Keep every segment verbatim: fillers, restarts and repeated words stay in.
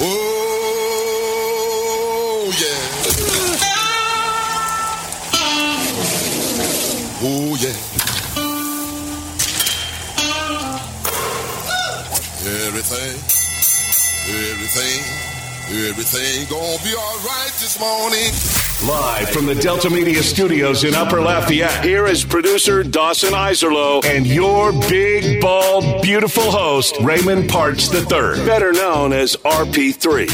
Oh, yeah. Oh, yeah. Everything, everything, everything gonna be all right this morning. Live from the Delta Media Studios in Upper Lafayette, here is producer Dawson Izerlo and your big, bald, beautiful host, Raymond Partsch the third, better known as R P three.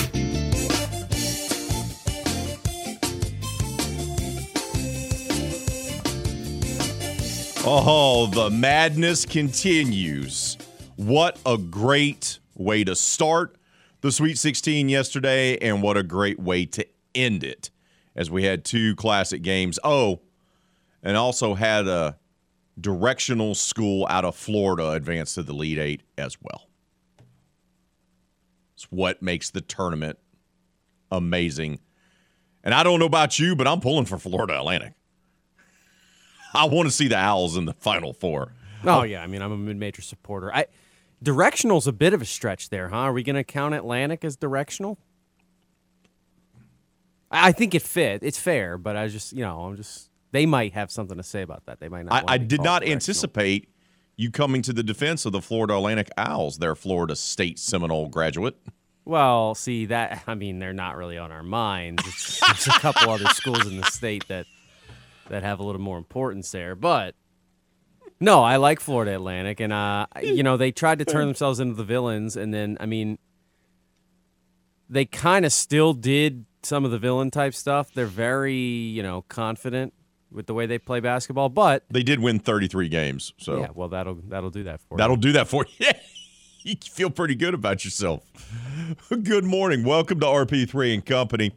Oh, the madness continues. What a great way to start the Sweet sixteen yesterday, and what a great way to end it, as we had two classic games. Oh, and also had a directional school out of Florida advance to the Elite Eight as well. It's what makes the tournament amazing. And I don't know about you, but I'm pulling for Florida Atlantic. I want to see the Owls in the Final Four. Oh, yeah. I mean, I'm a mid-major supporter. I directional's a bit of a stretch there, huh? Are we going to count Atlantic as directional? I think it fit. It's fair, but I just, you know, I'm just, they might have something to say about that. They might not. I, I did not anticipate you coming to the defense of the Florida Atlantic Owls, their Florida State Seminole graduate. Well, see, that, I mean, they're not really on our minds. It's, there's a couple other schools in the state that that have a little more importance there. But, no, I like Florida Atlantic. And, uh, you know, they tried to turn themselves into the villains. And then, I mean, they kind of still did some of the villain type stuff. They're very, you know, confident with the way they play basketball, but they did win thirty-three games. So yeah, well, that'll that'll do that for that'll you. do that for you. You feel pretty good about yourself. Good morning. Welcome to R P three and Company.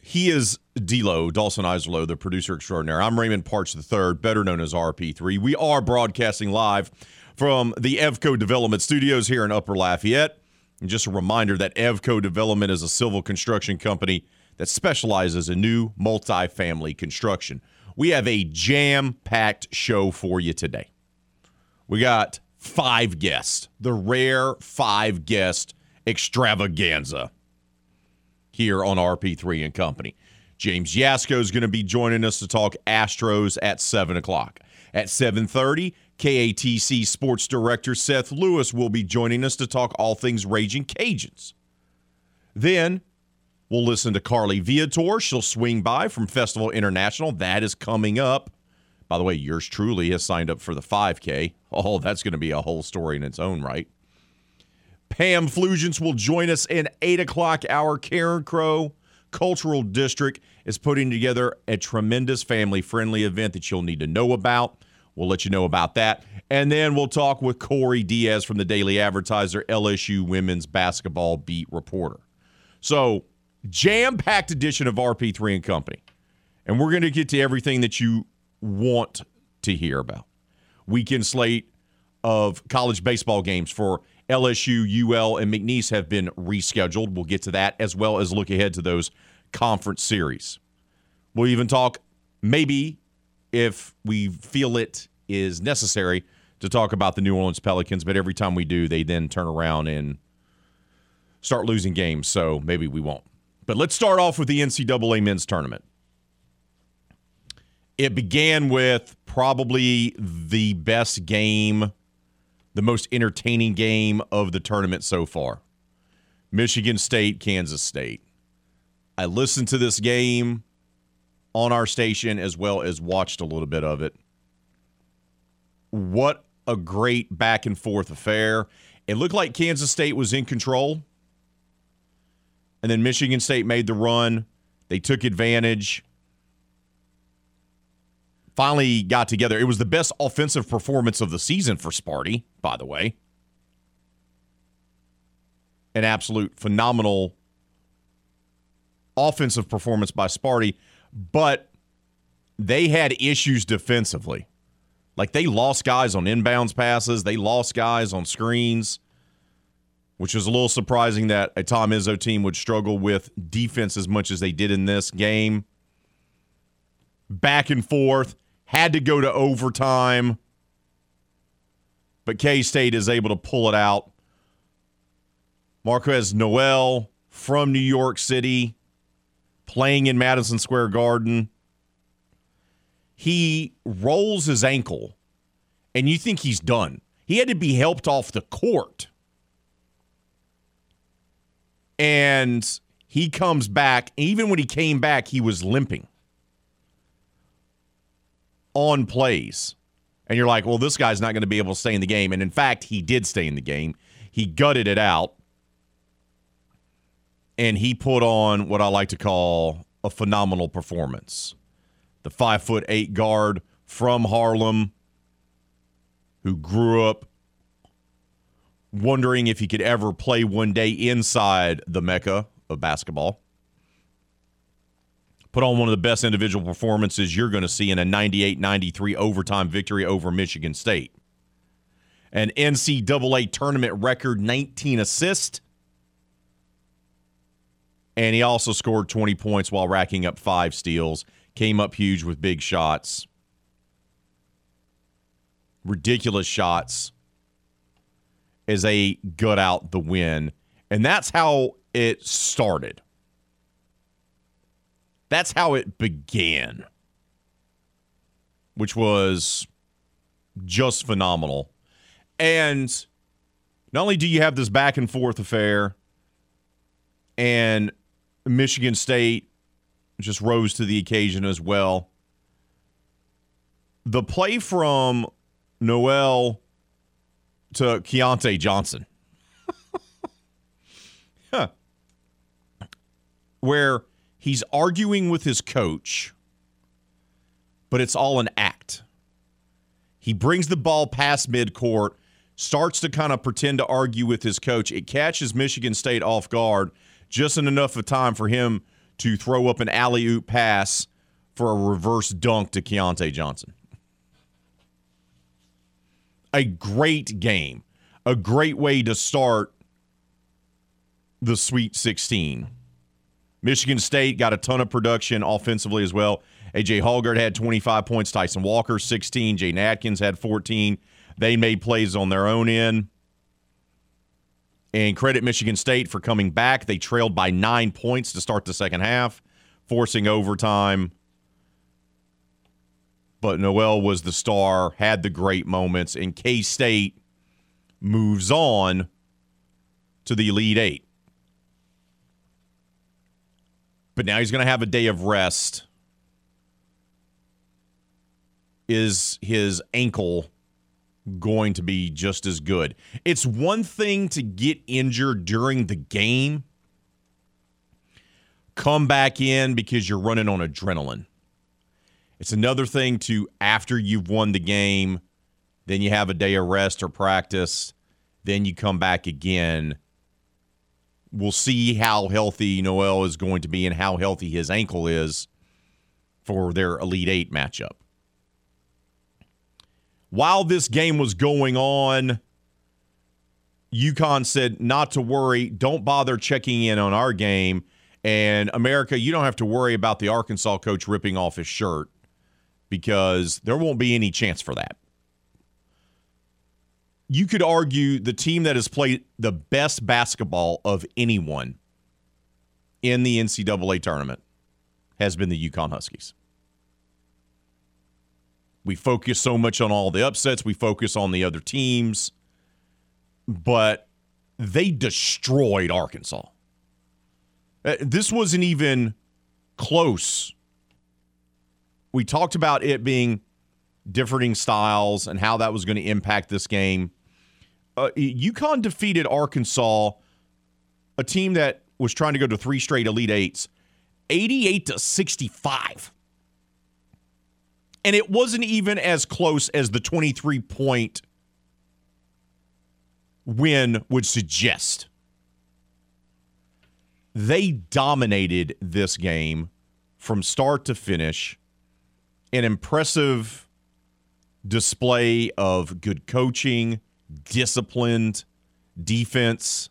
He is D-Lo, Dawson Izerlo, the producer extraordinaire. I'm Raymond Partsch the third, better known as R P three. We are broadcasting live from the E V C O Development Studios here in Upper Lafayette. And just a reminder that E V C O Development is a civil construction company that specializes in new multifamily construction. We have a jam-packed show for you today. We got five guests, the rare five-guest extravaganza here on R P three and Company. James Yasko is going to be joining us to talk Astros at seven o'clock. At seven thirty, K A T C Sports Director Seth Lewis will be joining us to talk all things Raging Cajuns. Then we'll listen to Carly Viator. She'll swing by from Festival International. That is coming up. By the way, yours truly has signed up for the five K. Oh, that's going to be a whole story in its own right. Pam Flugens will join us in eight o'clock hour. Carencro Cultural District is putting together a tremendous family-friendly event that you'll need to know about. We'll let you know about that. And then we'll talk with Corey Diaz from the Daily Advertiser, L S U women's basketball beat reporter. So, jam-packed edition of R P three and Company. And we're going to get to everything that you want to hear about. Weekend slate of college baseball games for L S U, U L, and McNeese have been rescheduled. We'll get to that, as well as look ahead to those conference series. We'll even talk, maybe, if we feel it is necessary, to talk about the New Orleans Pelicans. But every time we do, they then turn around and start losing games, so maybe we won't. But let's start off with the N C double A men's tournament. It began with probably the best game, the most entertaining game of the tournament so far. Michigan State, Kansas State. I listened to this game on our station, as well as watched a little bit of it. What a great back and forth affair. It looked like Kansas State was in control, and then Michigan State made the run. They took advantage. Finally got together. It was the best offensive performance of the season for Sparty, by the way. An absolute phenomenal offensive performance by Sparty. But they had issues defensively. Like, they lost guys on inbounds passes. They lost guys on screens, which was a little surprising that a Tom Izzo team would struggle with defense as much as they did in this game. Back and forth. Had to go to overtime. But K-State is able to pull it out. Markquis Nowell from New York City, playing in Madison Square Garden. He rolls his ankle, and you think he's done. He had to be helped off the court. And he comes back. Even when he came back, he was limping on plays. And you're like, well, this guy's not going to be able to stay in the game. And, in fact, he did stay in the game. He gutted it out. And he put on what I like to call a phenomenal performance. The five foot eight guard from Harlem who grew up wondering if he could ever play one day inside the Mecca of basketball. Put on one of the best individual performances you're going to see in a ninety-eight ninety-three overtime victory over Michigan State. An N C double A tournament record nineteen assists. And he also scored twenty points while racking up five steals. Came up huge with big shots. Ridiculous shots as they gut out the win. And that's how it started. That's how it began, which was just phenomenal. And not only do you have this back and forth affair, and Michigan State just rose to the occasion as well. The play from Nowell to Keontae Johnson, huh. where he's arguing with his coach, but it's all an act. He brings the ball past midcourt, starts to kind of pretend to argue with his coach. It catches Michigan State off guard just in enough of time for him to throw up an alley-oop pass for a reverse dunk to Keontae Johnson. A great game. A great way to start the Sweet sixteen. Michigan State got a ton of production offensively as well. A J Allgard had twenty-five points. Tyson Walker, sixteen. Jayden Atkins had fourteen. They made plays on their own end. And credit Michigan State for coming back. They trailed by nine points to start the second half, forcing overtime. But Nowell was the star, had the great moments, and K-State moves on to the Elite Eight. But now he's going to have a day of rest. Is his ankle going to be just as good? It's one thing to get injured during the game, come back in because you're running on adrenaline. It's another thing to, after you've won the game, then you have a day of rest or practice, then you come back again. We'll see how healthy Nowell is going to be and how healthy his ankle is for their Elite Eight matchup. While this game was going on, UConn said not to worry. Don't bother checking in on our game. And, America, you don't have to worry about the Arkansas coach ripping off his shirt because there won't be any chance for that. You could argue the team that has played the best basketball of anyone in the N C double A tournament has been the UConn Huskies. We focus so much on all the upsets. We focus on the other teams. But they destroyed Arkansas. This wasn't even close. We talked about it being differing styles and how that was going to impact this game. Uh, UConn defeated Arkansas, a team that was trying to go to three straight Elite Eights, eighty-eight to sixty-five. And it wasn't even as close as the twenty-three point win would suggest. They dominated this game from start to finish. An impressive display of good coaching, disciplined defense.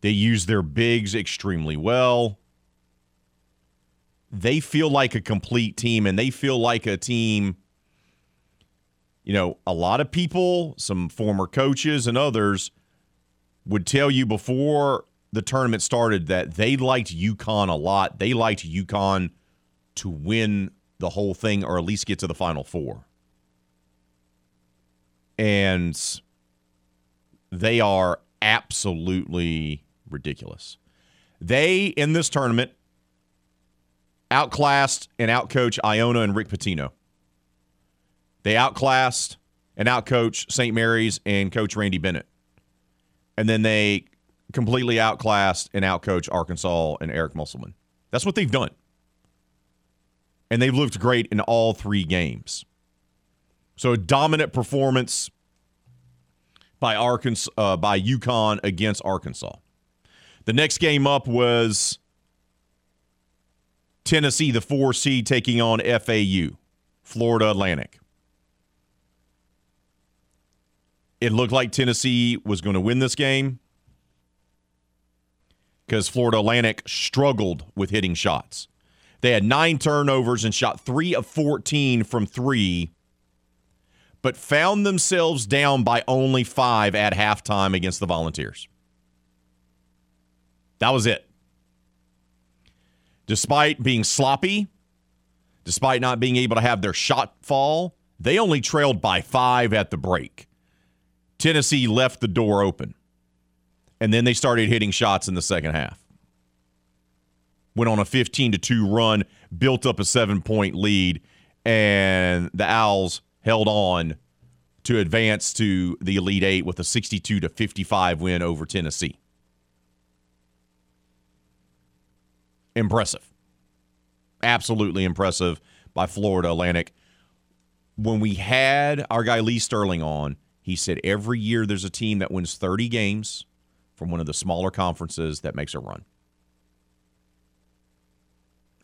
They used their bigs extremely well. They feel like a complete team, and they feel like a team, you know, a lot of people, some former coaches and others would tell you before the tournament started that they liked UConn a lot. They liked UConn to win the whole thing or at least get to the Final Four. And they are absolutely ridiculous. They, in this tournament, outclassed and outcoached Iona and Rick Pitino. They outclassed and outcoached Saint Mary's and Coach Randy Bennett. And then they completely outclassed and outcoached Arkansas and Eric Musselman. That's what they've done. And they've looked great in all three games. So a dominant performance by Arkansas, uh, by UConn against Arkansas. The next game up was Tennessee, the four seed, taking on F A U, Florida Atlantic. It looked like Tennessee was going to win this game because Florida Atlantic struggled with hitting shots. They had nine turnovers and shot three of fourteen from three, but found themselves down by only five at halftime against the Volunteers. That was it. Despite being sloppy, despite not being able to have their shot fall, they only trailed by five at the break. Tennessee left the door open, and then they started hitting shots in the second half. Went on a fifteen to two run, built up a seven-point lead, and the Owls held on to advance to the Elite Eight with a sixty-two to fifty-five win over Tennessee. Impressive. Absolutely impressive by Florida Atlantic. When we had our guy Lee Sterling on, he said every year there's a team that wins thirty games from one of the smaller conferences that makes a run.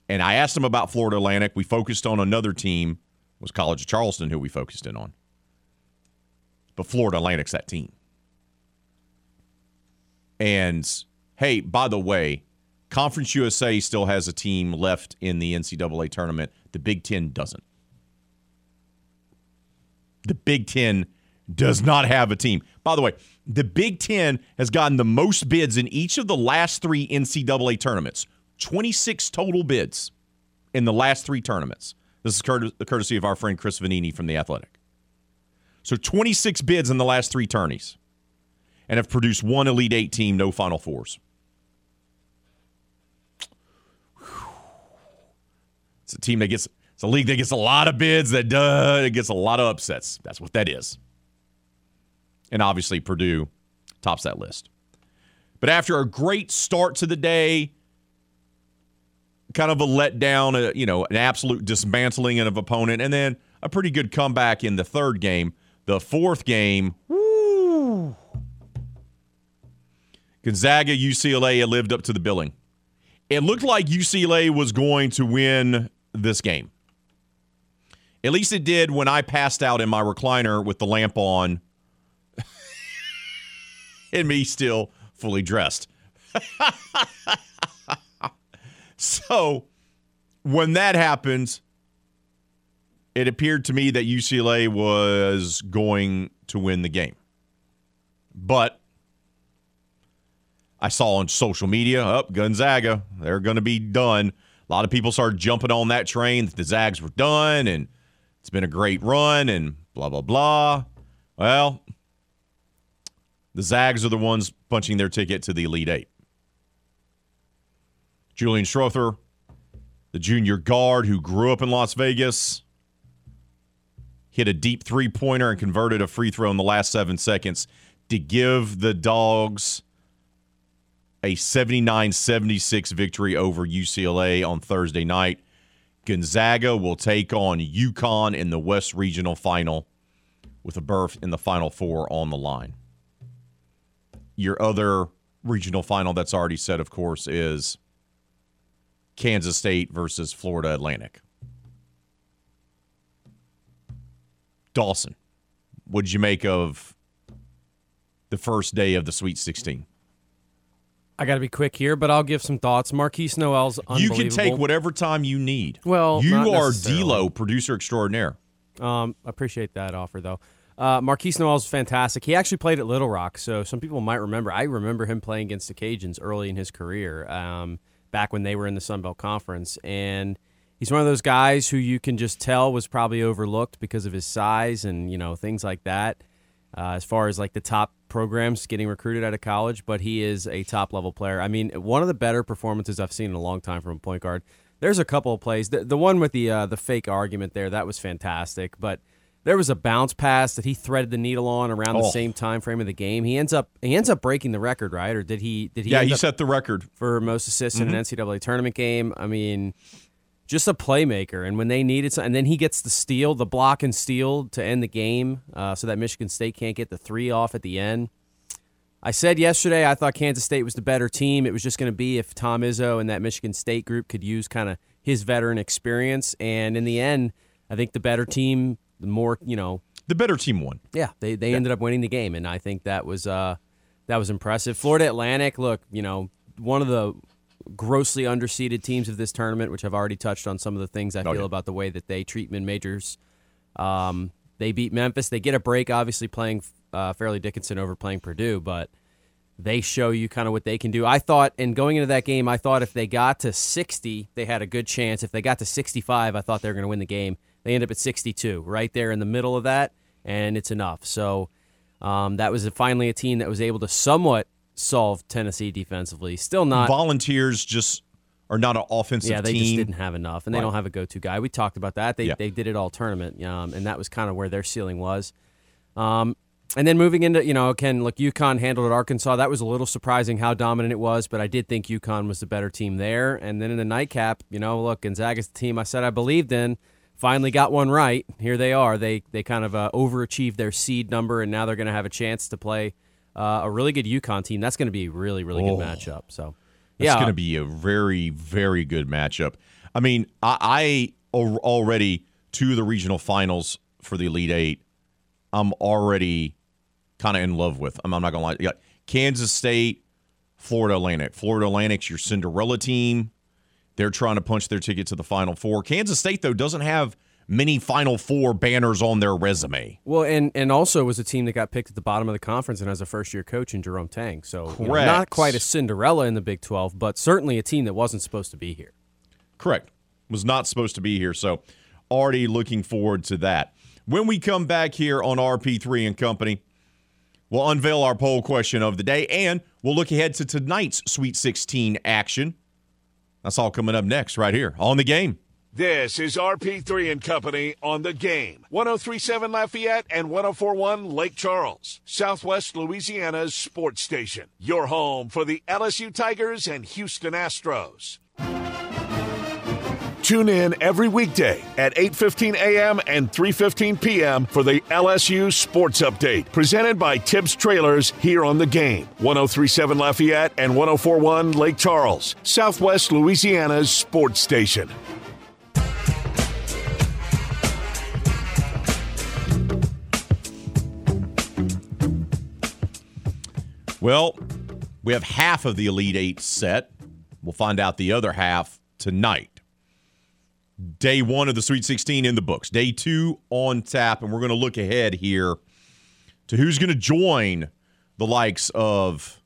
And I asked him about Florida Atlantic. We focused on another team. It was College of Charleston who we focused in on. But Florida Atlantic's that team. And, hey, by the way, Conference U S A still has a team left in the N C double A tournament. The Big Ten doesn't. The Big Ten does not have a team. By the way, the Big Ten has gotten the most bids in each of the last three N C double A tournaments. twenty-six total bids in the last three tournaments. This is cur- the courtesy of our friend Chris Vanini from The Athletic. So twenty-six bids in the last three tourneys and have produced one Elite Eight team, no Final Fours. It's a team that gets, it's a league that gets a lot of bids, that does, it gets a lot of upsets. That's what that is. And obviously Purdue tops that list. But after a great start to the day, kind of a letdown, a, you know, an absolute dismantling of an opponent, and then a pretty good comeback in the third game. The fourth game, woo, Gonzaga, U C L A lived up to the billing. It looked like U C L A was going to win this game. At least it did when I passed out in my recliner with the lamp on and me still fully dressed. So, when that happened, it appeared to me that U C L A was going to win the game. But I saw on social media, up oh, Gonzaga, they're going to be done. A lot of people started jumping on that train that the Zags were done, and it's been a great run, and blah, blah, blah. Well, the Zags are the ones punching their ticket to the Elite Eight. Julian Strother, the junior guard who grew up in Las Vegas, hit a deep three-pointer and converted a free throw in the last seven seconds to give the Dogs a seventy-nine seventy-six victory over U C L A on Thursday night. Gonzaga will take on UConn in the West Regional Final with a berth in the Final Four on the line. Your other regional final that's already set, of course, is Kansas State versus Florida Atlantic. Dawson, what did you make of the first day of the Sweet sixteen? I got to be quick here, but I'll give some thoughts. Markquis Nowell's unbelievable. You can take whatever time you need. Well, you are D-Lo, producer extraordinaire. Um, appreciate that offer, though. Uh, Markquis Nowell is fantastic. He actually played at Little Rock, so some people might remember. I remember him playing against the Cajuns early in his career, um, back when they were in the Sun Belt Conference. And he's one of those guys who you can just tell was probably overlooked because of his size and, you know, things like that, uh, as far as like the top programs getting recruited out of college. But he is a top-level player. I mean, one of the better performances I've seen in a long time from a point guard. There's a couple of plays. The, the one with the uh, the fake argument there, that was fantastic. But there was a bounce pass that he threaded the needle on around oh. the same time frame of the game. He ends up he ends up breaking the record, right? Or did he? Did he? Yeah, he set the record for most assists mm-hmm. in an N C double A tournament game. I mean, just a playmaker. And when they needed something, and then he gets the steal, the block and steal to end the game, uh, so that Michigan State can't get the three off at the end. I said yesterday I thought Kansas State was the better team. It was just going to be if Tom Izzo and that Michigan State group could use kind of his veteran experience. And in the end, I think the better team. The more, you know, the better team won. Yeah, they they yeah. ended up winning the game, and I think that was uh, that was impressive. Florida Atlantic, look, you know, one of the grossly underseeded teams of this tournament, which I've already touched on some of the things I okay. feel about the way that they treat mid-majors. Um, they beat Memphis. They get a break, obviously, playing uh, Fairleigh Dickinson over playing Purdue, but they show you kind of what they can do. I thought, and going into that game, I thought if they got to sixty, they had a good chance. If they got to sixty-five, I thought they were going to win the game. They end up at sixty-two, right there in the middle of that, and it's enough. So um, that was finally a team that was able to somewhat solve Tennessee defensively. Still not. Volunteers just are not an offensive team. Yeah, they team. just didn't have enough, and they right. don't have a go-to guy. We talked about that. They yeah. they did it all tournament, um, and that was kind of where their ceiling was. Um, and then moving into, you know, Ken, look, UConn handled at Arkansas. That was a little surprising how dominant it was, but I did think UConn was the better team there. And then in the nightcap, you know, look, Gonzaga's the team I said I believed in. Finally got one right. Here they are. They they kind of uh, overachieved their seed number, and now they're going to have a chance to play uh, a really good UConn team. That's going to be a really, really oh, good matchup. So, yeah. That's going to be a very, very good matchup. I mean, I, I already, to the regional finals for the Elite Eight, I'm already kind of in love with. I'm, I'm not going to lie. Kansas State, Florida Atlantic. Florida Atlantic's your Cinderella team. They're trying to punch their ticket to the Final Four. Kansas State, though, doesn't have many Final Four banners on their resume. Well, and and also was a team that got picked at the bottom of the conference and has a first-year coach in Jerome Tang. So Correct. You know, not quite a Cinderella in the Big twelve, but certainly a team that wasn't supposed to be here. Correct. Was not supposed to be here. So already looking forward to that. When we come back here on R P three and Company, we'll unveil our poll question of the day, and we'll look ahead to tonight's Sweet sixteen action. That's all coming up next right here on The Game. This is R P three and Company on The Game. ten thirty-seven Lafayette and ten forty-one Lake Charles, Southwest Louisiana's sports station. Your home for the L S U Tigers and Houston Astros. Tune in every weekday at eight fifteen a.m. and three fifteen p.m. for the L S U Sports Update, presented by Tibbs Trailers here on The Game. ten thirty-seven Lafayette and ten forty-one Lake Charles, Southwest Louisiana's sports station. Well, we have half of the Elite Eight set. We'll find out the other half tonight. Day one of the Sweet sixteen in the books. Day two on tap, and we're going to look ahead here to who's going to join the likes of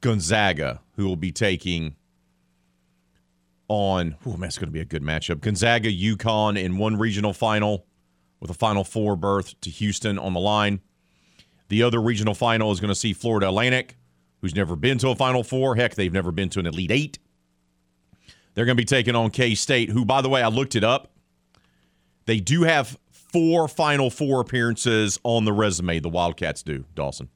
Gonzaga, who will be taking on, oh man, it's going to be a good matchup. Gonzaga, UConn in one regional final with a Final Four berth to Houston on the line. The other regional final is going to see Florida Atlantic, who's never been to a Final Four. Heck, they've never been to an Elite Eight. They're going to be taking on K-State, who, by the way, I looked it up. They do have four Final Four appearances on the resume. The Wildcats do, Dawson.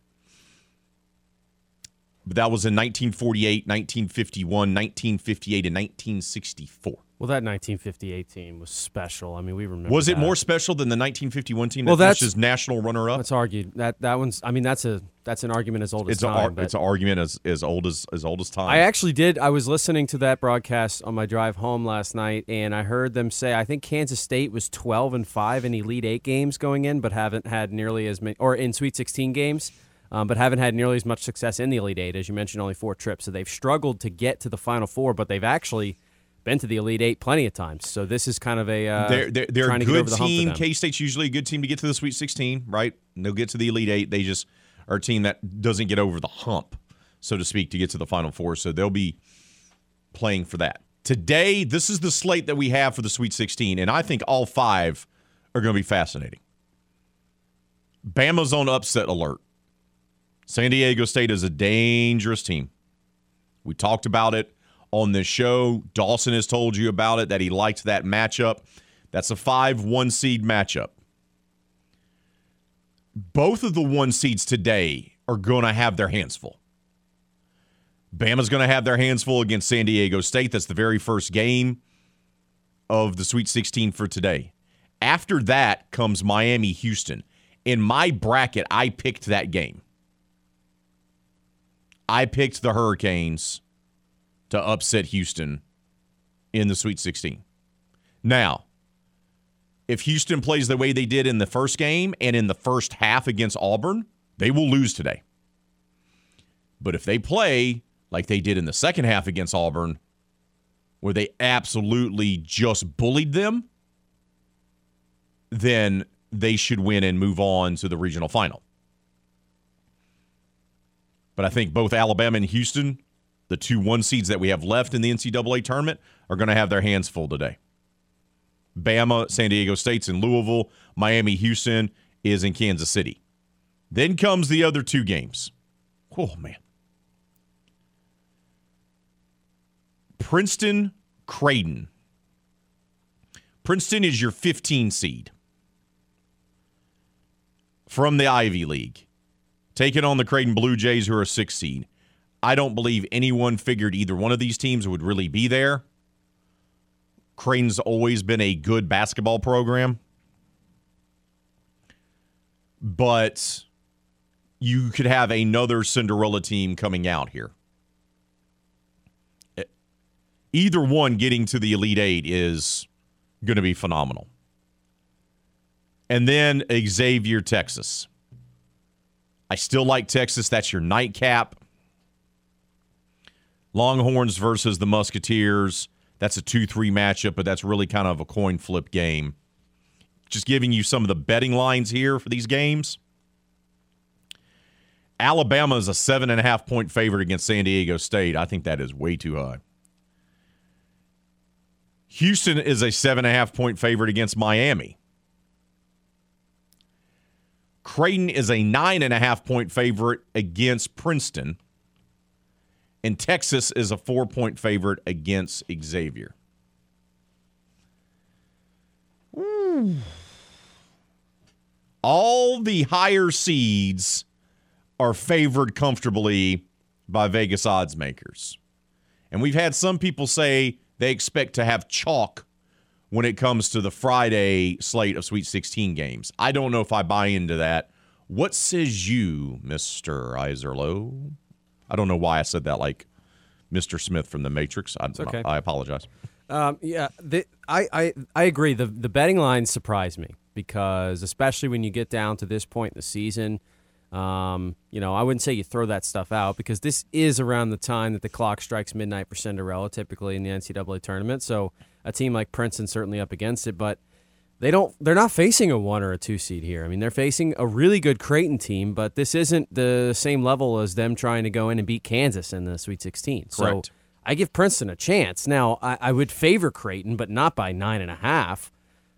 But that was in nineteen forty-eight, nineteen fifty-one, nineteen fifty-eight, and nineteen sixty-four. Well, that nineteen fifty-eight team was special. I mean, we remember Was it that. more special than the nineteen fifty-one team that well, that's just national runner-up? That's argued. That that one's. I mean, that's a that's an argument as old as it's time. A, it's an argument as, as old as as old as time. I actually did. I was listening to that broadcast on my drive home last night, and I heard them say, I think Kansas State was twelve and five in Elite Eight games going in, but haven't had nearly as many, or in Sweet sixteen games, um, but haven't had nearly as much success in the Elite Eight. As you mentioned, only four trips. So they've struggled to get to the Final Four, but they've actually been to the Elite Eight plenty of times. So this is kind of a uh, they're, they're, they're trying a good to get over the hump team. K-State's usually a good team to get to the Sweet sixteen, right? And they'll get to the Elite Eight. They just are a team that doesn't get over the hump, so to speak, to get to the Final Four. So they'll be playing for that. Today, this is the slate that we have for the Sweet sixteen, and I think all five are going to be fascinating. Bama's on upset alert. San Diego State is a dangerous team. We talked about it on this show. Dawson has told you about it, that he liked that matchup. That's a five one seed matchup. Both of the one seeds today are going to have their hands full. Bama's going to have their hands full against San Diego State. That's the very first game of the Sweet sixteen for today. After that comes Miami-Houston. In my bracket, I picked that game. I picked the Hurricanes to upset Houston in the Sweet sixteen. Now, if Houston plays the way they did in the first game and in the first half against Auburn, they will lose today. But if they play like they did in the second half against Auburn, where they absolutely just bullied them, then they should win and move on to the regional final. But I think both Alabama and Houston, the two one seeds that we have left in the N C double A tournament, are going to have their hands full today. Bama, San Diego State's in Louisville. Miami, Houston is in Kansas City. Then comes the other two games. Oh, man. Princeton, Creighton. Princeton is your fifteen seed from the Ivy League, taking on the Creighton Blue Jays, who are a six seed. I don't believe anyone figured either one of these teams would really be there. Creighton's always been a good basketball program. But you could have another Cinderella team coming out here. Either one getting to the Elite Eight is going to be phenomenal. And then Xavier, Texas. I still like Texas. That's your nightcap. Longhorns versus the Musketeers. That's a two three matchup, but that's really kind of a coin flip game. Just giving you some of the betting lines here for these games. Alabama is a seven and a half point favorite against San Diego State. I think that is way too high. Houston is a seven and a half point favorite against Miami. Creighton is a nine and a half point favorite against Princeton. And Texas is a four point favorite against Xavier. Ooh. All the higher seeds are favored comfortably by Vegas odds makers. And we've had some people say they expect to have chalk when it comes to the Friday slate of Sweet sixteen games. I don't know if I buy into that. What says you, Mister Izerlo? I don't know why I said that like Mister Smith from The Matrix. I, okay. I, I apologize. Um, yeah, the, I, I I agree. The, the betting lines surprise me because especially when you get down to this point in the season, Um, you know, I wouldn't say you throw that stuff out because this is around the time that the clock strikes midnight for Cinderella, typically in the N C double A tournament. So a team like Princeton's certainly up against it, but they don't, they're not facing a one or a two seed here. I mean, they're facing a really good Creighton team, but this isn't the same level as them trying to go in and beat Kansas in the Sweet sixteen. So correct. I give Princeton a chance. Now I, I would favor Creighton, but not by nine and a half.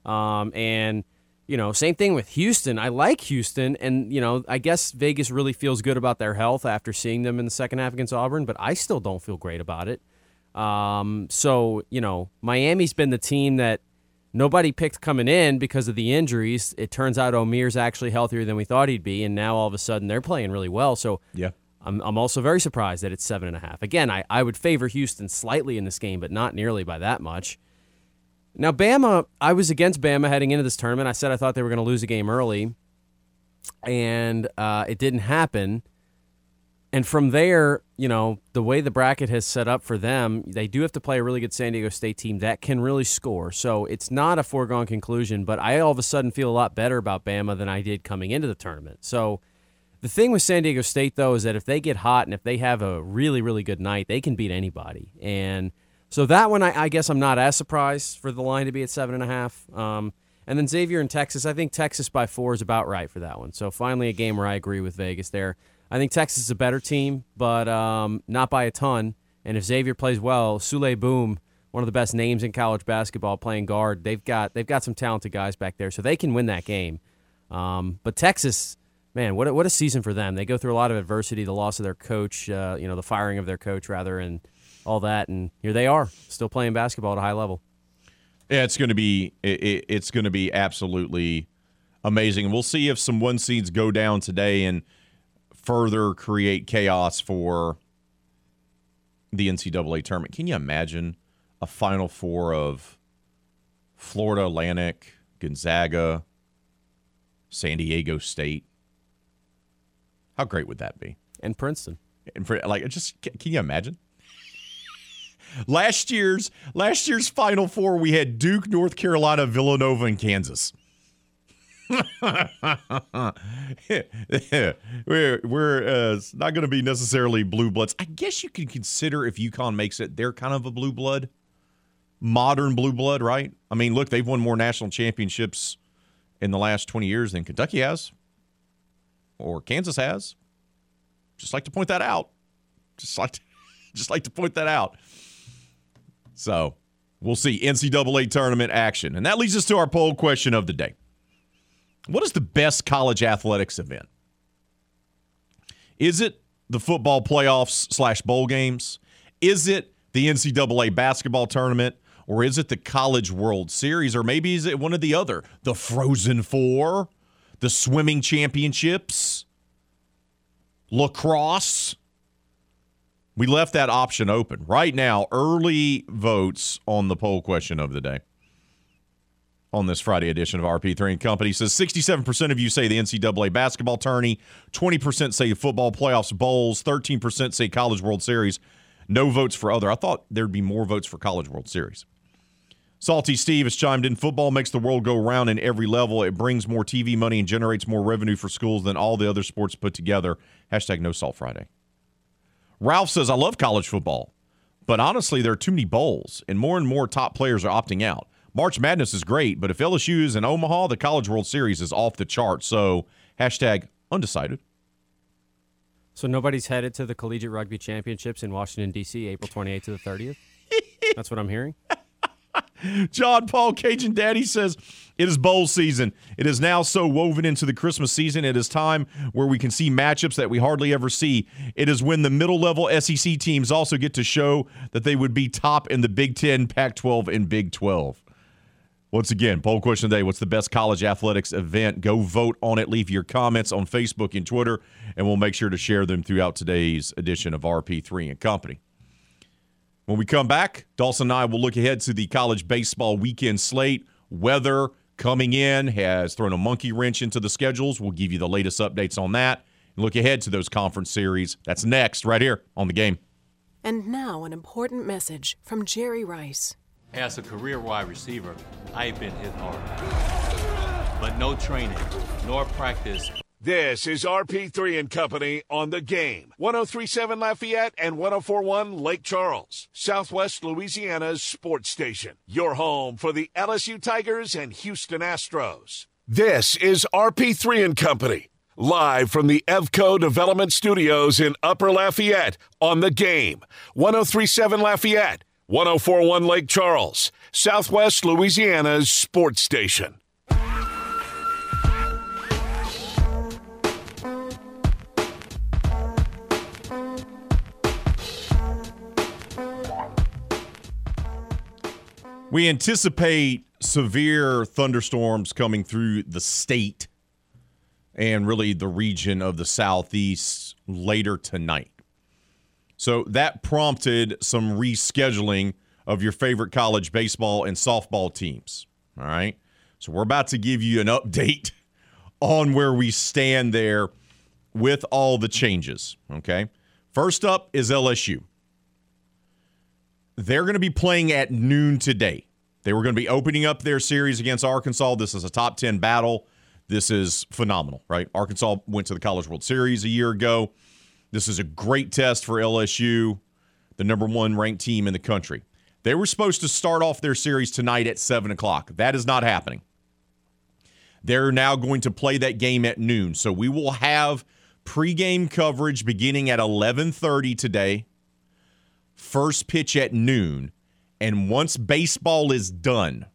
Um, and You know, same thing with Houston. I like Houston, and, you know, I guess Vegas really feels good about their health after seeing them in the second half against Auburn, but I still don't feel great about it. Um, so, you know, Miami's been the team that nobody picked coming in because of the injuries. It turns out Omir's actually healthier than we thought he'd be, and now all of a sudden they're playing really well. So yeah. I'm, I'm also very surprised that it's seven and a half. Again, I, I would favor Houston slightly in this game, but not nearly by that much. Now, Bama, I was against Bama heading into this tournament. I said I thought they were going to lose a game early, and uh, it didn't happen. And from there, you know, the way the bracket has set up for them, they do have to play a really good San Diego State team that can really score. So it's not a foregone conclusion, but I all of a sudden feel a lot better about Bama than I did coming into the tournament. So the thing with San Diego State, though, is that if they get hot and if they have a really, really good night, they can beat anybody. And So that one, I, I guess I'm not as surprised for the line to be at seven and a half. Um, and then Xavier and Texas, I think Texas by four is about right for that one. So finally a game where I agree with Vegas there. I think Texas is a better team, but um, not by a ton. And if Xavier plays well, Sule Boom, one of the best names in college basketball playing guard, they've got they've got some talented guys back there, so they can win that game. Um, but Texas, man, what a, what a season for them. They go through a lot of adversity, the loss of their coach, uh, you know, the firing of their coach, rather, and all that. And here they are, still playing basketball at a high level. Yeah, it's going to be it, it's going to be absolutely amazing. And we'll see if some one seeds go down today and further create chaos for the N C double A tournament. Can you imagine a Final Four of Florida Atlantic, Gonzaga, San Diego State? How great would that be? And Princeton. And for, like, just can you imagine? Last year's last year's Final Four, we had Duke, North Carolina, Villanova, and Kansas. we're we're uh, it's not going to be necessarily blue bloods. I guess you can consider if UConn makes it, they're kind of a blue blood, modern blue blood, right? I mean, look, they've won more national championships in the last twenty years than Kentucky has or Kansas has. Just like to point that out. Just like to, just like to point that out. So we'll see N C double A tournament action. And that leads us to our poll question of the day. What is the best college athletics event? Is it the football playoffs slash bowl games? Is it the N C double A basketball tournament? Or is it the College World Series? Or maybe is it one or the other? The Frozen Four? The swimming championships? Lacrosse? We left that option open. Right now, early votes on the poll question of the day. On this Friday edition of R P three and Company says sixty-seven percent of you say the N C double A basketball tourney, twenty percent say football playoffs, bowls, thirteen percent say College World Series. No votes for other. I thought there'd be more votes for College World Series. Salty Steve has chimed in. Football makes the world go round in every level. It brings more T V money and generates more revenue for schools than all the other sports put together. Hashtag No Salt Friday. Ralph says, I love college football, but honestly, there are too many bowls, and more and more top players are opting out. March Madness is great, but if L S U is in Omaha, the College World Series is off the chart. So, hashtag undecided. So nobody's headed to the Collegiate Rugby Championships in Washington, D C, April twenty-eighth to the thirtieth? That's what I'm hearing. John Paul Cajun Daddy says, it is bowl season. It is now so woven into the Christmas season. It is time where we can see matchups that we hardly ever see. It is when the middle-level S E C teams also get to show that they would be top in the Big Ten, Pac twelve, and Big twelve. Once again, poll question today, what's the best college athletics event? Go vote on it. Leave your comments on Facebook and Twitter, and we'll make sure to share them throughout today's edition of R P three and Company. When we come back, Dawson and I will look ahead to the college baseball weekend slate. Weather coming in has thrown a monkey wrench into the schedules. We'll give you the latest updates on that. Look ahead to those conference series. That's next right here on The Game. And now an important message from Jerry Rice. As a career wide receiver, I've been hit hard, but no training, nor practice. This is R P three and Company on The Game. one oh three point seven Lafayette and one oh four point one Lake Charles, Southwest Louisiana's sports station. Your home for the L S U Tigers and Houston Astros. This is R P three and Company, live from the E V C O Development Studios in Upper Lafayette on The Game. one oh three point seven Lafayette. one oh four point one Lake Charles, Southwest Louisiana's sports station. We anticipate severe thunderstorms coming through the state and really the region of the Southeast later tonight. So that prompted some rescheduling of your favorite college baseball and softball teams. All right. So we're about to give you an update on where we stand there with all the changes. Okay. First up is L S U. They're going to be playing at noon today. They were going to be opening up their series against Arkansas. This is a top ten battle. This is phenomenal, right? Arkansas went to the College World Series a year ago. This is a great test for L S U, the number one ranked team in the country. They were supposed to start off their series tonight at seven o'clock. That is not happening. They're now going to play that game at noon. So we will have pregame coverage beginning at eleven thirty today, first pitch at noon. And once baseball is done,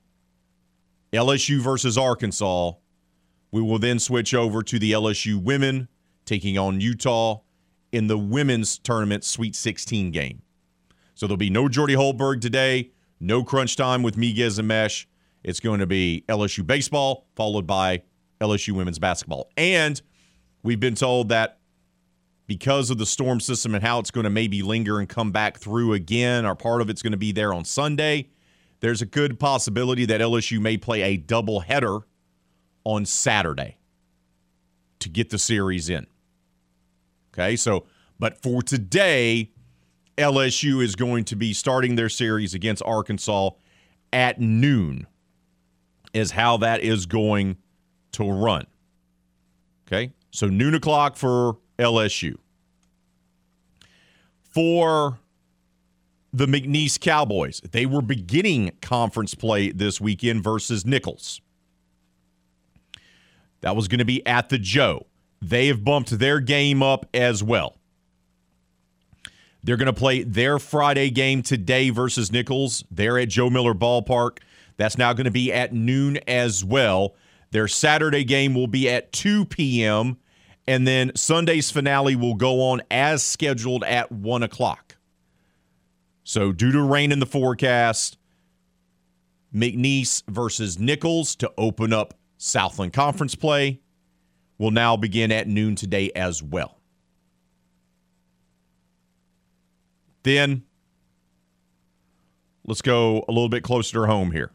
L S U versus Arkansas, we will then switch over to the L S U women taking on Utah in the women's tournament Sweet sixteen game. So there'll be no Jordy Holberg today, no crunch time with Miguez and Mesh. It's going to be L S U baseball followed by L S U women's basketball. And we've been told that because of the storm system and how it's going to maybe linger and come back through again, or part of it's going to be there on Sunday, there's a good possibility that L S U may play a doubleheader on Saturday to get the series in. Okay, so, but for today, L S U is going to be starting their series against Arkansas at noon is how that is going to run. Okay, so noon o'clock for L S U. For the McNeese Cowboys, they were beginning conference play this weekend versus Nichols. That was going to be at the Joe. They have bumped their game up as well. They're going to play their Friday game today versus Nichols. They're at Joe Miller Ballpark. That's now going to be at noon as well. Their Saturday game will be at two p.m., and then Sunday's finale will go on as scheduled at one o'clock. So due to rain in the forecast, McNeese versus Nichols to open up Southland Conference play will now begin at noon today as well. Then, let's go a little bit closer to home here.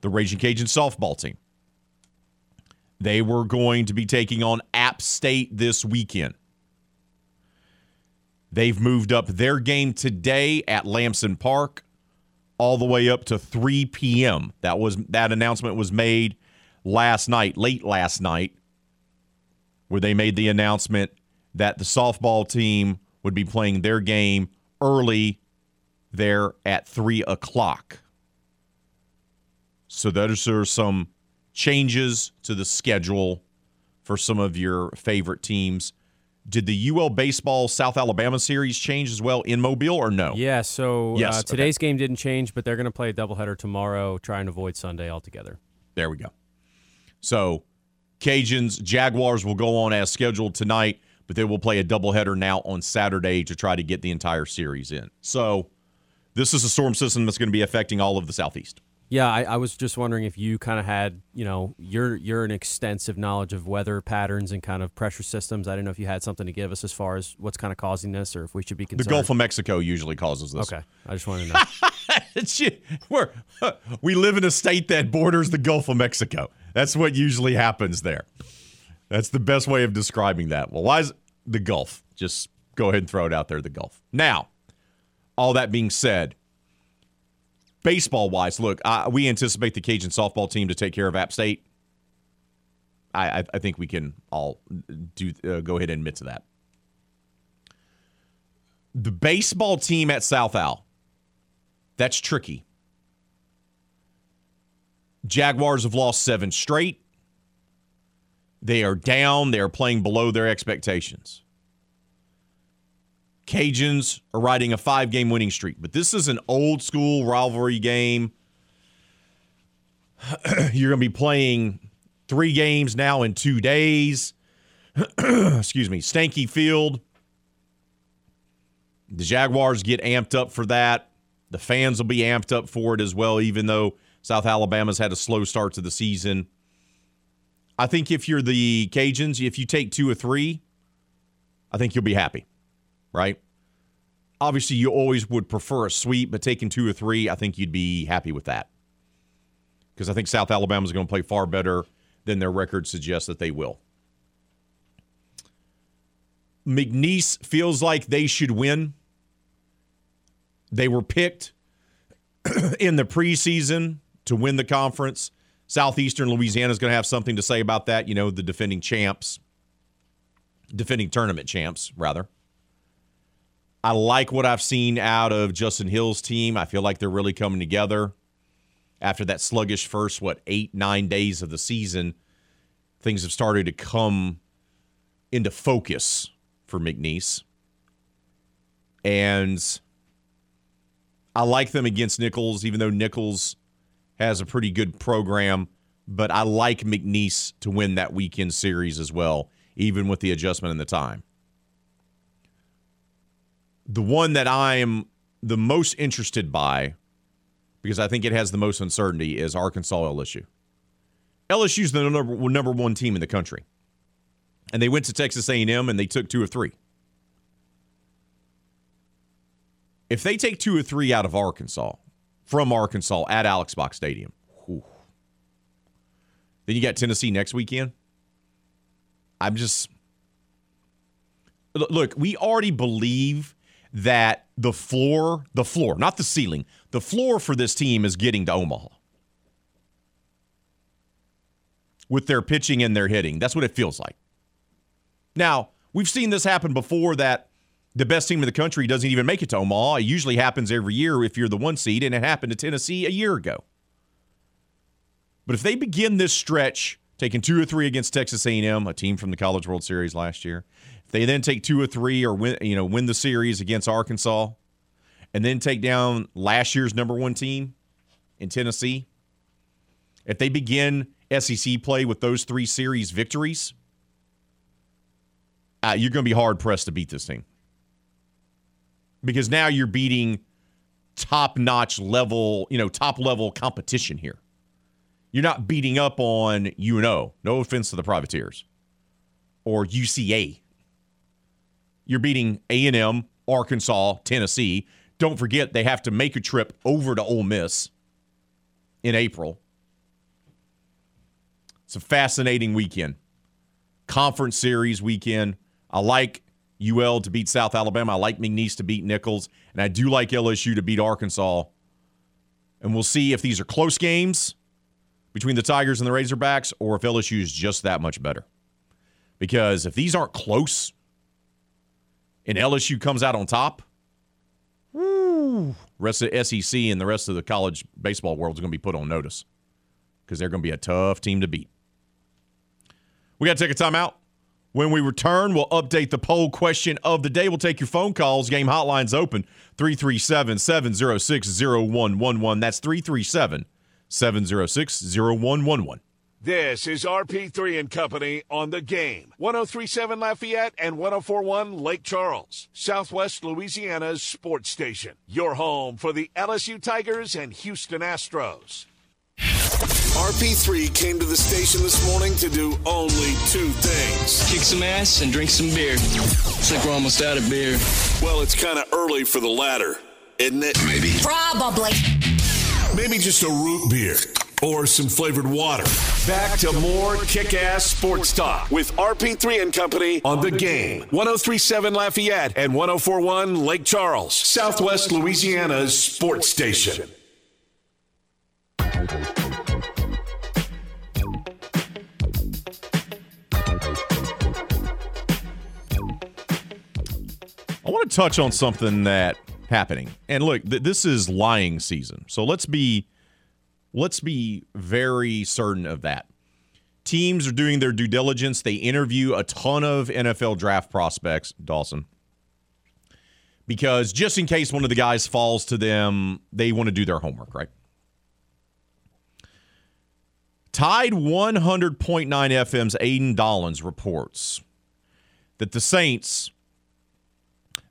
The Raging Cajun softball team. They were going to be taking on App State this weekend. They've moved up their game today at Lamson Park all the way up to three p.m. That was that announcement was made last night, late last night, where they made the announcement that the softball team would be playing their game early there at three o'clock. So those are some changes to the schedule for some of your favorite teams. Did the U L Baseball South Alabama series change as well in Mobile or no? Yeah, so yes, uh, today's okay. game didn't change, but they're going to play a doubleheader tomorrow, try and avoid Sunday altogether. There we go. So Cajuns, Jaguars will go on as scheduled tonight, but they will play a doubleheader now on Saturday to try to get the entire series in. So this is a storm system that's going to be affecting all of the Southeast. Yeah, I, I was just wondering if you kind of had, you know, you're you're an extensive knowledge of weather patterns and kind of pressure systems. I didn't know if you had something to give us as far as what's kind of causing this or if we should be concerned. The Gulf of Mexico usually causes this. Okay, I just wanted to know. We're, we live in a state that borders the Gulf of Mexico. That's what usually happens there. That's the best way of describing that. Well, why is it the Gulf? Just go ahead and throw it out there, the Gulf. Now, all that being said, baseball-wise, look, I, we anticipate the Cajun softball team to take care of App State. I, I, I think we can all do uh, go ahead and admit to that. The baseball team at South Al, that's tricky. Jaguars have lost seven straight. They are down. They are playing below their expectations. Cajuns are riding a five-game winning streak. But this is an old-school rivalry game. You're going to be playing three games now in two days. Excuse me. Stanky Field. The Jaguars get amped up for that. The fans will be amped up for it as well, even though South Alabama's had a slow start to the season. I think if you're the Cajuns, if you take two or three, I think you'll be happy, right? Obviously, you always would prefer a sweep, but taking two or three, I think you'd be happy with that because I think South Alabama is going to play far better than their record suggests that they will. McNeese feels like they should win. They were picked in the preseason to win the conference. Southeastern Louisiana is going to have something to say about that. You know, the defending champs, defending tournament champs, rather. I like what I've seen out of Justin Hill's team. I feel like they're really coming together after that sluggish first, what, eight, nine days of the season. Things have started to come into focus for McNeese. And I like them against Nichols, even though Nichols has a pretty good program. But I like McNeese to win that weekend series as well, even with the adjustment and the time. The one that I'm the most interested by, because I think it has the most uncertainty, is Arkansas L S U. L S U's the number, number one team in the country. And they went to Texas A and M and they took two of three. If they take two of three out of Arkansas, from Arkansas at Alex Box Stadium, whew. Then you got Tennessee next weekend. I'm just... Look, we already believe that the floor, the floor, not the ceiling, the floor for this team is getting to Omaha. With their pitching and their hitting. That's what it feels like. Now, we've seen this happen before, that the best team in the country doesn't even make it to Omaha. It usually happens every year if you're the one seed, and it happened to Tennessee a year ago. But if they begin this stretch taking two or three against Texas A and M, a team from the College World Series last year, if they then take two or three or win, you know, win the series against Arkansas, and then take down last year's number one team in Tennessee, if they begin S E C play with those three series victories, uh, you're going to be hard-pressed to beat this team. Because now you're beating top-notch level, you know, top-level competition here. You're not beating up on U N O. No offense to the Privateers. Or U C A. You're beating A and M, Arkansas, Tennessee. Don't forget, they have to make a trip over to Ole Miss in April. It's a fascinating weekend. Conference series weekend. I like U L to beat South Alabama. I like McNeese to beat Nichols. And I do like L S U to beat Arkansas. And we'll see if these are close games between the Tigers and the Razorbacks, or if L S U is just that much better. Because if these aren't close and L S U comes out on top, woo, rest of the S E C and the rest of the college baseball world is going to be put on notice, because they're going to be a tough team to beat. We got to take a timeout. When we return, we'll update the poll question of the day. We'll take your phone calls. Game hotline's open, three three seven, seven zero six, zero one one one. That's three three seven, seven zero six, zero one one one. This is R P three and Company on The Game. one oh three point seven Lafayette and one oh four point one Lake Charles, Southwest Louisiana's sports station. Your home for the L S U Tigers and Houston Astros. R P three came to the station this morning to do only two things. Kick some ass and drink some beer. It's like we're almost out of beer. Well, it's kind of early for the latter, isn't it? Maybe. Probably. Maybe just a root beer or some flavored water. Back to more kick-ass sports talk with R P three and Company on The Game. one oh three point seven Lafayette and one oh four point one Lake Charles, Southwest Louisiana's sports station. I want to touch on something that happening. And look, th- this is lying season. So let's be let's be very certain of that. Teams are doing their due diligence. They interview a ton of N F L draft prospects, Dawson, because just in case one of the guys falls to them, they want to do their homework, right? Tide one hundred point nine F M's Aidan Dollins reports that the Saints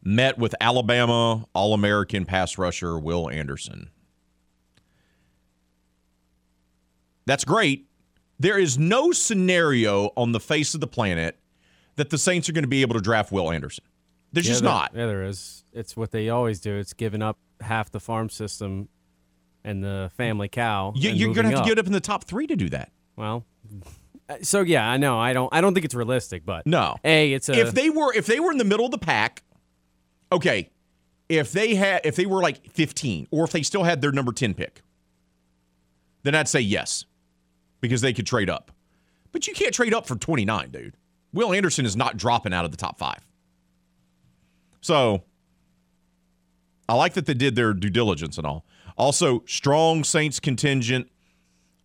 met with Alabama All-American pass rusher Will Anderson. That's great. There is no scenario on the face of the planet that the Saints are going to be able to draft Will Anderson. There's yeah, just there, not. Yeah, there is. It's what they always do. It's giving up half the farm system and the family cow. You, you're going to have up. to get up in the top three to do that. Well... So, yeah, I know. I don't I don't think it's realistic, but... No. A, it's a... If they were, if they were in the middle of the pack... Okay, if they had, if they were like fifteen, or if they still had their number ten pick, then I'd say yes, because they could trade up. But you can't trade up for twenty-nine, dude. Will Anderson is not dropping out of the top five. So I like that they did their due diligence and all. Also, strong Saints contingent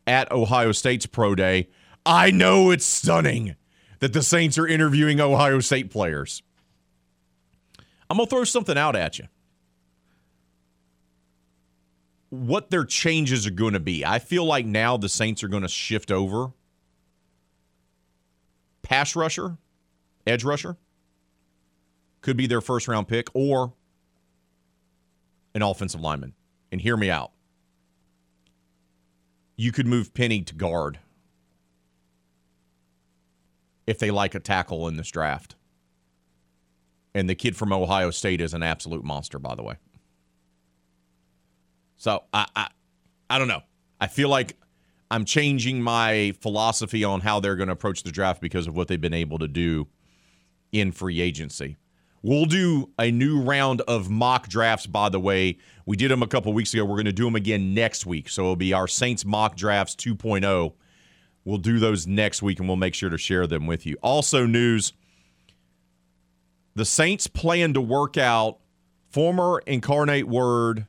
at Ohio State's pro day. I know it's stunning that the Saints are interviewing Ohio State players. I'm going to throw something out at you. What their changes are going to be. I feel like now the Saints are going to shift over. Pass rusher, edge rusher, could be their first round pick, or an offensive lineman. And hear me out. You could move Penny to guard if they like a tackle in this draft. And the kid from Ohio State is an absolute monster, by the way. So, I, I I don't know. I feel like I'm changing my philosophy on how they're going to approach the draft because of what they've been able to do in free agency. We'll do a new round of mock drafts, by the way. We did them a couple weeks ago. We're going to do them again next week. So, it'll be our Saints mock drafts two point oh. We'll do those next week, and we'll make sure to share them with you. Also, news, the Saints plan to work out former Incarnate Word,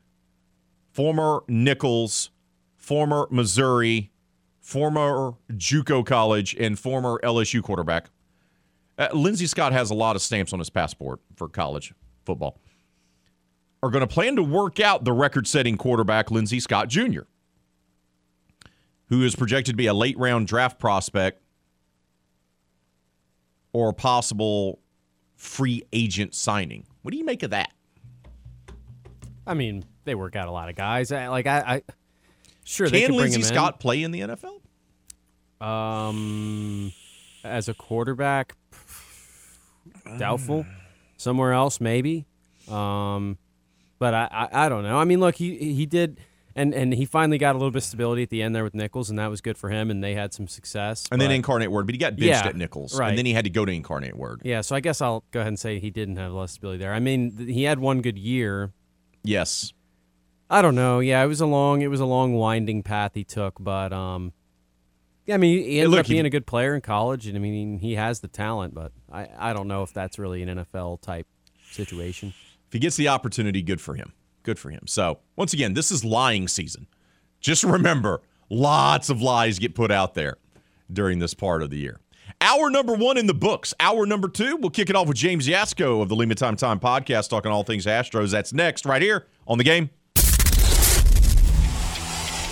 former Nichols, former Missouri, former JUCO college, and former L S U quarterback. Uh, Lindsey Scott has a lot of stamps on his passport for college football. Are going to plan to work out the record-setting quarterback, Lindsey Scott Junior, who is projected to be a late-round draft prospect or a possible free agent signing. What do you make of that? I mean, they work out a lot of guys. I, like I, I sure Can they could bring Lindsey him Scott in. Play in the N F L? Um, as a quarterback, doubtful. Somewhere else, maybe. Um, but I, I, I don't know. I mean, look, he he did, and and he finally got a little bit of stability at the end there with Nichols, and that was good for him. And they had some success. And but, then Incarnate Word, but he got benched yeah, at Nichols, right. And then he had to go to Incarnate Word. Yeah, so I guess I'll go ahead and say he didn't have less stability there. I mean, th- he had one good year. Yes. I don't know. Yeah, it was a long, it was a long winding path he took, but um, yeah, I mean, he ended Look, up being he, a good player in college, and I mean, he has the talent, but I, I don't know if that's really an N F L type situation. If he gets the opportunity, good for him. Good for him. So once again, this is lying season. Just remember, lots of lies get put out there during this part of the year. Hour number one in the books. Hour number two, we'll kick it off with James Yasko of the Lima Time Time podcast, talking all things Astros. That's next, right here on The Game.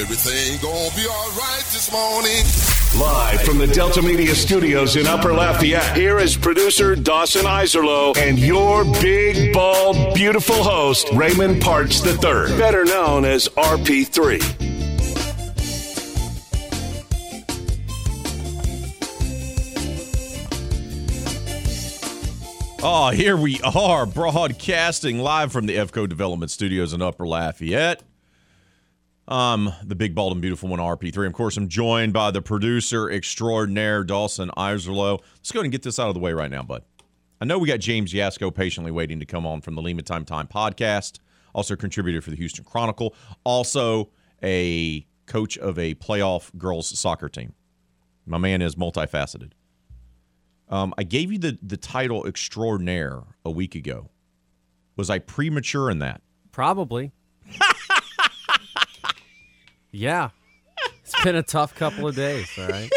everything gonna be all right this morning. Live from the Delta Media Studios in Upper Lafayette, here is producer Dawson Izerlo and your big, bald, beautiful host, Raymond Partsch the third, better known as R P three. Oh, here we are, broadcasting live from the E V C O Development Studios in Upper Lafayette. Um, the big, bald, and beautiful one, R P three. Of course, I'm joined by the producer extraordinaire, Dawson Izerlo. Let's go ahead and get this out of the way right now, bud. I know we got James Yasko patiently waiting to come on from the Lima Time Time podcast, also a contributor for the Houston Chronicle, also a coach of a playoff girls soccer team. My man is multifaceted. Um, I gave you the, the title extraordinaire a week ago. Was I premature in that? Probably. Yeah, it's been a tough couple of days, all right?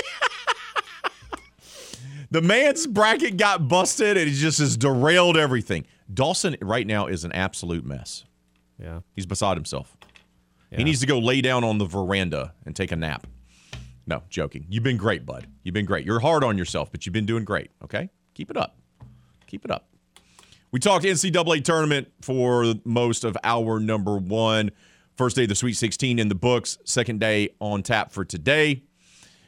The man's bracket got busted, and he just has derailed everything. Dawson right now is an absolute mess. Yeah. He's beside himself. Yeah. He needs to go lay down on the veranda and take a nap. No, joking. You've been great, bud. You've been great. You're hard on yourself, but you've been doing great, okay? Keep it up. Keep it up. We talked N C double A tournament for most of hour number one. First day of the Sweet sixteen in the books, second day on tap for today.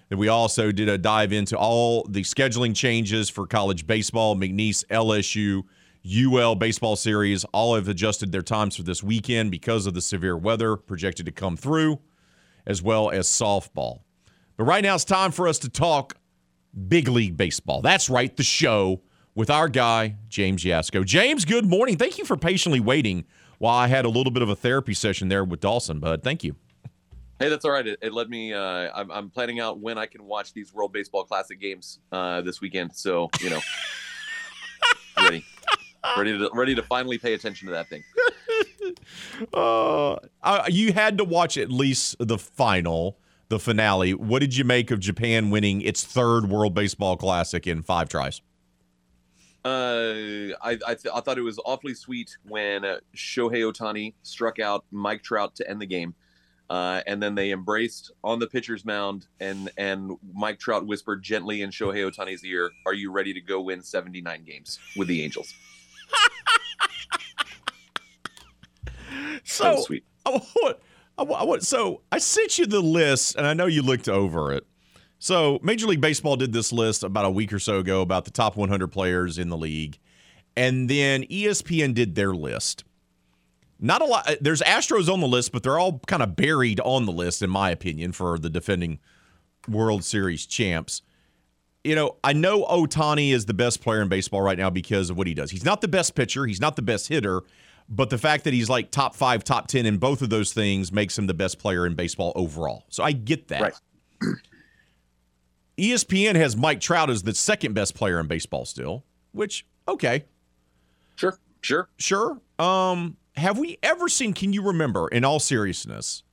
Then we also did a dive into all the scheduling changes for college baseball. McNeese, L S U, U L baseball series, all have adjusted their times for this weekend because of the severe weather projected to come through, as well as softball. But right now it's time for us to talk big league baseball. That's right, the show with our guy, James Yasko. James, good morning. Thank you for patiently waiting while I had a little bit of a therapy session there with Dawson, bud. Thank you. Hey, that's all right. It, it let me, uh, I'm, I'm planning out when I can watch these World Baseball Classic games uh, this weekend. So, you know, ready, ready to, ready to finally pay attention to that thing. uh, uh, you had to watch at least the final, the finale. What did you make of Japan winning its third World Baseball Classic in five tries? Uh, I I, th- I thought it was awfully sweet when uh, Shohei Ohtani struck out Mike Trout to end the game. Uh, and then they embraced on the pitcher's mound, and, and Mike Trout whispered gently in Shohei Ohtani's ear, "Are you ready to go win seventy-nine games with the Angels?" So oh, sweet. I want, I want, so I sent you the list, and I know you looked over it. So Major League Baseball did this list about a week or so ago about the top one hundred players in the league, and then E S P N did their list. Not a lot. There's Astros on the list, but they're all kind of buried on the list, in my opinion, for the defending World Series champs. You know, I know Ohtani is the best player in baseball right now because of what he does. He's not the best pitcher. He's not the best hitter. But the fact that he's like top five, top ten in both of those things makes him the best player in baseball overall. So I get that. Right. E S P N has Mike Trout as the second best player in baseball still, which, okay. Sure, sure, sure. Um... Have we ever seen, can you remember, in all seriousness,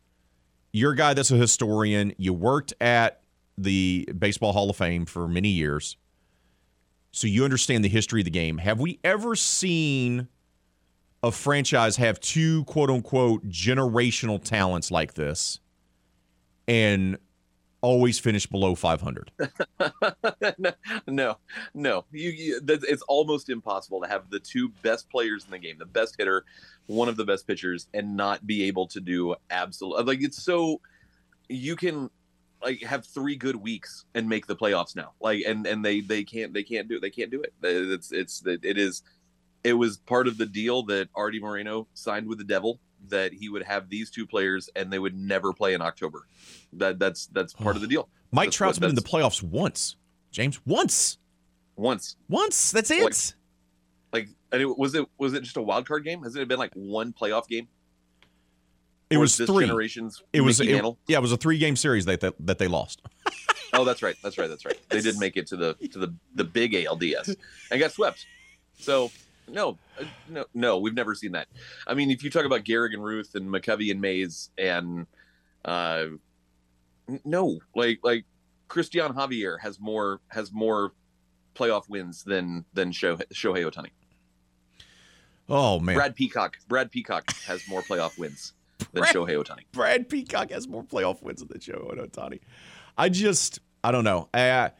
you're a guy that's a historian, you worked at the Baseball Hall of Fame for many years, so you understand the history of the game. Have we ever seen a franchise have two, quote-unquote, generational talents like this and always finish below five hundred? no, no. You, you, it's almost impossible to have the two best players in the game, the best hitter, one of the best pitchers, and not be able to do absolutely, like, it's so, you can like have three good weeks and make the playoffs now, like, and and they they can't they can't do it. they can't do it it's it's it is it was part of the deal that Artie Moreno signed with the devil, that he would have these two players and they would never play in October. That that's that's part of the deal. Mike that's Trout's what, been in the playoffs once, James. Once, once, once. That's it. Like, like and it, was it was it just a wild card game? Hasn't it been like one playoff game? It or was this three generations. It Mickey was it, yeah. It was a three game series that that, that they lost. Oh, that's right. That's right. That's right. They did make it to the to the the big A L D S and got swept. So. No, no, no. We've never seen that. I mean, if you talk about Gehrig and Ruth and McCovey and Mays and uh, no, like like Cristian Javier has more has more playoff wins than than Shohei, Shohei Ohtani. Oh man, Brad Peacock. Brad Peacock has more playoff wins than Brad, Shohei Ohtani. Brad Peacock has more playoff wins than Shohei Ohtani. I just, I don't know. Uh,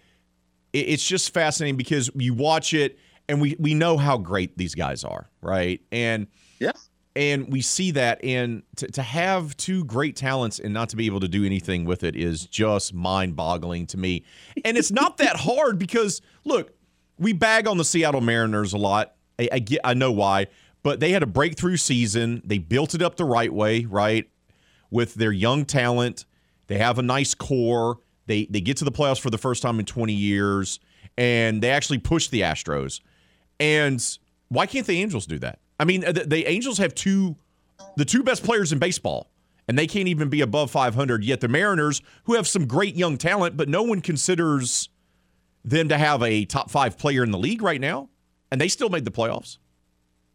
it, it's just fascinating because you watch it. And we, we know how great these guys are, right? And yeah. and we see that. And to, to have two great talents and not to be able to do anything with it is just mind-boggling to me. And it's not that hard because, look, we bag on the Seattle Mariners a lot. I, I, get, I know why. But they had a breakthrough season. They built it up the right way, right, with their young talent. They have a nice core. They, they get to the playoffs for the first time in twenty years. And they actually pushed the Astros. And why can't the Angels do that? I mean, the, the Angels have two, the two best players in baseball, and they can't even be above five hundred, yet the Mariners, who have some great young talent, but no one considers them to have a top five player in the league right now, and they still made the playoffs.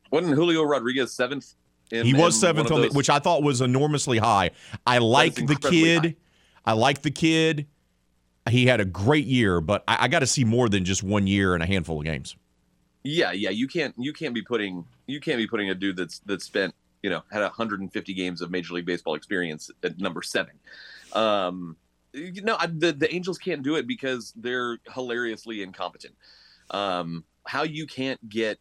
Wasn't Julio Rodriguez seventh? In, he was seventh, on the, which I thought was enormously high. I like the kid. High. I like the kid. He had a great year, but I, I got to see more than just one year and a handful of games. Yeah, yeah, you can't you can't be putting you can't be putting a dude that's that's spent, you know, had one hundred fifty games of Major League Baseball experience at number seven. Um, you know, I, the the Angels can't do it because they're hilariously incompetent. Um, how you can't get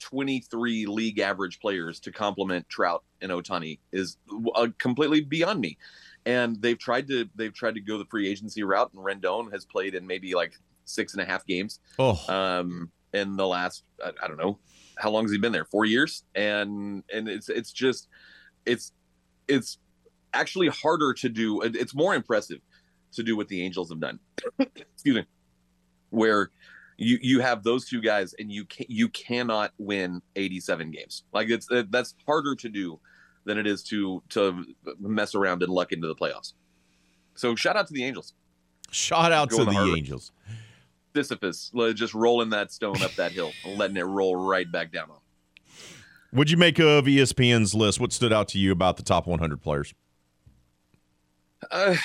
twenty-three league average players to complement Trout and Ohtani is uh, completely beyond me. And they've tried to they've tried to go the free agency route, and Rendon has played in maybe like six and a half games. Oh. Um, in the last, I, I don't know, how long has he been there? Four years, and and it's it's just it's it's actually harder to do. It's more impressive to do what the Angels have done. Excuse me, where you you have those two guys, and you can, you cannot win eighty-seven games. Like it's that's harder to do than it is to to mess around and luck into the playoffs. So shout out to the Angels. Shout out Going to, to the Harvard. Angels. Sisyphus, just rolling that stone up that hill, letting it roll right back down on. What'd you make of E S P N's list? What stood out to you about the top one hundred players? Uh,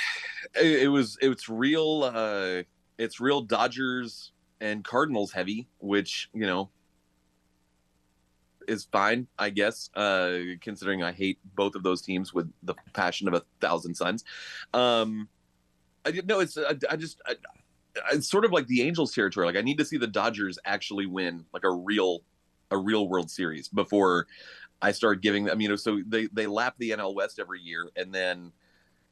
it, it was it's real. Uh, it's real Dodgers and Cardinals heavy, which you know is fine, I guess. Uh, considering I hate both of those teams with the passion of a thousand suns. Um, I didn't know it's. I, I just. I, it's sort of like the Angels territory. Like I need to see the Dodgers actually win like a real, a real World Series before I start giving them, you know, so they, they lap the N L West every year and then,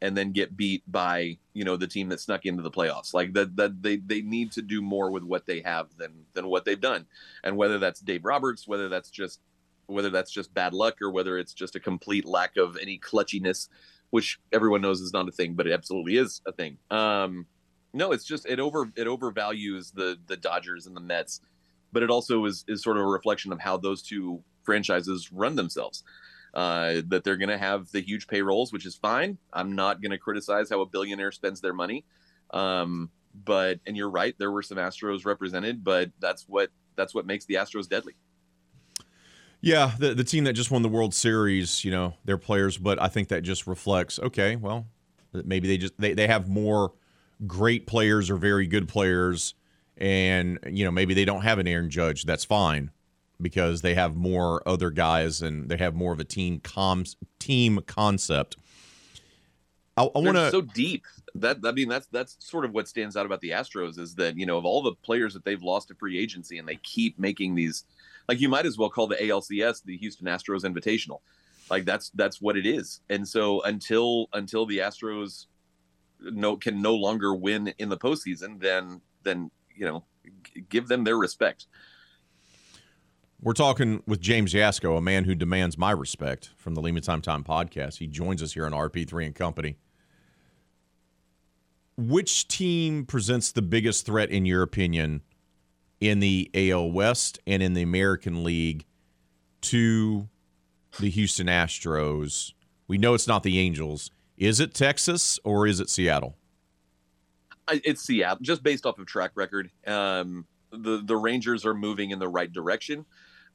and then get beat by, you know, the team that snuck into the playoffs. Like that, that they, they need to do more with what they have than, than what they've done. And whether that's Dave Roberts, whether that's just, whether that's just bad luck or whether it's just a complete lack of any clutchiness, which everyone knows is not a thing, but it absolutely is a thing. Um, No, it's just it over it overvalues the the Dodgers and the Mets, but it also is is sort of a reflection of how those two franchises run themselves. Uh, that they're going to have the huge payrolls, which is fine. I'm not going to criticize how a billionaire spends their money, um, but and you're right, there were some Astros represented, but that's what that's what makes the Astros deadly. Yeah, the the team that just won the World Series, you know, their players, but I think that just reflects okay, well, maybe they just they, they have more great players or very good players, and you know maybe they don't have an Aaron Judge. That's fine because they have more other guys and they have more of a team comms team concept. I, I want to so deep that I mean that's that's sort of what stands out about the Astros is that you know of all the players that they've lost to free agency and they keep making these like you might as well call the A L C S the Houston Astros Invitational. Like that's that's what it is. And so until until the Astros no can no longer win in the postseason, then then you know g- give them their respect. We're talking with James Yasko, a man who demands my respect, from the Lehman Time Time podcast. He joins us here on R P three and Company. Which team presents the biggest threat, in your opinion, in the A L West and in the American League to the Houston Astros? We know it's not the Angels. Is it Texas or is it Seattle? It's Seattle, just based off of track record. Um, the the Rangers are moving in the right direction,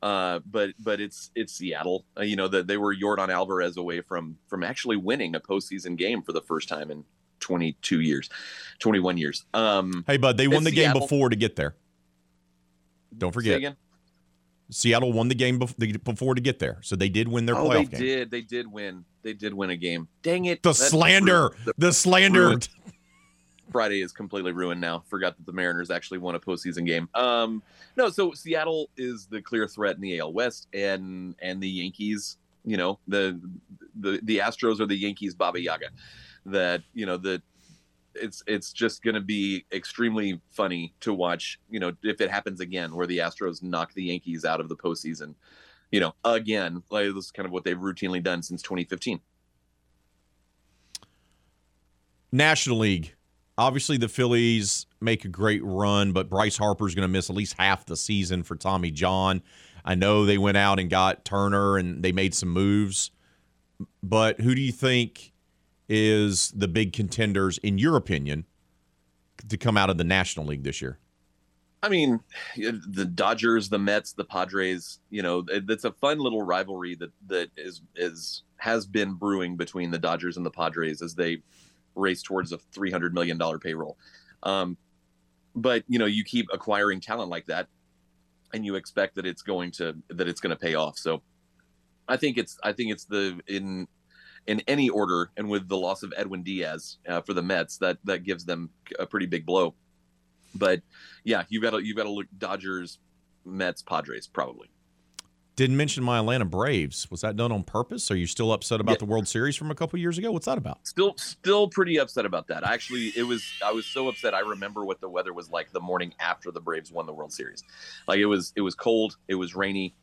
uh, but but it's it's Seattle. Uh, you know that they were Yordan Alvarez away from from actually winning a postseason game for the first time in twenty-two years, twenty-one years. Um, hey, bud, they won the Seattle. game before to get there. Don't forget. Say again? Seattle won the game before to get there, so they did win their oh, playoff game. Oh, they did. They did win. They did win a game. Dang it. The That's slander. Ruined. The, the slander. Ruined. Friday is completely ruined now. Forgot that the Mariners actually won a postseason game. Um, no, so Seattle is the clear threat in the A L West, and and the Yankees, you know, the the, the Astros are the Yankees Baba Yaga. That, you know, the it's it's just going to be extremely funny to watch, you know, if it happens again where the Astros knock the Yankees out of the postseason. You know, again, like, this is kind of what they've routinely done since twenty fifteen. National League. Obviously, the Phillies make a great run, but Bryce Harper's going to miss at least half the season for Tommy John. I know they went out and got Turner and they made some moves, but who do you think is the big contenders, in your opinion, to come out of the National League this year? I mean, the Dodgers, the Mets, the Padres, you know, that's a fun little rivalry that that is is has been brewing between the Dodgers and the Padres as they race towards a three hundred million dollars payroll. Um, but, you know, you keep acquiring talent like that and you expect that it's going to that it's going to pay off. So I think it's I think it's the in in any order. And with the loss of Edwin Diaz uh, for the Mets, that that gives them a pretty big blow. But yeah, you've got to you've got to look Dodgers, Mets, Padres probably. Didn't mention my Atlanta Braves. Was that done on purpose? Are you still upset about yeah. the World Series from a couple years ago? What's that about? Still, still pretty upset about that. I actually, it was I was so upset. I remember what the weather was like the morning after the Braves won the World Series. Like it was it was cold. It was rainy.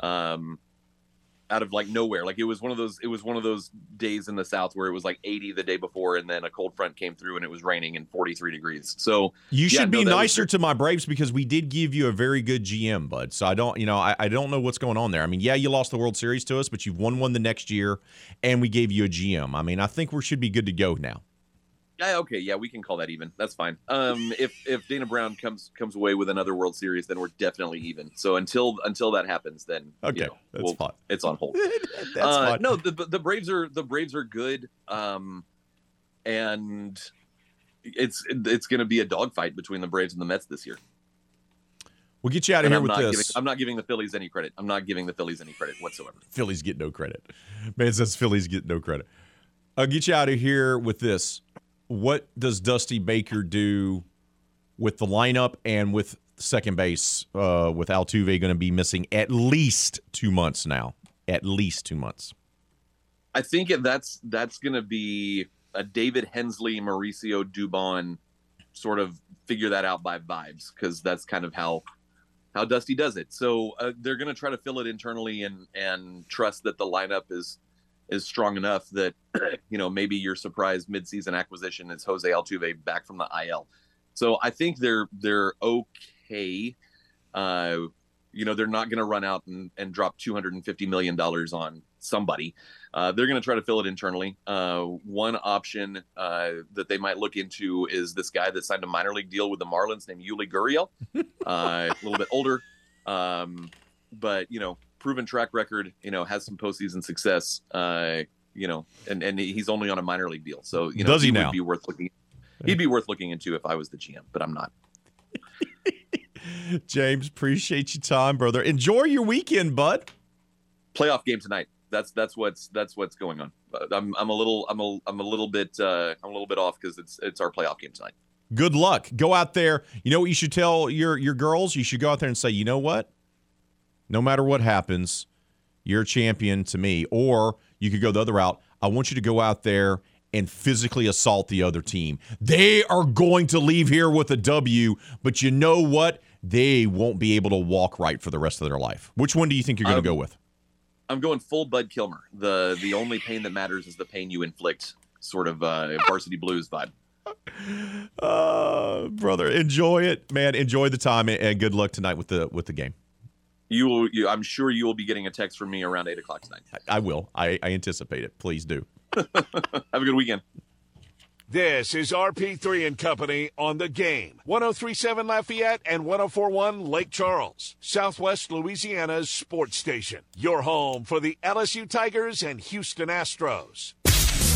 Um, out of like nowhere. Like it was one of those, it was one of those days in the South where it was like eighty the day before, and then a cold front came through and it was raining and forty-three degrees. So you should yeah, be no, nicer was- to my Braves, because we did give you a very good G M, bud. So I don't, you know, I, I don't know what's going on there. I mean, yeah, you lost the World Series to us, but you've won one the next year and we gave you a G M. I mean, I think we should be good to go now. Yeah, okay, yeah, we can call that even. That's fine. Um, if if Dana Brown comes comes away with another World Series, then we're definitely even. So until until that happens, then okay, you know, that's we'll, fine. It's on hold. That's uh, fine. No, the the Braves are the Braves are good, um, and it's it's going to be a dogfight between the Braves and the Mets this year. We'll get you out of and here I'm with this. Giving, I'm not giving the Phillies any credit. I'm not giving the Phillies any credit whatsoever. Phillies get no credit. Man says Phillies get no credit. I'll get you out of here with this. What does Dusty Baker do with the lineup and with second base, uh, with Altuve going to be missing at least two months now? At least two months. I think that's that's going to be a David Hensley, Mauricio Dubon sort of figure that out by vibes, because that's kind of how how Dusty does it. So uh, they're going to try to fill it internally and and trust that the lineup is – is strong enough that, you know, maybe your surprise midseason acquisition is Jose Altuve back from the I L. So I think they're they're okay. Uh, you know, they're not going to run out and, and drop two hundred fifty million dollars on somebody. Uh, they're going to try to fill it internally. Uh, one option uh, that they might look into is this guy that signed a minor league deal with the Marlins named Yuli Gurriel. Uh, a little bit older, um, but, you know, proven track record, you know, has some postseason success, uh, you know, and, and he's only on a minor league deal. So, you know, Does he, he now? would be worth looking. He'd be worth looking into if I was the G M, but I'm not. James, appreciate your time, brother. Enjoy your weekend, bud. Playoff game tonight. That's that's what's that's what's going on. I'm I'm a little I'm a I'm a little bit uh, I'm a little bit off because it's it's our playoff game tonight. Good luck. Go out there. You know what you should tell your your girls? You should go out there and say, you know what? No matter what happens, you're a champion to me. Or you could go the other route. I want you to go out there and physically assault the other team. They are going to leave here with a W, but you know what? They won't be able to walk right for the rest of their life. Which one do you think you're going to go with? I'm going full Bud Kilmer. The the only pain that matters is the pain you inflict, sort of uh, Varsity Blues vibe. Uh, brother, enjoy it, man. Enjoy the time, and good luck tonight with the with the game. You will. You, I'm sure you will be getting a text from me around eight o'clock tonight. I, I will. I, I anticipate it. Please do. Have a good weekend. This is R P three and Company on The Game. ten thirty-seven Lafayette and ten forty-one Lake Charles, Southwest Louisiana's sports station. Your home for the L S U Tigers and Houston Astros.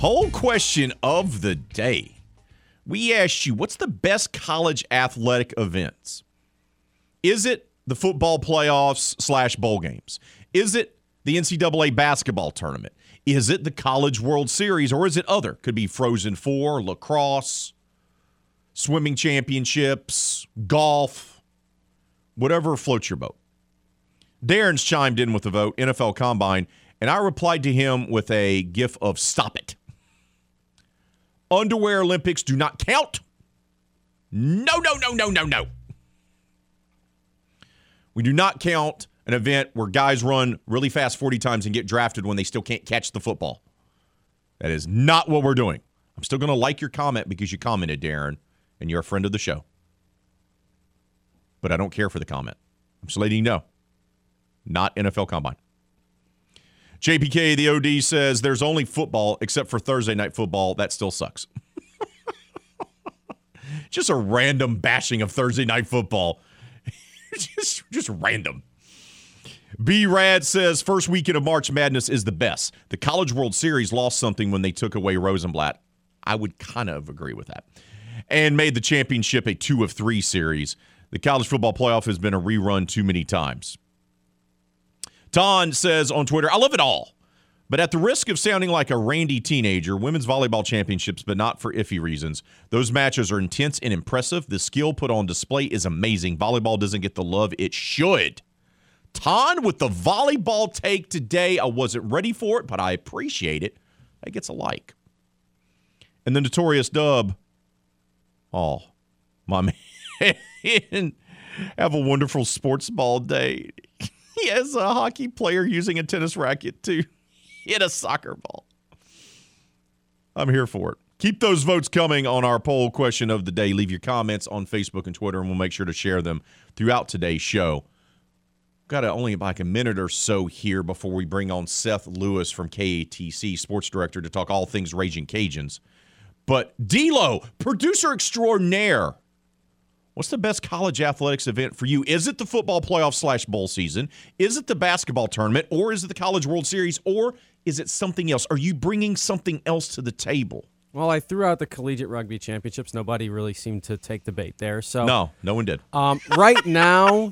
Poll question of the day. We asked you, what's the best college athletic events? Is it the football playoffs slash bowl games? Is it the N C double A basketball tournament? Is it the College World Series, or is it other? Could be Frozen Four, lacrosse, swimming championships, golf, whatever floats your boat. Darren's chimed in with a vote, N F L Combine, and I replied to him with a gif of stop it. Underwear Olympics do not count. No, no, no, no, no, no. We do not count an event where guys run really fast forty times and get drafted when they still can't catch the football. That is not what we're doing. I'm still going to like your comment because you commented, Darren, and you're a friend of the show. But I don't care for the comment. I'm just letting you know. Not N F L Combine. J P K, the O D, says there's only football except for Thursday night football. That still sucks. Just a random bashing of Thursday night football. just, just random. B-Rad says first weekend of March Madness is the best. The College World Series lost something when they took away Rosenblatt. I would kind of agree with that. and made the championship a two of three series. The college football playoff has been a rerun too many times. Ton says on Twitter, I love it all, but at the risk of sounding like a randy teenager, women's volleyball championships, but not for iffy reasons. Those matches are intense and impressive. The skill put on display is amazing. Volleyball doesn't get the love it should. Ton with the volleyball take today. I wasn't ready for it, but I appreciate it. That gets a like. And the Notorious Dub. Oh, my man. Have a wonderful sports ball day. He has a hockey player using a tennis racket to hit a soccer ball. I'm here for it. Keep those votes coming on our poll question of the day. Leave your comments on Facebook and Twitter, and we'll make sure to share them throughout today's show. Got to only like a minute or so here before we bring on Seth Lewis from K A T C, sports director, to talk all things Raging Cajuns. But D-Lo, producer extraordinaire, what's the best college athletics event for you? Is it the football playoff slash bowl season? Is it the basketball tournament? Or is it the College World Series? Or is it something else? Are you bringing something else to the table? Well, I threw out the collegiate rugby championships. Nobody really seemed to take the bait there. So no, no one did. Um, right now...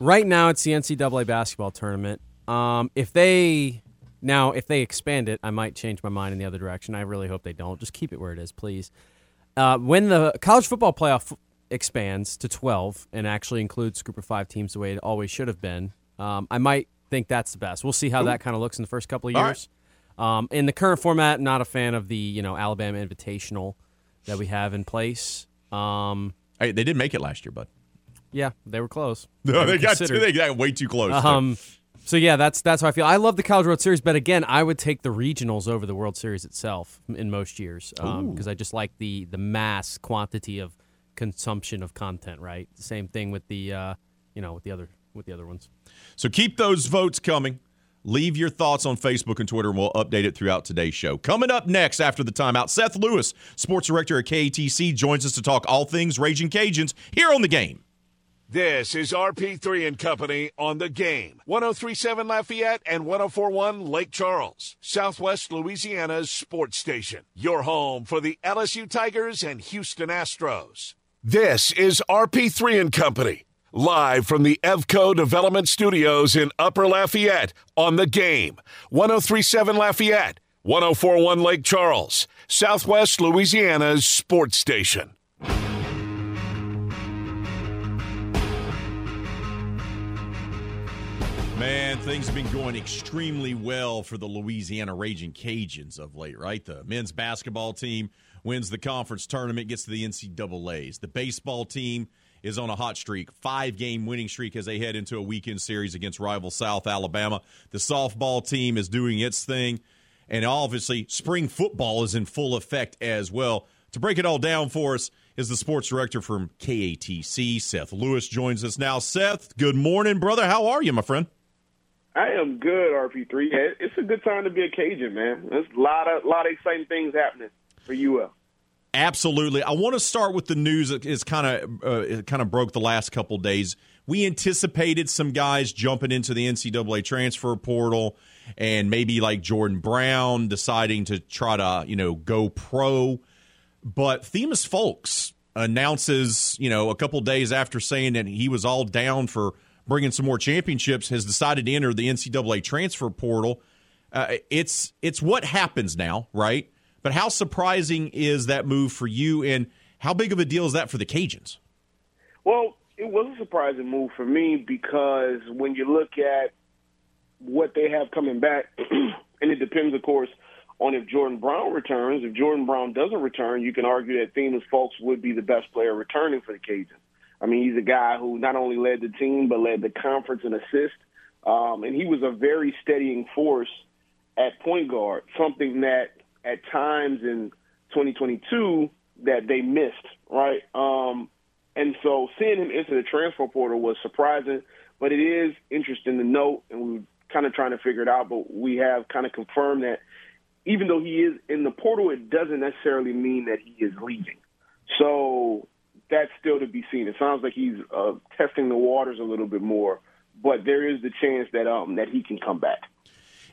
Right now, it's the N C double A basketball tournament. Um, if they now, if they expand it, I might change my mind in the other direction. I really hope they don't. Just keep it where it is, please. Uh, when the college football playoff f- expands to twelve and actually includes group of five teams the way it always should have been, um, I might think that's the best. We'll see how Ooh. that kind of looks in the first couple of years. Right. Um, in the current format, not a fan of the you know Alabama Invitational that we have in place. Um, hey, they did make it last year, bud. Yeah, they were close. No, they, they, got too, they got way too close. Um, so, yeah, that's that's how I feel. I love the College World Series, but, again, I would take the regionals over the World Series itself in most years because um, I just like the, the mass quantity of consumption of content, right? Same thing with the, uh, you know, with the other with the other ones. So keep those votes coming. Leave your thoughts on Facebook and Twitter, and we'll update it throughout today's show. Coming up next after the timeout, Seth Lewis, sports director at K A T C, joins us to talk all things Raging Cajuns here on The Game. This is R P three and Company on The Game. one oh three point seven Lafayette and one oh four point one Lake Charles, Southwest Louisiana's sports station. Your home for the L S U Tigers and Houston Astros. This is R P three and Company, live from the E V C O Development Studios in Upper Lafayette on The Game. one oh three point seven Lafayette, one oh four point one Lake Charles, Southwest Louisiana's sports station. Man, things have been going extremely well for the Louisiana Raging Cajuns of late, right? The men's basketball team wins the conference tournament, gets to the N C double A's. The baseball team is on a hot streak, five-game winning streak as they head into a weekend series against rival South Alabama. The softball team is doing its thing, and obviously spring football is in full effect as well. To break it all down for us is the sports director from K A T C, Seth Lewis, joins us now. Seth, good morning, brother. How are you, my friend? I am good, R P three. It's a good time to be a Cajun, man. There's a lot of, lot of exciting things happening for U L. Absolutely. I want to start with the news that is kind of, uh, it kind of broke the last couple days. We anticipated some guys jumping into the N C double A transfer portal and maybe like Jordan Brown deciding to try to, you know, go pro. But Themis Folks announces, you know, a couple days after saying that he was all down for bringing some more championships, has decided to enter the N C double A transfer portal. Uh, it's it's what happens now, right? But how surprising is that move for you, and how big of a deal is that for the Cajuns? Well, it was a surprising move for me because when you look at what they have coming back, and it depends, of course, on if Jordan Brown returns. If Jordan Brown doesn't return, you can argue that Themis Folks would be the best player returning for the Cajuns. I mean, he's a guy who not only led the team, but led the conference in assists. Um, and he was a very steadying force at point guard, something that at times in twenty twenty-two that they missed, right? Um, and so seeing him enter the transfer portal was surprising, but it is interesting to note, and we were kind of trying to figure it out, but we have kind of confirmed that even though he is in the portal, it doesn't necessarily mean that he is leaving. So that's still to be seen. It sounds like he's uh, testing the waters a little bit more, but there is the chance that um, that he can come back.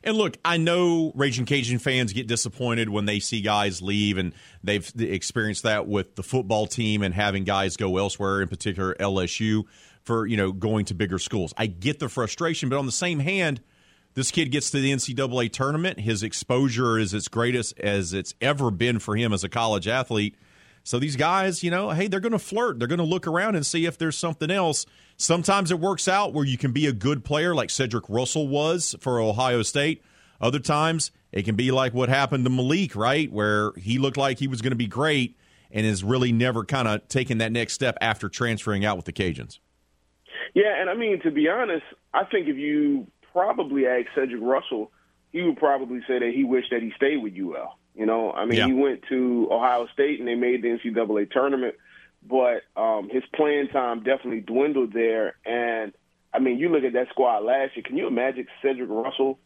And look, I know Raging Cajun fans get disappointed when they see guys leave, and they've experienced that with the football team and having guys go elsewhere, in particular L S U, for, you know, going to bigger schools. I get the frustration, but on the same hand, this kid gets to the N C double A tournament. His exposure is as great as it's ever been for him as a college athlete. So these guys, you know, hey, they're going to flirt. They're going to look around and see if there's something else. Sometimes it works out where you can be a good player like Cedric Russell was for Ohio State. Other times it can be like what happened to Malik, right, where he looked like he was going to be great and is really never kind of taking that next step after transferring out with the Cajuns. Yeah, and I mean, to be honest, I think if you probably asked Cedric Russell, he would probably say that he wished that he stayed with U L. You know, I mean, yeah. he went to Ohio State and they made the N C double A tournament, but um, his playing time definitely dwindled there. And, I mean, you look at that squad last year, can you imagine Cedric Russell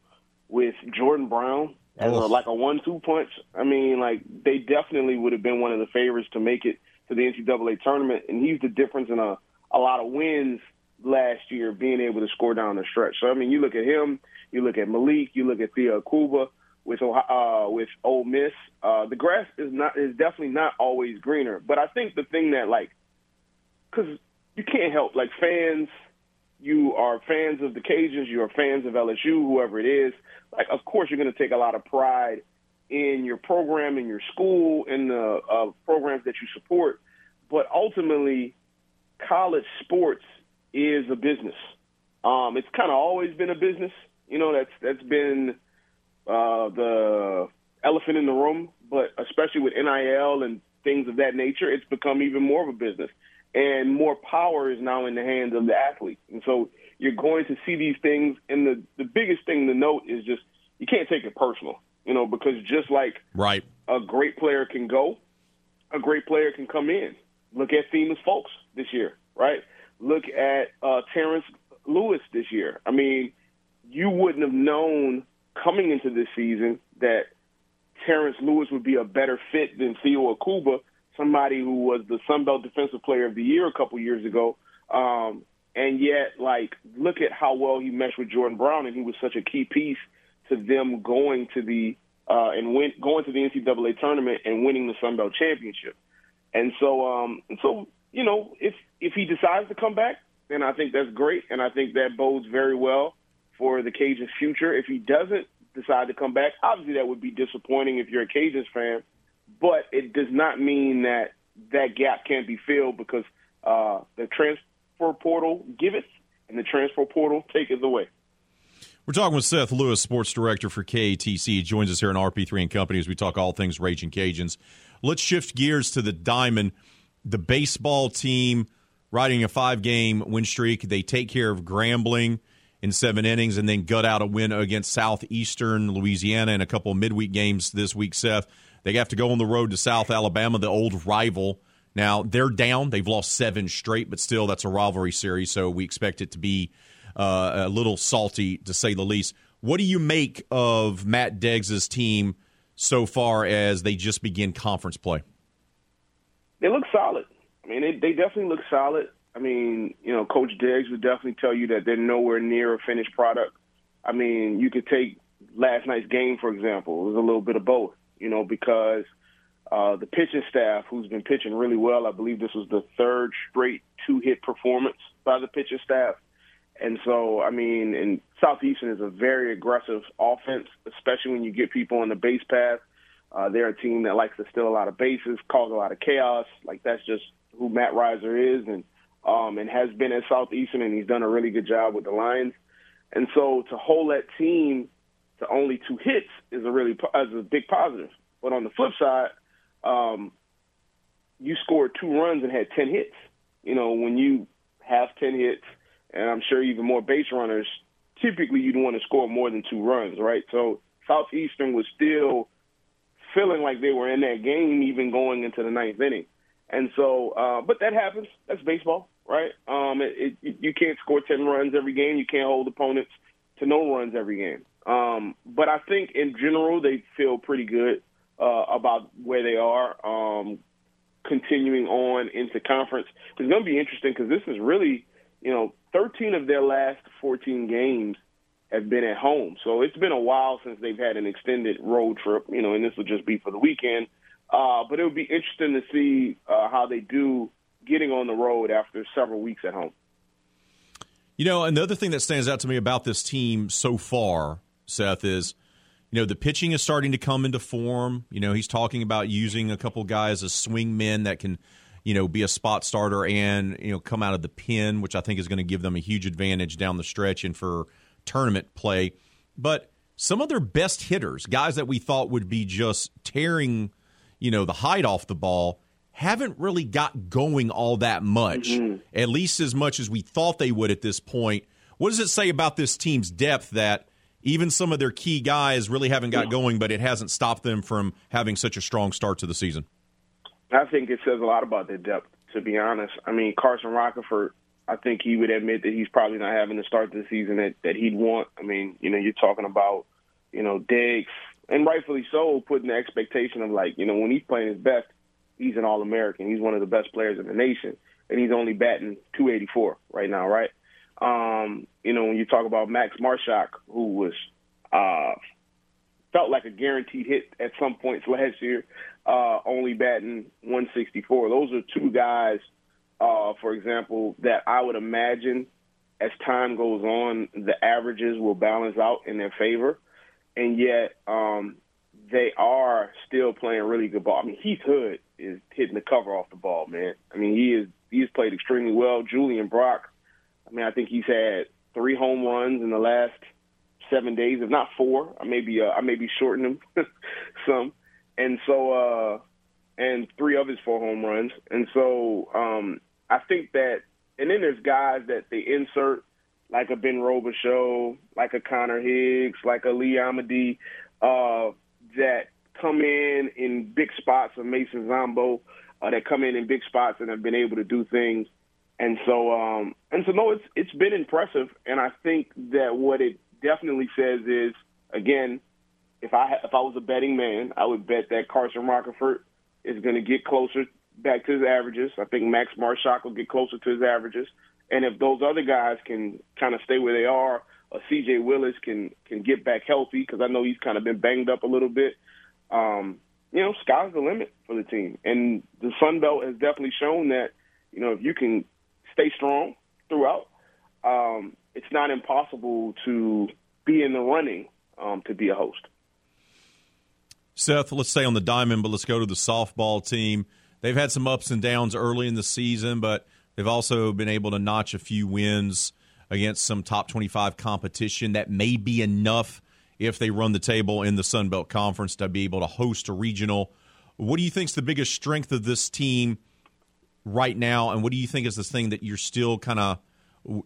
with Jordan Brown as a, like a one two punch? I mean, like, they definitely would have been one of the favorites to make it to the N C double A tournament, and he's the difference in a, a lot of wins last year, being able to score down the stretch. So, I mean, you look at him, you look at Malik, you look at Theo Akuba with uh, with Ole Miss. Uh, the grass is not is definitely not always greener. But I think the thing that, like, because you can't help, like, fans, you are fans of the Cajuns, you are fans of L S U, whoever it is. Like, of course, you're going to take a lot of pride in your program, in your school, in the uh, programs that you support. But ultimately, college sports is a business. Um, it's kind of always been a business. You know, that's that's been uh, the elephant in the room, but especially with N I L and things of that nature, it's become even more of a business. And more power is now in the hands of the athlete. And so you're going to see these things, and the, the biggest thing to note is just you can't take it personal, you know, because just like right. a great player can go, a great player can come in. Look at Themis Folks this year, right? Look at uh, Terrence Lewis this year. I mean, you wouldn't have known coming into this season that Terrence Lewis would be a better fit than Theo Akuba, somebody who was the Sun Belt Defensive Player of the Year a couple years ago. Um, and yet, like, look at how well he meshed with Jordan Brown, and he was such a key piece to them going to the uh, and win, going to the N C double A tournament and winning the Sun Belt Championship. And so, um, and so. You know, if if he decides to come back, then I think that's great, and I think that bodes very well for the Cajuns' future. If he doesn't decide to come back, obviously that would be disappointing if you're a Cajuns fan, but it does not mean that that gap can't be filled because uh, the transfer portal giveth and the transfer portal taketh away. We're talking with Seth Lewis, sports director for K A T C. He joins us here on R P three and Company as we talk all things Raging Cajuns. Let's shift gears to the Diamond. The baseball team riding a five-game win streak. They take care of Grambling in seven innings and then gut out a win against Southeastern Louisiana in a couple of midweek games this week, Seth. They have to go on the road to South Alabama, the old rival. Now, they're down. They've lost seven straight, but still that's a rivalry series, so we expect it to be uh, a little salty, to say the least. What do you make of Matt Deggs' team so far as they just begin conference play? They look solid. I mean, they, they definitely look solid. I mean, you know, Coach Diggs would definitely tell you that they're nowhere near a finished product. I mean, you could take last night's game, for example. It was a little bit of both, you know, because uh, the pitching staff, who's been pitching really well, I believe this was the third straight two-hit performance by the pitching staff. And so, I mean, and Southeastern is a very aggressive offense, especially when you get people on the base path. Uh, they're a team that likes to steal a lot of bases, cause a lot of chaos. Like, that's just who Matt Reiser is and um, and has been at Southeastern, and he's done a really good job with the Lions. And so to hold that team to only two hits is a really is a big positive. But on the flip side, um, you scored two runs and had ten hits. You know, when you have ten hits, and I'm sure even more base runners, typically you'd want to score more than two runs, right? So Southeastern was still – feeling like they were in that game even going into the ninth inning. And so, uh, but that happens. That's baseball, right? Um, it, it, you can't score ten runs every game. You can't hold opponents to no runs every game. Um, but I think in general they feel pretty good uh, about where they are um, continuing on into conference. It's going to be interesting because this is really, you know, thirteen of their last fourteen games have been at home. So it's been a while since they've had an extended road trip, you know, and this will just be for the weekend. Uh, but it would be interesting to see uh, how they do getting on the road after several weeks at home. You know, and the other thing that stands out to me about this team so far, Seth, is, you know, the pitching is starting to come into form. You know, he's talking about using a couple guys as swing men that can, you know, be a spot starter and, you know, come out of the pen, which I think is going to give them a huge advantage down the stretch and for tournament play. But some of their best hitters, guys that we thought would be just tearing, you know, the hide off the ball, haven't really got going all that much, mm-hmm. at least as much as we thought they would at this point. What does it say about this team's depth that even some of their key guys really haven't got going, but it hasn't stopped them from having such a strong start to the season? I think it says a lot about their depth, to be honest. I mean, Carson Rockefeller, I think he would admit that he's probably not having the start to the season that, that he'd want. I mean, you know, you're talking about, you know, Diggs, and rightfully so, putting the expectation of, like, you know, when he's playing his best, he's an All-American. He's one of the best players in the nation, and he's only batting two eighty-four right now, right? Um, you know, when you talk about Max Marshak, who was uh, felt like a guaranteed hit at some points last year, uh, only batting one sixty-four. Those are two guys, uh, for example, that I would imagine as time goes on, the averages will balance out in their favor, and yet um, they are still playing really good ball. I mean, Heath Hood is hitting the cover off the ball, man. I mean, he is he's played extremely well. Julian Brock, I mean, I think he's had three home runs in the last seven days, if not four. I may be, uh, I may be shortening him some. And so, uh, and three of his four home runs. And so um, I think that, and then there's guys that they insert, like a Ben Robichaux, like a Connor Higgs, like a Lee Amedee, uh, that come in in big spots, of Mason Zombo, uh, that come in in big spots and have been able to do things. And so, um, and so, no, it's it's been impressive, and I think that what it definitely says is, again, if I ha- if I was a betting man, I would bet that Carson Rockefeller is going to get closer back to his averages. I think Max Marshak will get closer to his averages, and if those other guys can kind of stay where they are, or C J Willis can can get back healthy, because I know he's kind of been banged up a little bit. Um, you know, sky's the limit for the team, and the Sun Belt has definitely shown that, you know, if you can stay strong throughout, um, it's not impossible to be in the running um, to be a host. Seth, let's stay on the diamond, but let's go to the softball team. They've had some ups and downs early in the season, but they've also been able to notch a few wins against some top twenty-five competition that may be enough if they run the table in the Sun Belt Conference to be able to host a regional. What do you think is the biggest strength of this team right now, and what do you think is the thing that you're still kind of,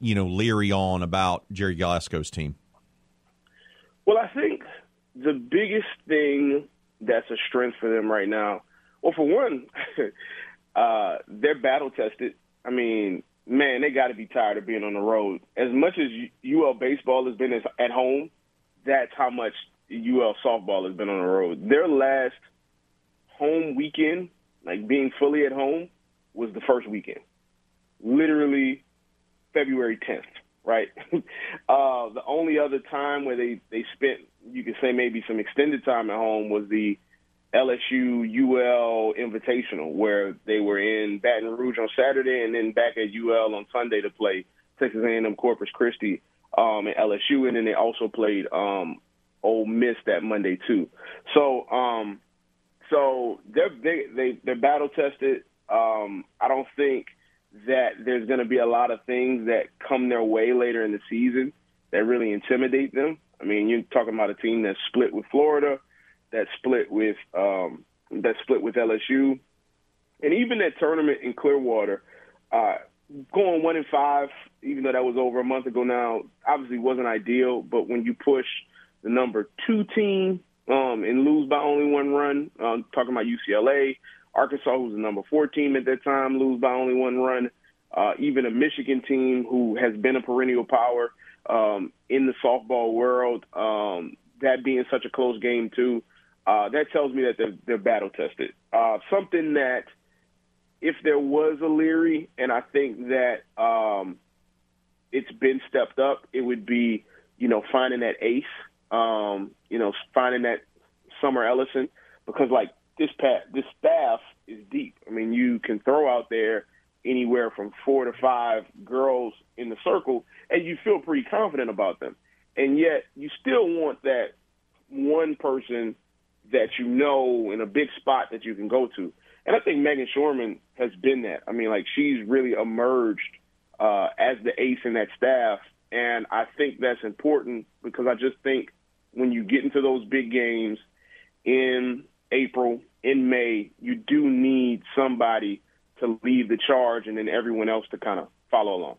you know, leery on about Jerry Glasgow's team? Well, I think the biggest thing that's a strength for them right now, well, for one, uh, they're battle-tested. I mean, man, they got to be tired of being on the road. As much as U L baseball has been at home, that's how much U L softball has been on the road. Their last home weekend, like being fully at home, was the first weekend, literally February tenth, right? uh, the only other time where they, they spent, you could say maybe some extended time at home, was the L S U U L Invitational, where they were in Baton Rouge on Saturday and then back at U L on Sunday to play Texas A and M Corpus Christi um, and L S U, and then they also played um, Ole Miss that Monday too. So, um, so they're they, they they're battle tested. Um, I don't think that there's going to be a lot of things that come their way later in the season that really intimidate them. I mean, you're talking about a team that's split with Florida, that split with um, that split with L S U, and even that tournament in Clearwater, uh, going one and five, even though that was over a month ago now, obviously wasn't ideal. But when you push the number two team um, and lose by only one run, uh, talking about U C L A. Arkansas, who was the number four team at that time, lose by only one run. Uh, even a Michigan team who has been a perennial power um, in the softball world, um, that being such a close game too, uh, that tells me that they're, they're battle-tested. Uh, something that, if there was a leery, and I think that um, it's been stepped up, it would be you know, finding that ace, um, you know, finding that Summer Ellison, because like this path, this staff is deep. I mean, you can throw out there anywhere from four to five girls in the circle, and you feel pretty confident about them. And yet you still want that one person that you know in a big spot that you can go to. And I think Megan Shorman has been that. I mean, like, she's really emerged uh, as the ace in that staff, and I think that's important because I just think when you get into those big games in April, in May, you do need somebody to lead the charge and then everyone else to kind of follow along.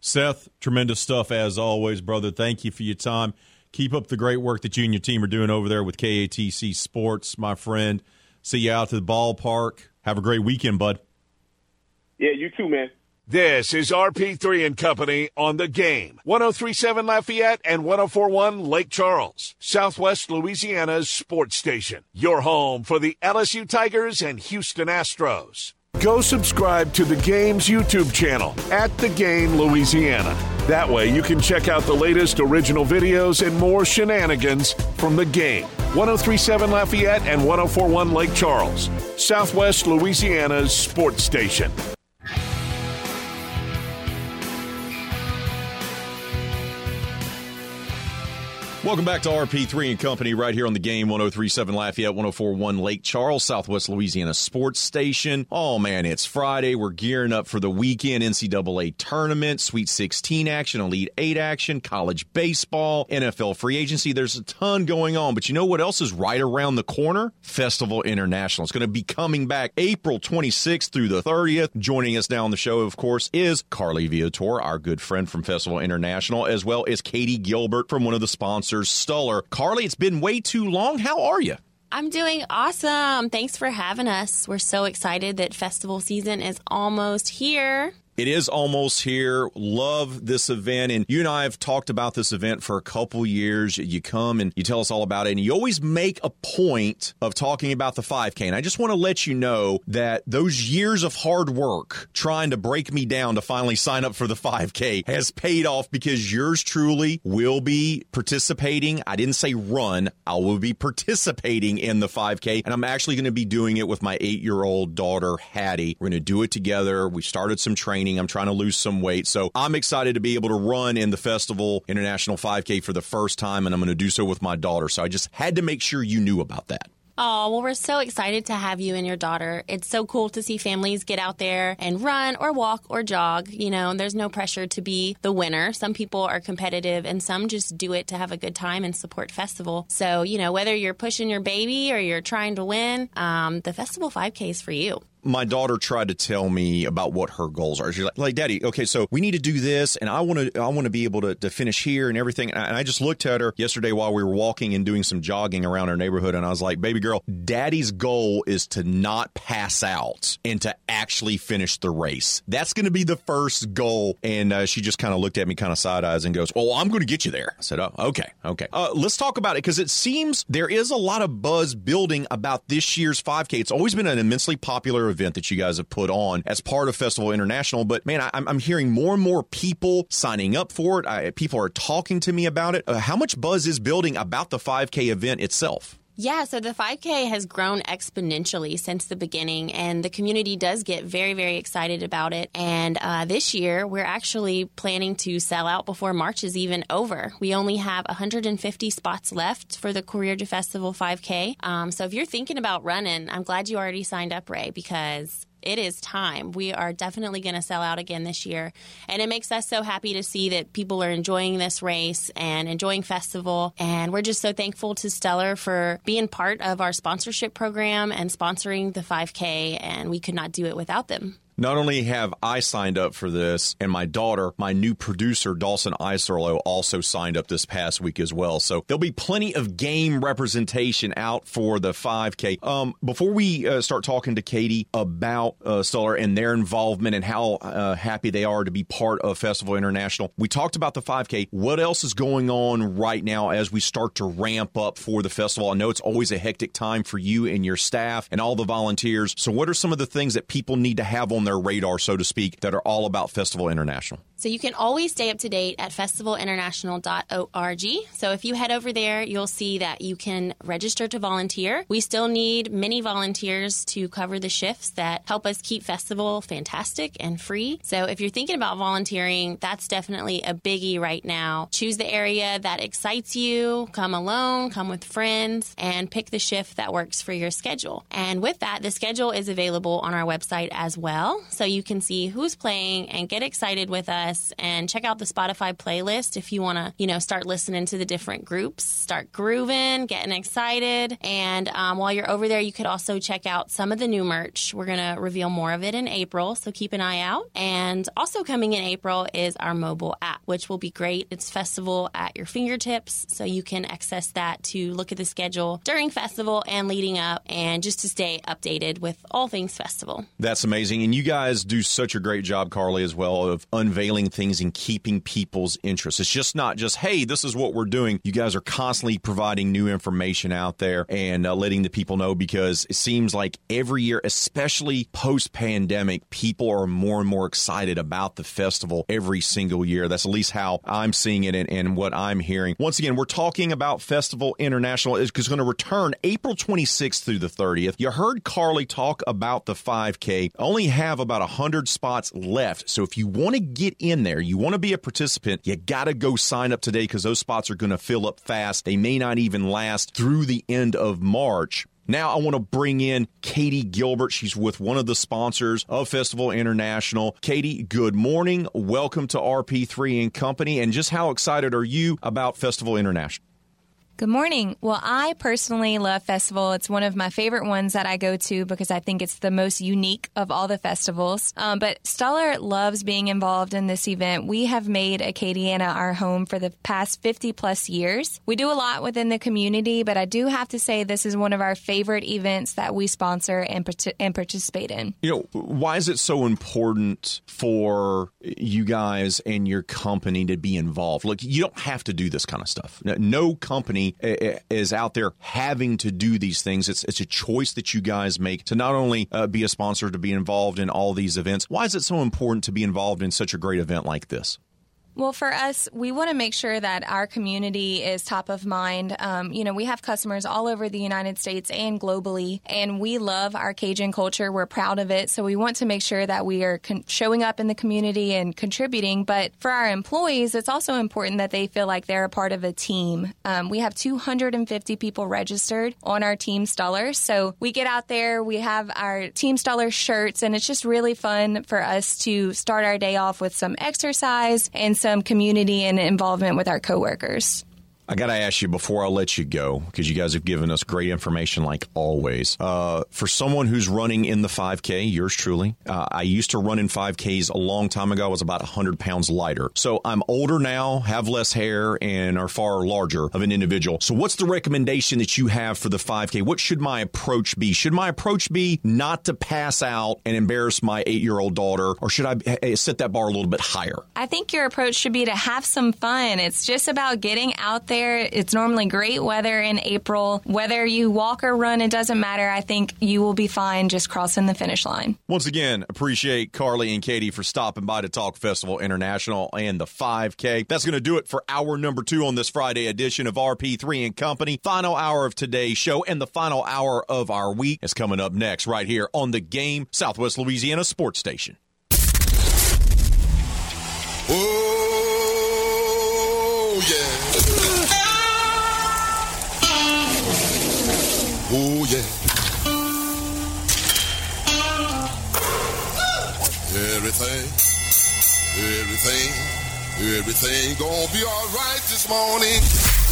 Seth, tremendous stuff as always, brother. Thank you for your time. Keep up the great work that you and your team are doing over there with K A T C Sports, my friend. See you out to the ballpark. Have a great weekend, bud. Yeah, you too, man. This is R P three and Company on The Game. one oh three point seven Lafayette and one oh four point one Lake Charles, Southwest Louisiana's sports station. Your home for the L S U Tigers and Houston Astros. Go subscribe to The Game's YouTube channel, at The Game Louisiana. That way you can check out the latest original videos and more shenanigans from The Game. one oh three point seven Lafayette and one oh four point one Lake Charles, Southwest Louisiana's sports station. Welcome back to R P three and Company right here on The Game, one oh three point seven Lafayette, one oh four point one Lake Charles, Southwest Louisiana sports station. Oh, man, it's Friday. We're gearing up for the weekend. N C double A tournament, Sweet sixteen action, Elite eight action, college baseball, N F L free agency. There's a ton going on. But you know what else is right around the corner? Festival International. It's going to be coming back April twenty-sixth through the thirtieth. Joining us now on the show, of course, is Carly Viator, our good friend from Festival International, as well as Katie Gilbert from one of the sponsors, Stuller. Carly, it's been way too long. How are you? I'm doing awesome. Thanks for having us. We're so excited that festival season is almost here. It is almost here. Love this event. And you and I have talked about this event for a couple years. You come and you tell us all about it. And you always make a point of talking about the five K. And I just want to let you know that those years of hard work trying to break me down to finally sign up for the five K has paid off, because yours truly will be participating. I didn't say run. I will be participating in the five K. And I'm actually going to be doing it with my eight-year-old daughter, Hattie. We're going to do it together. We started some training. I'm trying to lose some weight. So I'm excited to be able to run in the Festival International five K for the first time, and I'm going to do so with my daughter. So I just had to make sure you knew about that. Oh, well, we're so excited to have you and your daughter. It's so cool to see families get out there and run or walk or jog. You know, there's no pressure to be the winner. Some people are competitive and some just do it to have a good time and support festival. So, you know, whether you're pushing your baby or you're trying to win, um, the Festival five K is for you. My daughter tried to tell me about what her goals are. She's like, like, Daddy, okay, so we need to do this, and I want to I want to be able to, to finish here and everything. And I, and I just looked at her yesterday while we were walking and doing some jogging around our neighborhood, and I was like, baby girl, Daddy's goal is to not pass out and to actually finish the race. That's going to be the first goal. And uh, she just kind of looked at me kind of side-eyes and goes, well, I'm going to get you there. I said, oh, okay, okay. Uh, let's talk about it, because it seems there is a lot of buzz building about this year's five K. It's always been an immensely popular event that you guys have put on as part of Festival International, but man, I, I'm hearing more and more people signing up for it. I, people are talking to me about it. Uh, how much buzz is building about the five K event itself? Yeah, so the five K has grown exponentially since the beginning, and the community does get very, very excited about it. And uh, this year, we're actually planning to sell out before March is even over. We only have one hundred fifty spots left for the Career to Festival five K. Um, so if you're thinking about running, I'm glad you already signed up, Ray, because it is time. We are definitely going to sell out again this year. And it makes us so happy to see that people are enjoying this race and enjoying festival. And we're just so thankful to Stellar for being part of our sponsorship program and sponsoring the five K. And we could not do it without them. Not only have I signed up for this, and my daughter, my new producer, Dawson Izerlo, also signed up this past week as well. So there'll be plenty of game representation out for the five K. Um, before we uh, start talking to Katie about uh, Stellar and their involvement and how uh, happy they are to be part of Festival International, we talked about the five K. What else is going on right now as we start to ramp up for the festival? I know it's always a hectic time for you and your staff and all the volunteers. So what are some of the things that people need to have on their radar, so to speak, that are all about Festival International? So you can always stay up to date at festival international dot org. So if you head over there, you'll see that you can register to volunteer. We still need many volunteers to cover the shifts that help us keep Festival fantastic and free. So if you're thinking about volunteering, that's definitely a biggie right now. Choose the area that excites you. Come alone, come with friends, and pick the shift that works for your schedule. And with that, the schedule is available on our website as well. So you can see who's playing and get excited with us, and check out the Spotify playlist if you want to, you know, start listening to the different groups, start grooving, getting excited. And um, while you're over there, you could also check out some of the new merch. We're going to reveal more of it in April, so keep an eye out. And also coming in April is our mobile app, which will be great. It's Festival at your fingertips, so you can access that to look at the schedule during Festival and leading up, and just to stay updated with all things Festival. That's amazing. And you guys do such a great job, Carly, as well, of unveiling things and keeping people's interest. It's just not just, hey, this is what we're doing. You guys are constantly providing new information out there and uh, letting the people know, because it seems like every year, especially post-pandemic, people are more and more excited about the festival every single year. That's at least how I'm seeing it and, and what I'm hearing. Once again, we're talking about Festival International. It's going to return April twenty-sixth through the thirtieth. You heard Carly talk about the five K. Only have about one hundred spots left. So if you want to get in there, you want to be a participant, you got to go sign up today, because those spots are going to fill up fast. They may not even last through the end of March. Now I want to bring in Katie Gilbert. She's with one of the sponsors of Festival International. Katie, good morning. Welcome to R P three and Company. And just how excited are you about Festival International? Good morning. Well, I personally love Festival. It's one of my favorite ones that I go to because I think it's the most unique of all the festivals. Um, but Stoller loves being involved in this event. We have made Acadiana our home for the past fifty plus years. We do a lot within the community, but I do have to say this is one of our favorite events that we sponsor and, part- and participate in. You know, why is it so important for you guys and your company to be involved? Look, you don't have to do this kind of stuff. No company is out there having to do these things. It's it's a choice that you guys make to not only uh, be a sponsor, to be involved in all these events. Why is it so important to be involved in such a great event like this? Well, for us, we want to make sure that our community is top of mind. Um, you know, we have customers all over the United States and globally, and we love our Cajun culture. We're proud of it. So we want to make sure that we are con- showing up in the community and contributing. But for our employees, it's also important that they feel like they're a part of a team. Um, we have two hundred fifty people registered on our Team Stoller. So we get out there, we have our Team Stoller shirts, and it's just really fun for us to start our day off with some exercise and some community and involvement with our coworkers. I got to ask you before I let you go, because you guys have given us great information like always. Uh, for someone who's running in the five K, yours truly, uh, I used to run in five Ks a long time ago. I was about one hundred pounds lighter. So I'm older now, have less hair, and are far larger of an individual. So what's the recommendation that you have for the five K? What should my approach be? Should my approach be not to pass out and embarrass my eight-year-old daughter, or should I set that bar a little bit higher? I think your approach should be to have some fun. It's just about getting out there. It's normally great weather in April. Whether you walk or run, it doesn't matter. I think you will be fine just crossing the finish line. Once again, appreciate Carly and Katie for stopping by to talk Festival International and the five K. That's going to do it for hour number two on this Friday edition of R P three and Company. Final hour of today's show and the final hour of our week is coming up next right here on The Game, Southwest Louisiana Sports Station. Oh, yeah. Oh, yeah. Everything, everything, everything gonna be all right this morning.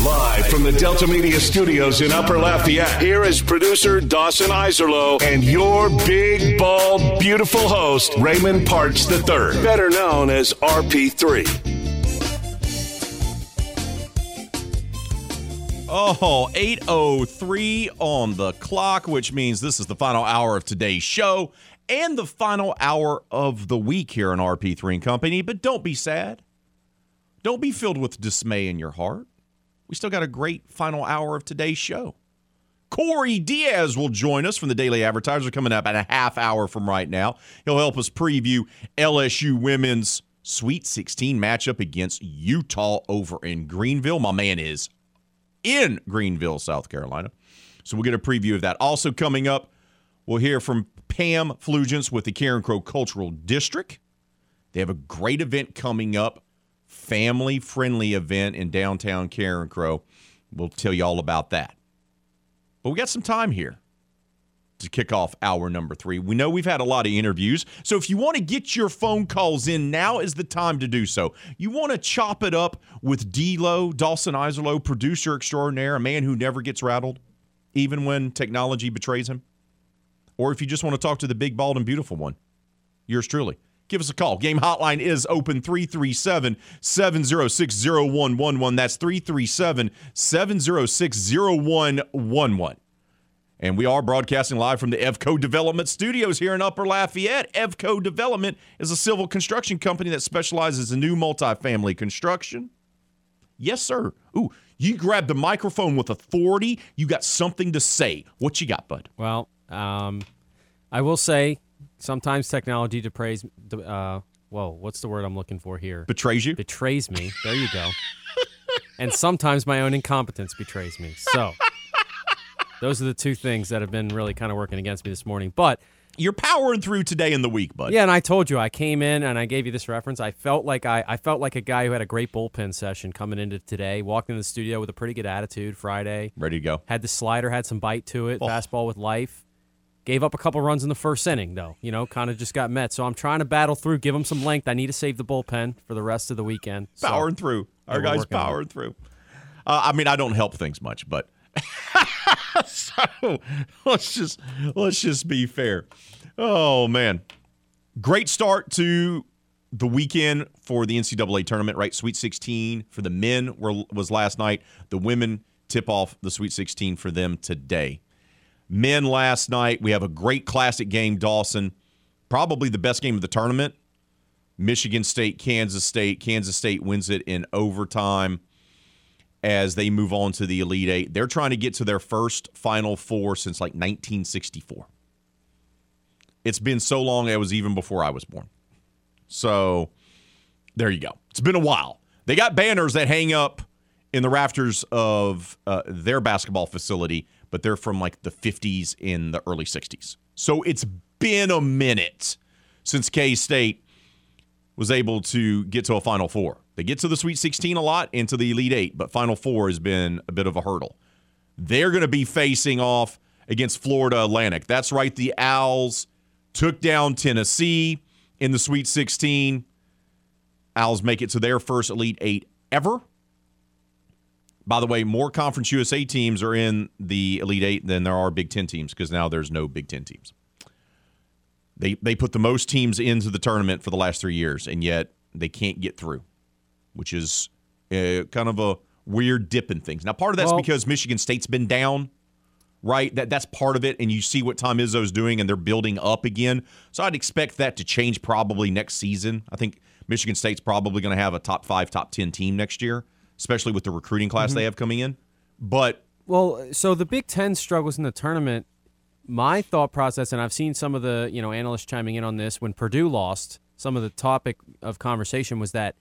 Live from the Delta Media Studios in Upper Lafayette, here is producer Dawson Izerlo and your big, bald, beautiful host, Raymond Partsch the third, better known as R P three. Oh, eight oh three on the clock, which means this is the final hour of today's show and the final hour of the week here on R P three and Company. But don't be sad. Don't be filled with dismay in your heart. We still got a great final hour of today's show. Corey Diaz will join us from the Daily Advertiser coming up at a half hour from right now. He'll help us preview L S U women's Sweet sixteen matchup against Utah over in Greenville. My man is in Greenville, South Carolina. So we'll get a preview of that. Also coming up, we'll hear from Pam Flugens with the Carencro Cultural District. They have a great event coming up, family-friendly event in downtown Carencro. We'll tell you all about that. But we got some time here to kick off hour number three. We know we've had a lot of interviews, so if you want to get your phone calls in, now is the time to do so. You want to chop it up with D-Lo, Dawson Izerlo, producer extraordinaire, a man who never gets rattled, even when technology betrays him. Or if you just want to talk to the big, bald, and beautiful one, yours truly. Give us a call. Game hotline is open, three three seven, seven oh six, oh one one one. That's three three seven, seven oh six, oh one one one. And we are broadcasting live from the E V C O Development Studios here in Upper Lafayette. E V C O Development is a civil construction company that specializes in new multifamily construction. Yes, sir. Ooh, you grabbed the microphone with authority. You got something to say. What you got, bud? Well, um, I will say sometimes technology deprays uh, – whoa, what's the word I'm looking for here? Betrays you? Betrays me. There you go. And sometimes my own incompetence betrays me. So – those are the two things that have been really kind of working against me this morning. But you're powering through today in the week, bud. Yeah, and I told you, I came in and I gave you this reference. I felt like I, I felt like a guy who had a great bullpen session coming into today, walked into the studio with a pretty good attitude Friday. Ready to go. Had the slider, had some bite to it, oh. fastball with life. Gave up a couple runs in the first inning, though. You know, kind of just got met. So I'm trying to battle through, give them some length. I need to save the bullpen for the rest of the weekend. So, powering through. Our guy's powering through. Uh, I mean, I don't help things much, but... So let's just let's just be fair. Oh man, great start to the weekend for the N C double A tournament, right? Sweet sixteen for the men were, was last night. The women tip off the Sweet sixteen for them today. Men last night, we have a great classic game, Dawson. Probably the best game of the tournament. Michigan State, Kansas State. Kansas State wins it in overtime as they move on to the Elite Eight. They're trying to get to their first Final Four since like nineteen sixty-four. It's been so long, it was even before I was born. So there you go. It's been a while. They got banners that hang up in the rafters of uh, their basketball facility, but they're from like the fifties in the early sixties. So it's been a minute since K-State was able to get to a Final Four. They get to the Sweet sixteen a lot and to the Elite Eight, but Final Four has been a bit of a hurdle. They're going to be facing off against Florida Atlantic. That's right, the Owls took down Tennessee in the Sweet sixteen. Owls make it to their first Elite Eight ever. By the way, more Conference U S A teams are in the Elite Eight than there are Big Ten teams because now there's no Big Ten teams. They, they put the most teams into the tournament for the last three years, and yet they can't get through, which is uh, kind of a weird dip in things. Now, part of that's well, because Michigan State's been down, right? That That's part of it, and you see what Tom Izzo's doing, and they're building up again. So I'd expect that to change probably next season. I think Michigan State's probably going to have a top five, top ten team next year, especially with the recruiting class mm-hmm. they have coming in. But Well, so the Big Ten struggles in the tournament. My thought process, and I've seen some of the you know analysts chiming in on this, when Purdue lost, some of the topic of conversation was that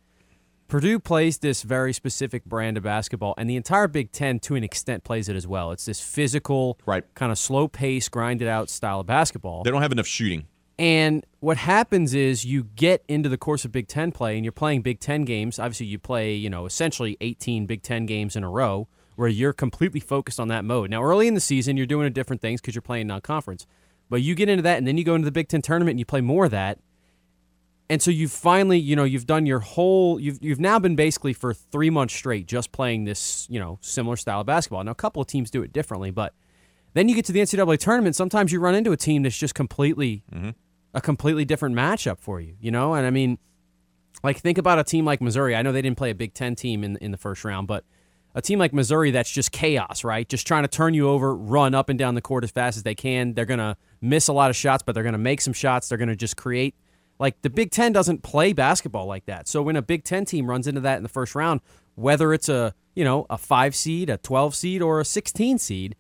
Purdue plays this very specific brand of basketball, and the entire Big Ten, to an extent, plays it as well. It's this physical, right. kind of slow-paced, grinded-out style of basketball. They don't have enough shooting. And what happens is you get into the course of Big Ten play, and you're playing Big Ten games. Obviously, you play you know essentially eighteen Big Ten games in a row where you're completely focused on that mode. Now, early in the season, you're doing different things because you're playing non-conference. But you get into that, and then you go into the Big Ten tournament, and you play more of that. And so you've finally, you know, you've done your whole, you've you've now been basically for three months straight just playing this, you know, similar style of basketball. Now, a couple of teams do it differently, but then you get to the N C double A tournament. Sometimes you run into a team that's just completely, mm-hmm. a completely different matchup for you, you know? And I mean, like think about a team like Missouri. I know they didn't play a Big Ten team in, in the first round, but a team like Missouri that's just chaos, right? Just trying to turn you over, run up and down the court as fast as they can. They're going to miss a lot of shots, but they're going to make some shots. They're going to just create. Like, the Big Ten doesn't play basketball like that. So when a Big Ten team runs into that in the first round, whether it's a, you know, a five seed, a twelve seed, or a sixteen seed,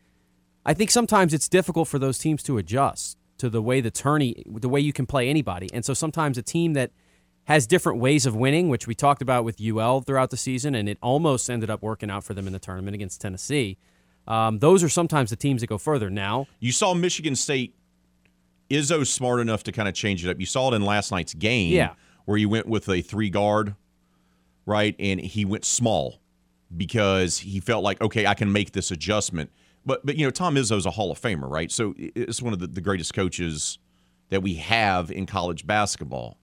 I think sometimes it's difficult for those teams to adjust to the way the tourney, the way you can play anybody. And so sometimes a team that has different ways of winning, which we talked about with U L throughout the season, and it almost ended up working out for them in the tournament against Tennessee. Um, those are sometimes the teams that go further. Now, you saw Michigan State, Izzo's smart enough to kind of change it up. You saw it in last night's game, yeah. where you went with a three guard, right? And he went small because he felt like, okay, I can make this adjustment. But, but you know, Tom Izzo's a Hall of Famer, right? So it's one of the, the greatest coaches that we have in college basketball.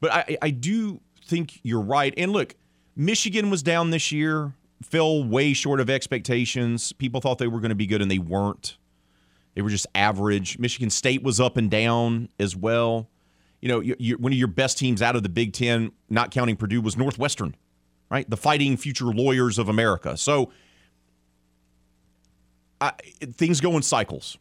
But I, I do think you're right. And look, Michigan was down this year, fell way short of expectations. People thought they were going to be good, and they weren't. They were just average. Michigan State was up and down as well. You know, you, you, one of your best teams out of the Big Ten, not counting Purdue, was Northwestern, right? The Fighting Future Lawyers of America. So I, things go in cycles.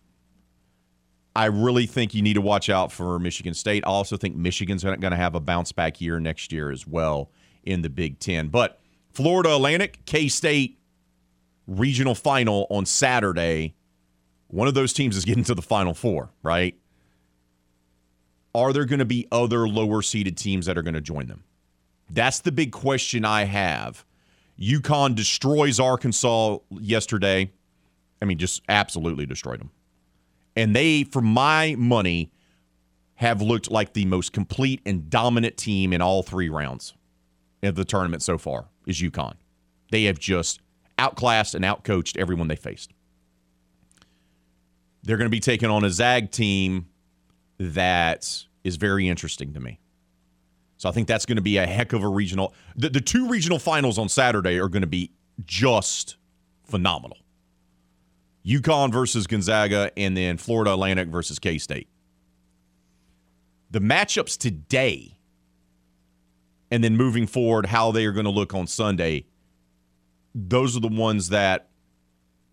I really think you need to watch out for Michigan State. I also think Michigan's going to have a bounce-back year next year as well in the Big Ten. But Florida Atlantic, K-State regional final on Saturday. One of those teams is getting to the Final Four, right? Are there going to be other lower-seeded teams that are going to join them? That's the big question I have. UConn destroys Arkansas yesterday. I mean, just absolutely destroyed them. And they, for my money, have looked like the most complete and dominant team in all three rounds of the tournament so far is UConn. They have just outclassed and outcoached everyone they faced. They're going to be taking on a Zag team that is very interesting to me. So I think that's going to be a heck of a regional. The, the two regional finals on Saturday are going to be just phenomenal. UConn versus Gonzaga, and then Florida Atlantic versus K-State. The matchups today, and then moving forward, how they are going to look on Sunday, those are the ones that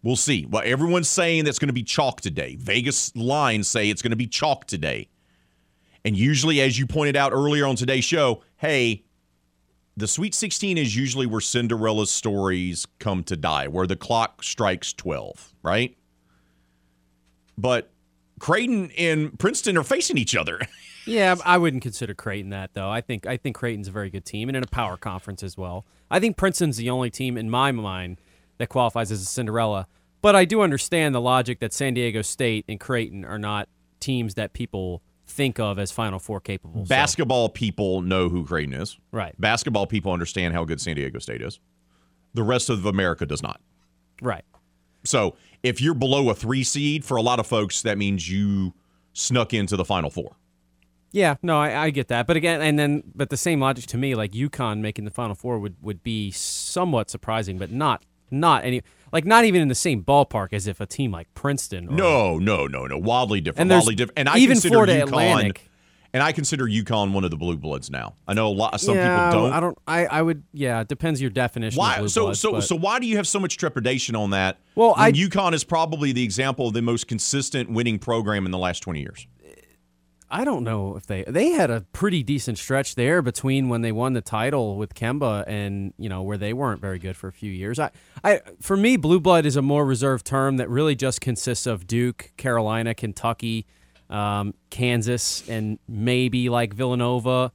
we'll see. Well, everyone's saying that's going to be chalk today. Vegas lines say it's going to be chalk today. And usually, as you pointed out earlier on today's show, hey, the Sweet sixteen is usually where Cinderella's stories come to die, where the clock strikes twelve, right? But Creighton and Princeton are facing each other. Yeah, I wouldn't consider Creighton that, though. I think I think Creighton's a very good team and in a power conference as well. I think Princeton's the only team in my mind that qualifies as a Cinderella. But I do understand the logic that San Diego State and Creighton are not teams that people think of as Final Four capable. Basketball so. people know who Creighton is. Right. Basketball people understand how good San Diego State is. The rest of America does not. Right. So if you're below a three seed, for a lot of folks, that means you snuck into the Final Four. Yeah, no, I, I get that. But again, and then, but the same logic to me, like UConn making the Final Four would, would be somewhat surprising, but not, not any, like not even in the same ballpark as if a team like Princeton. Or, no, no, no, no. Wildly different. And wildly different. And I even consider Florida UConn, Atlantic. And I consider UConn one of the blue bloods now. I know a lot. Some yeah, people don't. I don't. I, I would. Yeah, it depends your definition. Why? Of blue so bloods, so but. so why do you have so much trepidation on that? Well, I, UConn is probably the example of the most consistent winning program in the last twenty years. I don't know if they they had a pretty decent stretch there between when they won the title with Kemba and, you know, where they weren't very good for a few years. I, I for me, blue blood is a more reserved term that really just consists of Duke, Carolina, Kentucky, um, Kansas, and maybe like Villanova.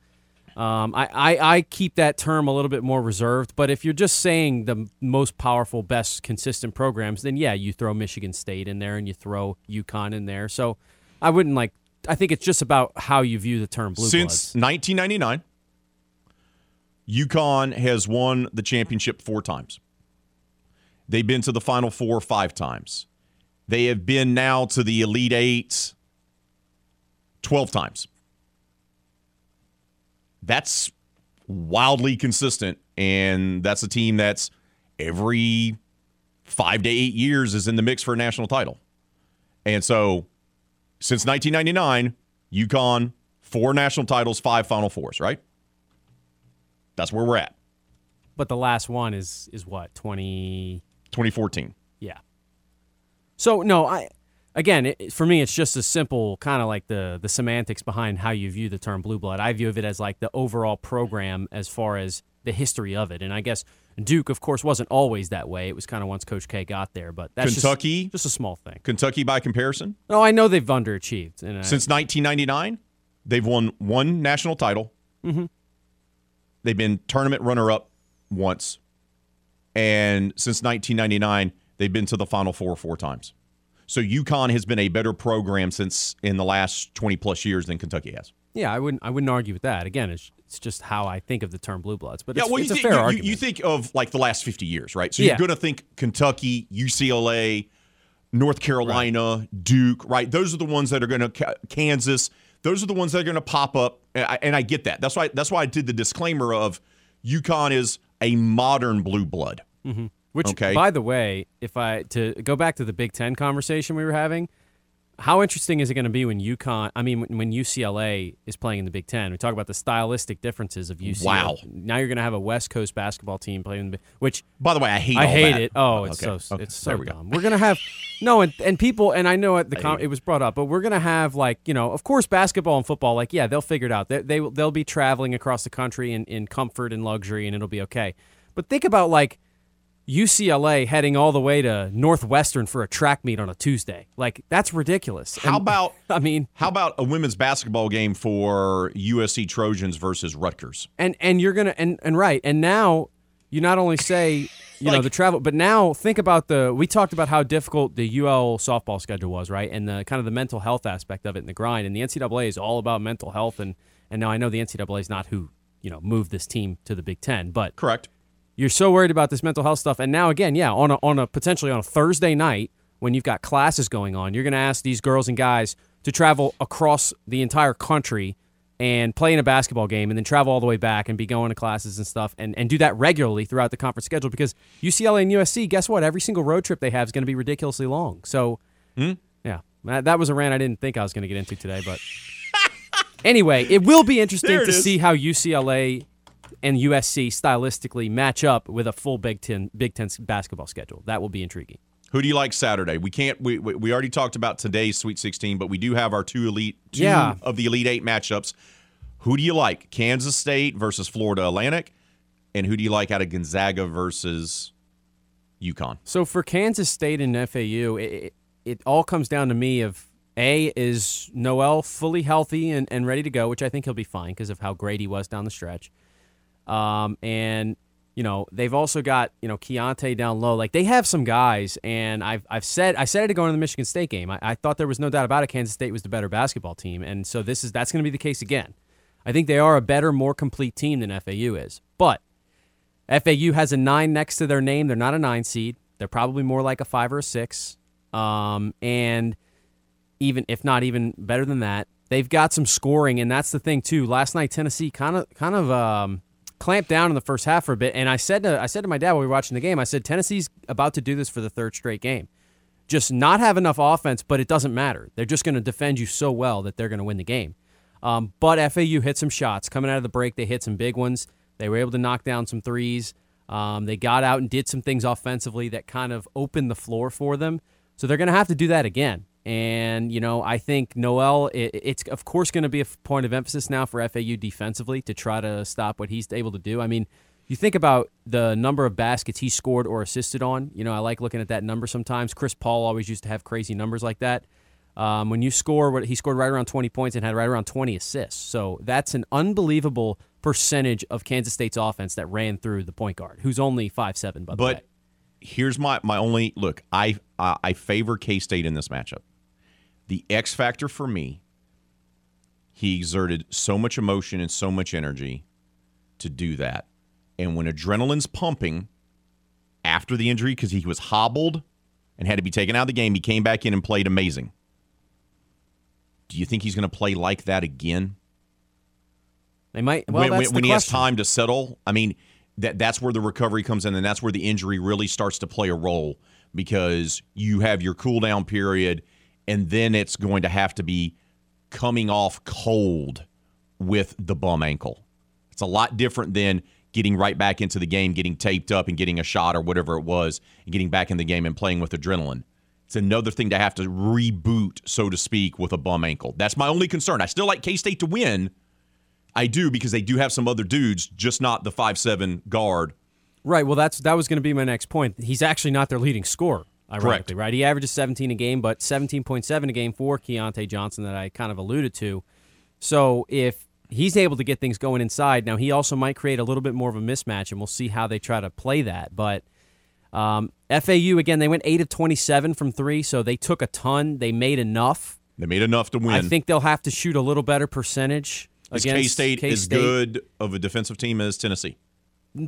Um, I, I, I keep that term a little bit more reserved, but if you're just saying the most powerful, best consistent programs, then yeah, you throw Michigan State in there and you throw UConn in there. So I wouldn't like. I think it's just about how you view the term blue bloods. Since nineteen ninety-nine, UConn has won the championship four times. They've been to the Final Four five times. They have been now to the Elite Eight twelve times. That's wildly consistent, and that's a team that's every five to eight years is in the mix for a national title. And so since nineteen ninety-nine, UConn, four national titles, five Final Fours, right? That's where we're at. But the last one is is what, twenty twenty fourteen. Yeah. So, no, I again, it, for me, it's just a simple kind of like the, the semantics behind how you view the term blue blood. I view of it as like the overall program as far as the history of it. And I guess Duke, of course, wasn't always that way. It was kind of once Coach K got there, but that's Kentucky, just, just a small thing. Kentucky, by comparison? No, I know they've underachieved. And I, Since nineteen ninety-nine, they've won one national title, mm-hmm. They've been tournament runner-up once. And since nineteen ninety-nine, they've been to the Final Four four times. So UConn has been a better program since in the last twenty-plus years than Kentucky has. Yeah, I wouldn't I wouldn't argue with that. Again, it's, it's just how I think of the term blue bloods. But it's, yeah, well, it's a think, fair you, argument. You think of, like, the last fifty years, right? So yeah. You're going to think Kentucky, U C L A, North Carolina, right. Duke, right? Those are the ones that are going to – Kansas. Those are the ones that are going to pop up, and I, and I get that. That's why That's why I did the disclaimer of UConn is a modern blue blood. Mm-hmm. Which, okay. By the way, if I to go back to the Big Ten conversation we were having – how interesting is it going to be when UConn, I mean, when U C L A is playing in the Big Ten? We talk about the stylistic differences of U C L A. Wow. Now you're going to have a West Coast basketball team playing. The, which, by the way, I hate. I all hate that. it. Oh, it's okay. so okay. it's so there we dumb. Go. We're going to have no, and, and people, and I know at the com- it was brought up, but we're going to have like you know, of course, basketball and football. Like, yeah, they'll figure it out. They, they they'll be traveling across the country in, in comfort and luxury, and it'll be okay. But think about like U C L A heading all the way to Northwestern for a track meet on a Tuesday. Like, that's ridiculous. How and, about I mean, how about a women's basketball game for U S C Trojans versus Rutgers? And and you're going to and and right. And now you not only say, you like, know, the travel, but now think about the we talked about how difficult the U L softball schedule was, right? And the kind of the mental health aspect of it and the grind. And the N C double A is all about mental health, and and now I know the N C double A is not who, you know, moved this team to the Big Ten, but correct. You're so worried about this mental health stuff. And now, again, yeah, on a, on a potentially on a Thursday night when you've got classes going on, you're going to ask these girls and guys to travel across the entire country and play in a basketball game and then travel all the way back and be going to classes and stuff and, and do that regularly throughout the conference schedule because U C L A and U S C, guess what? Every single road trip they have is going to be ridiculously long. So, mm? yeah, that, that was a rant I didn't think I was going to get into today. But anyway, it will be interesting to is. see how U C L A and U S C stylistically match up with a full Big Ten Big Ten basketball schedule. That will be intriguing. Who do you like Saturday? We can't. We we already talked about today's Sweet sixteen, but we do have our two elite two yeah. of the Elite Eight matchups. Who do you like? Kansas State versus Florida Atlantic, and who do you like out of Gonzaga versus UConn? So for Kansas State and F A U, it it all comes down to me of A, is Noel fully healthy and, and ready to go, which I think he'll be fine because of how great he was down the stretch. Um, and, you know, they've also got, you know, Keontae down low. Like, they have some guys, and I've I've said I said it going into the Michigan State game. I, I thought there was no doubt about it. Kansas State was the better basketball team, and so this is that's going to be the case again. I think they are a better, more complete team than F A U is. But F A U has a nine next to their name. They're not a nine seed. They're probably more like a five or a six, um, and even if not even better than that, they've got some scoring, and that's the thing too. Last night, Tennessee kind of kind of. Um, clamped down in the first half for a bit, and I said to I said to my dad while we were watching the game, I said, Tennessee's about to do this for the third straight game. Just not have enough offense, but it doesn't matter. They're just going to defend you so well that they're going to win the game. Um, but F A U hit some shots. Coming out of the break, they hit some big ones. They were able to knock down some threes. Um, they got out and did some things offensively that kind of opened the floor for them. So they're going to have to do that again. And, you know, I think Noel, it, it's, of course, going to be a point of emphasis now for F A U defensively to try to stop what he's able to do. I mean, you think about the number of baskets he scored or assisted on. You know, I like looking at that number sometimes. Chris Paul always used to have crazy numbers like that. Um, when you score, what he scored right around twenty points and had right around twenty assists. So that's an unbelievable percentage of Kansas State's offense that ran through the point guard, who's only five seven, by the way. But here's my, my only – look, I, I, I favor K-State in this matchup. The X factor for me, he exerted so much emotion and so much energy to do that. And when adrenaline's pumping after the injury, because he was hobbled and had to be taken out of the game, he came back in and played amazing. Do you think he's going to play like that again? They might. Well, when that's when, the when he has time to settle, I mean, that that's where the recovery comes in, and that's where the injury really starts to play a role because you have your cool down period. And then it's going to have to be coming off cold with the bum ankle. It's a lot different than getting right back into the game, getting taped up and getting a shot or whatever it was, and getting back in the game and playing with adrenaline. It's another thing to have to reboot, so to speak, with a bum ankle. That's my only concern. I still like K-State to win. I do, because they do have some other dudes, just not the five seven guard. Right, well, that's that was going to be my next point. He's actually not their leading scorer. Ironically, correct. Right? He averages seventeen a game, but seventeen point seven a game for Keontae Johnson that I kind of alluded to. So if he's able to get things going inside. Now, he also might create a little bit more of a mismatch, and we'll see how they try to play that. But um, F A U, again, they went eight of twenty-seven from three, so they took a ton. They made enough. They made enough to win. I think they'll have to shoot a little better percentage against K-State. K-State is good of a defensive team as Tennessee.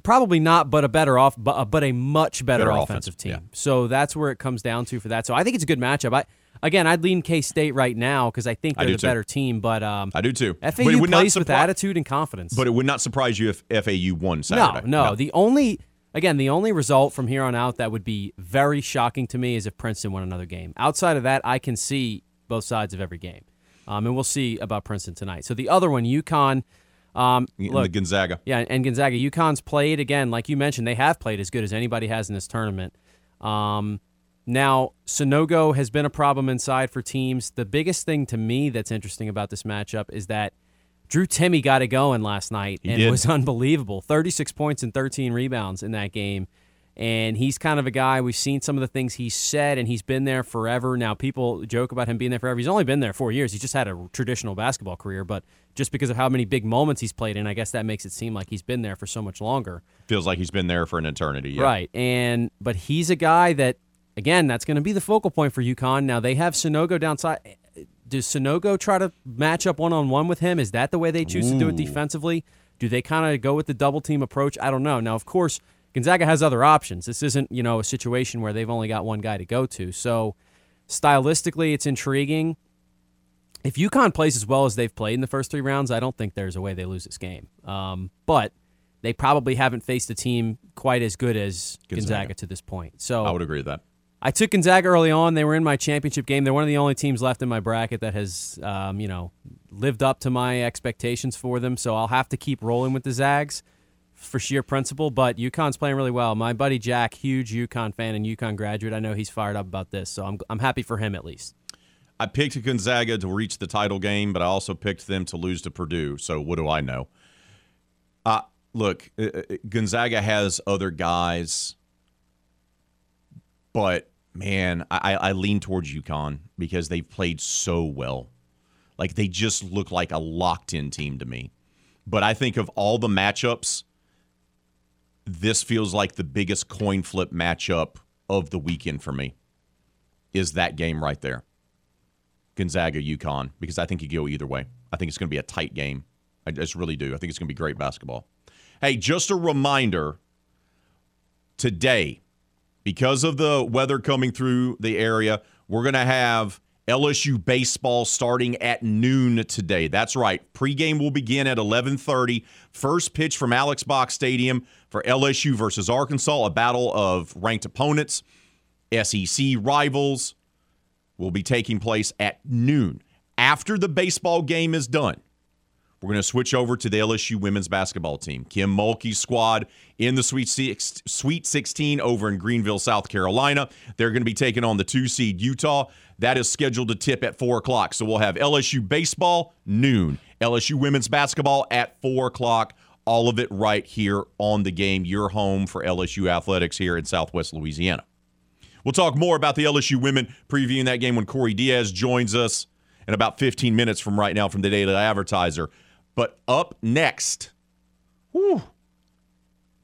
Probably not, but a better off, but a much better, better offensive, offensive team. Yeah. So that's where it comes down to for that. So I think it's a good matchup. I again, I'd lean K-State right now because I think they're I the too. better team. But um, I do too. F A U plays surpri- with attitude and confidence. But it would not surprise you if F A U won Saturday. No, no, no. The only again, the only result from here on out that would be very shocking to me is if Princeton won another game. Outside of that, I can see both sides of every game, um, and we'll see about Princeton tonight. So the other one, UConn. Um, look, the Gonzaga. Yeah, and Gonzaga. UConn's played, again, like you mentioned, they have played as good as anybody has in this tournament. Um, now, Sonogo has been a problem inside for teams. The biggest thing to me that's interesting about this matchup is that Drew Timme got it going last night he and did. was unbelievable. thirty-six points and thirteen rebounds in that game. And he's kind of a guy, we've seen some of the things he's said, and he's been there forever. Now, people joke about him being there forever. He's only been there four years. He's just had a traditional basketball career, but just because of how many big moments he's played in, I guess that makes it seem like he's been there for so much longer. Feels like he's been there for an eternity, yeah. Right, and but he's a guy that, again, that's going to be the focal point for UConn. Now, they have Sonogo downside. Does Sonogo try to match up one-on-one with him? Is that the way they choose Ooh. to do it defensively? Do they kind of go with the double-team approach? I don't know. Now, of course, Gonzaga has other options. This isn't, you know, a situation where they've only got one guy to go to. So, stylistically, it's intriguing. If UConn plays as well as they've played in the first three rounds, I don't think there's a way they lose this game. Um, but they probably haven't faced a team quite as good as Gonzaga. Gonzaga to this point. So I would agree with that. I took Gonzaga early on. They were in my championship game. They're one of the only teams left in my bracket that has, um, you know, lived up to my expectations for them. So I'll have to keep rolling with the Zags for sheer principle, but UConn's playing really well. My buddy Jack, huge UConn fan and UConn graduate, I know he's fired up about this, so I'm I'm happy for him at least. I picked Gonzaga to reach the title game, but I also picked them to lose to Purdue, so what do I know? Uh, look, Gonzaga has other guys, but, man, I, I lean towards UConn because they've played so well. Like, they just look like a locked-in team to me. But I think of all the matchups, this feels like the biggest coin flip matchup of the weekend for me is that game right there, Gonzaga-UConn, because I think you go either way. I think it's going to be a tight game. I just really do. I think it's going to be great basketball. Hey, just a reminder, today, because of the weather coming through the area, we're going to have L S U baseball starting at noon today. That's right. Pregame will begin at eleven thirty. First pitch from Alex Box Stadium for L S U versus Arkansas, a battle of ranked opponents. S E C rivals will be taking place at noon. After the baseball game is done, we're going to switch over to the L S U women's basketball team. Kim Mulkey's squad in the Sweet Six, Sweet sixteen over in Greenville, South Carolina. They're going to be taking on the two-seed Utah. That is scheduled to tip at four o'clock. So we'll have L S U baseball, noon. L S U women's basketball at four o'clock. All of it right here on the game. Your home for L S U athletics here in Southwest Louisiana. We'll talk more about the L S U women, previewing that game when Corey Diaz joins us in about fifteen minutes from right now from the Daily Advertiser. But up next, whew,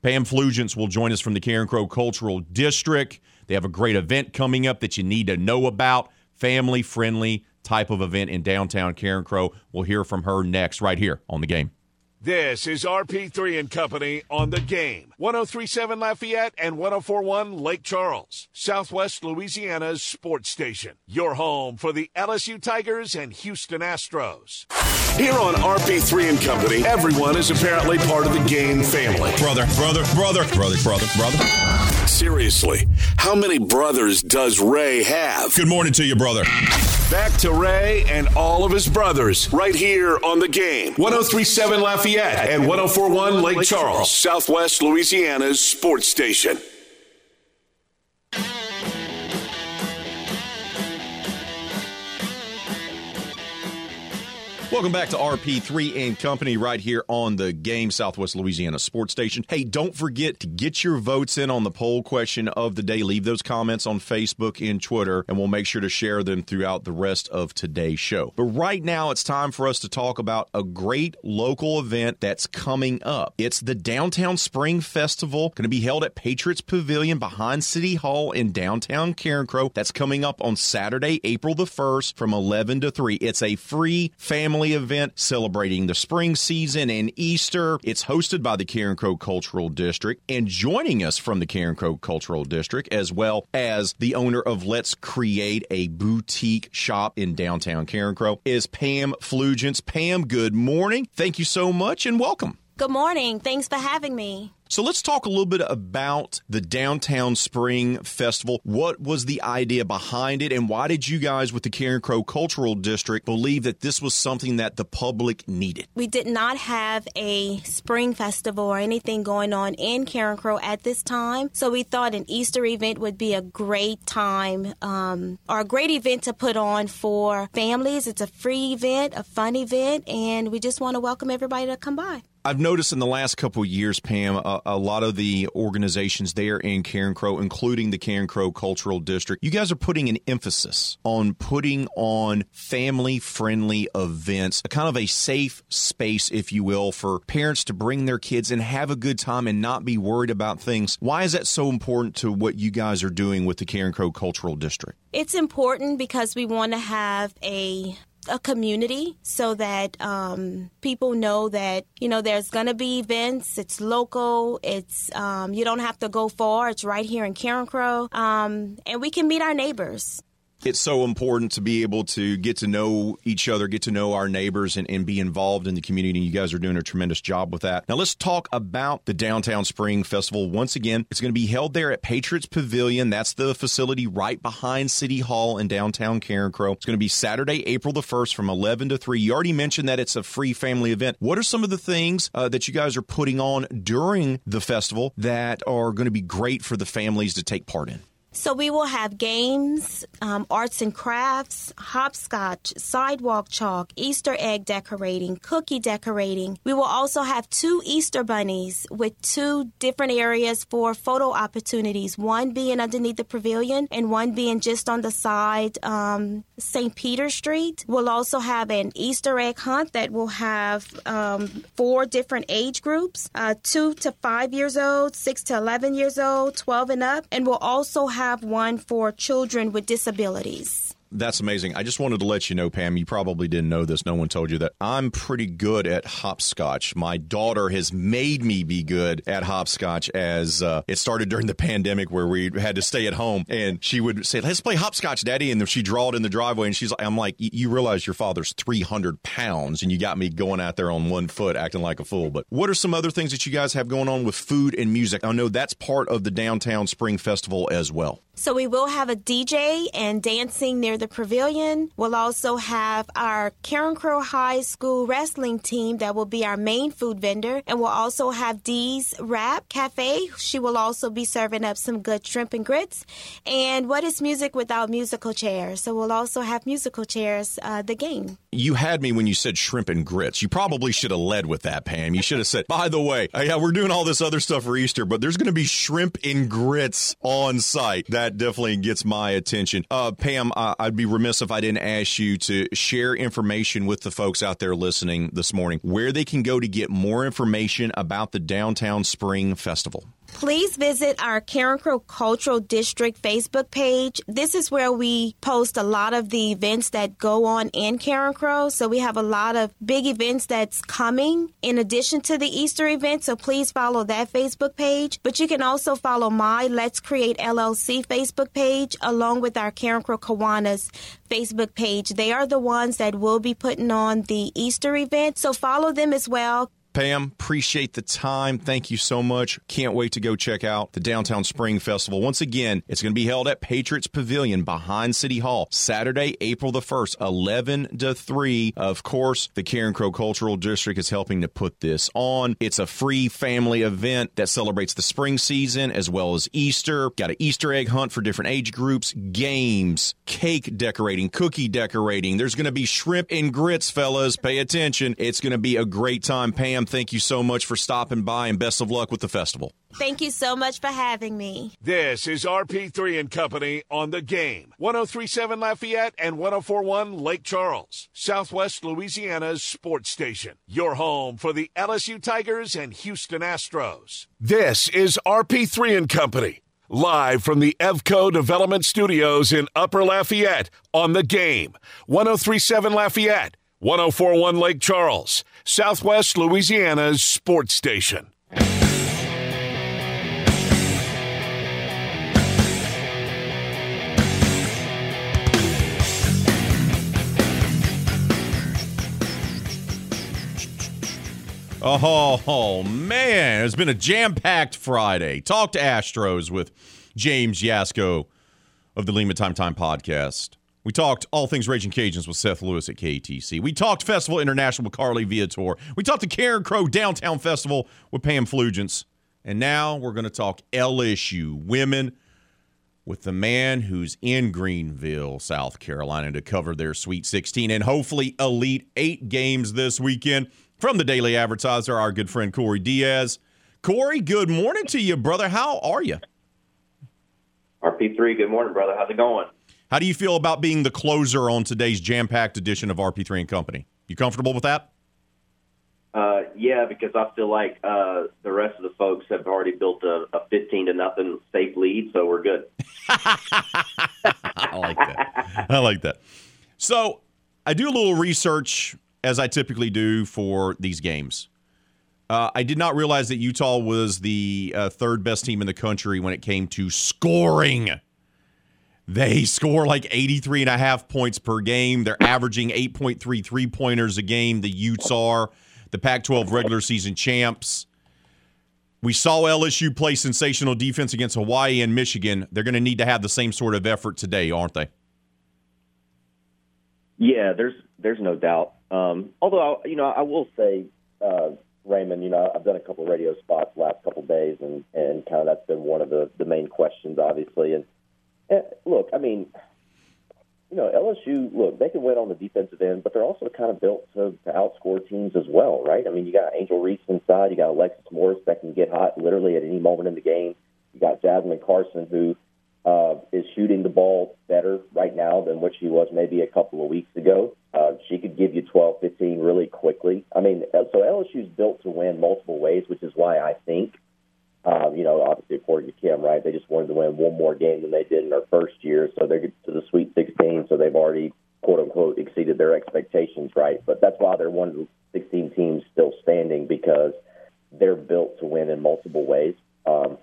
Pam Flugens will join us from the Carencro Cultural District. They have a great event coming up that you need to know about, family-friendly type of event in downtown Carencro. We'll hear from her next right here on The Game. This is R P three and Company on The Game. one oh three point seven Lafayette and one oh four point one Lake Charles, Southwest Louisiana's sports station. Your home for the L S U Tigers and Houston Astros. Here on R P three and Company, everyone is apparently part of the Game family. Brother, brother, brother, brother, brother, brother. Seriously, how many brothers does Ray have? Good morning to you, brother. Back to Ray and all of his brothers right here on The Game. one oh three point seven Lafayette and one oh four point one Lake Charles, Southwest Louisiana's sports station. Welcome back to R P three and Company right here on The Game, Southwest Louisiana Sports Station. Hey, don't forget to get your votes in on the poll question of the day. Leave those comments on Facebook and Twitter, and we'll make sure to share them throughout the rest of today's show. But right now, it's time for us to talk about a great local event that's coming up. It's the Downtown Spring Festival, going to be held at Patriots Pavilion behind City Hall in downtown Carencro. That's coming up on Saturday, April the first from eleven to three. It's a free family event celebrating the spring season and Easter. It's hosted by the Carencro Cultural District, and joining us from the Carencro Cultural District, as well as the owner of Let's Create, a boutique shop in downtown Carencro, is Pam Flugens. Pam, good morning. Thank you so much and welcome. Good morning. Thanks for having me. So let's talk a little bit about the Downtown Spring Festival. What was the idea behind it, and why did you guys with the Carencro Cultural District believe that this was something that the public needed? We did not have a spring festival or anything going on in Carencro at this time, so we thought an Easter event would be a great time um, or a great event to put on for families. It's a free event, a fun event, and we just want to welcome everybody to come by. I've noticed in the last couple of years, Pam, a, a lot of the organizations there in Carencro, including the Carencro Cultural District, you guys are putting an emphasis on putting on family-friendly events, a kind of a safe space, if you will, for parents to bring their kids and have a good time and not be worried about things. Why is that so important to what you guys are doing with the Carencro Cultural District? It's important because we want to have a... a community so that um, people know that, you know, there's going to be events. It's local. It's um, you don't have to go far. It's right here in Carencro. Um, and we can meet our neighbors. It's so important to be able to get to know each other, get to know our neighbors, and, and be involved in the community. You guys are doing a tremendous job with that. Now, let's talk about the Downtown Spring Festival. Once again, it's going to be held there at Patriots Pavilion. That's the facility right behind City Hall in downtown Carencro. It's going to be Saturday, April the first from eleven to three. You already mentioned that it's a free family event. What are some of the things uh, that you guys are putting on during the festival that are going to be great for the families to take part in? So we will have games, um, arts and crafts, hopscotch, sidewalk chalk, Easter egg decorating, cookie decorating. We will also have two Easter bunnies with two different areas for photo opportunities, one being underneath the pavilion and one being just on the side, um, Saint Peter Street. We'll also have an Easter egg hunt that will have um, four different age groups, uh, two to five years old, six to eleven years old, twelve and up, and we'll also have have one for children with disabilities. That's amazing. I just wanted to let you know, Pam, you probably didn't know this. No one told you that. I'm pretty good at hopscotch. My daughter has made me be good at hopscotch as uh, it started during the pandemic where we had to stay at home. And she would say, let's play hopscotch, Daddy. And then she drawed in the driveway. And she's like, I'm like, you realize your father's three hundred pounds and you got me going out there on one foot acting like a fool. But what are some other things that you guys have going on with food and music? I know that's part of the Downtown Spring Festival as well. So we will have a D J and dancing near the pavilion. We'll also have our Carencro High School wrestling team that will be our main food vendor. And we'll also have Dee's Wrap Cafe. She will also be serving up some good shrimp and grits. And what is music without musical chairs? So we'll also have musical chairs, uh, the game. You had me when you said shrimp and grits. You probably should have led with that, Pam. You should have said, by the way, yeah, we're doing all this other stuff for Easter, but there's going to be shrimp and grits on site. That That definitely gets my attention. Uh, Pam, I, I'd be remiss if I didn't ask you to share information with the folks out there listening this morning, where they can go to get more information about the Downtown Spring Festival. Please visit our Carencro Cultural District Facebook page. This is where we post a lot of the events that go on in Carencro. So we have a lot of big events that's coming in addition to the Easter event. So please follow that Facebook page. But you can also follow my Let's Create L L C Facebook page along with our Carencro Kiwanis Facebook page. They are the ones that will be putting on the Easter event. So follow them as well. Pam, appreciate the time. Thank you so much. Can't wait to go check out the Downtown Spring Festival. Once again, it's going to be held at Patriots Pavilion behind City Hall, Saturday, April the first, eleven to three. Of course, the Carencro Cultural District is helping to put this on. It's a free family event that celebrates the spring season as well as Easter. Got an Easter egg hunt for different age groups, games, cake decorating, cookie decorating. There's going to be shrimp and grits, fellas. Pay attention. It's going to be a great time. Pam, thank you so much for stopping by, and best of luck with the festival. Thank you so much for having me. This is R P three and Company on The Game. ten thirty-seven Lafayette and ten forty-one Lake Charles, Southwest Louisiana's sports station. Your home for the L S U Tigers and Houston Astros. This is R P three and Company, live from the E V C O Development Studios in Upper Lafayette on The Game. ten thirty-seven Lafayette, ten forty-one Lake Charles, Southwest Louisiana's sports station. Oh, oh, man, it's been a jam-packed Friday. Talked Astros with James Yasko of the Lima Time Time podcast. We talked all things Raging Cajuns with Seth Lewis at K A T C. We talked Festival International with Carly Viator. We talked the Carencro Downtown Festival with Pam Flugens. And now we're going to talk L S U women with the man who's in Greenville, South Carolina, to cover their Sweet sixteen and hopefully Elite eight games this weekend. From the Daily Advertiser, our good friend Corey Diaz. Corey, good morning to you, brother. How are you? R P three, good morning, brother. How's it going? How do you feel about being the closer on today's jam-packed edition of R P three and Company? You comfortable with that? Uh, yeah, because I feel like uh, the rest of the folks have already built a, a fifteen to nothing safe lead, so we're good. I like that. I like that. So I do a little research, as I typically do for these games. Uh, I did not realize that Utah was the uh, third best team in the country when it came to scoring. They score like eighty-three and a half points per game. They're averaging eight point three three-pointers a game. The Utes are the Pac twelve regular season champs. We saw L S U play sensational defense against Hawaii and Michigan. They're going to need to have the same sort of effort today, aren't they? Yeah, there's there's no doubt. Um, although, you know, I will say, uh, Raymond, you know, I've done a couple of radio spots the last couple of days, and, and kind of that's been one of the, the main questions, obviously. And, and look, I mean, you know, L S U, look, they can win on the defensive end, but they're also kind of built to, to outscore teams as well, right? I mean, you got Angel Reese inside, you got Alexis Morris that can get hot literally at any moment in the game. You got Jasmine Carson, who uh, is shooting the ball better right now than what she was maybe a couple of weeks ago. Uh, she could give you twelve, fifteen really quickly. I mean, so L S U's built to win multiple ways, which is why I think, uh, you know, obviously according to Kim, right, they just wanted to win one more game than they did in their first year, so they're to the Sweet sixteen, so they've already, quote-unquote, exceeded their expectations, right? But that's why they're one of the sixteen teams still standing, because they're built to win in multiple ways. Um,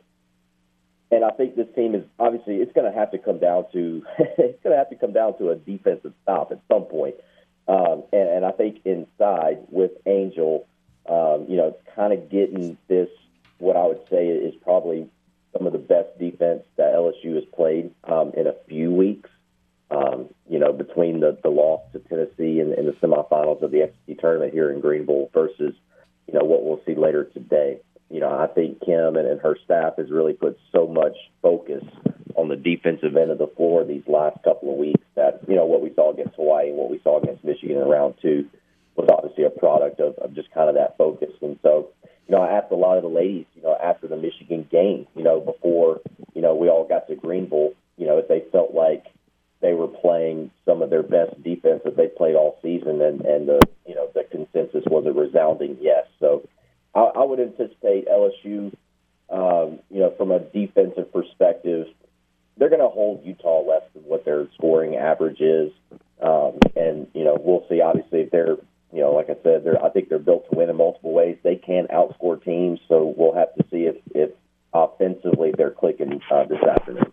and I think this team is obviously it's going to have to come down to it's going to have to come down to a defensive stop at some point. Um, and, and I think inside with Angel, um, you know, kind of getting this, what I would say is probably some of the best defense that L S U has played um, in a few weeks, um, you know, between the, the loss to Tennessee and, and the semifinals of the S E C tournament here in Greenville versus, you know, what we'll see later today. You know, I think Kim and, and her staff has really put so much focus on the defensive end of the floor these last couple of weeks that, you know, what we saw against Hawaii and what we saw against Michigan in round two was obviously a product of, of just kind of that focus. And so, you know, I asked a lot of the ladies, you know, after the Michigan game, you know, before, you know, we all got to Greenville, you know, if they felt like they were playing some of their best defense that they played all season, and, and the, you know, the consensus was a resounding yes. So I, I would anticipate L S U, um, you know, from a defensive perspective, they're going to hold Utah less than what their scoring average is. Um, and, you know, we'll see, obviously, if they're, you know, like I said, they're, I think they're built to win in multiple ways. They can outscore teams, so we'll have to see if, if offensively they're clicking uh, this afternoon.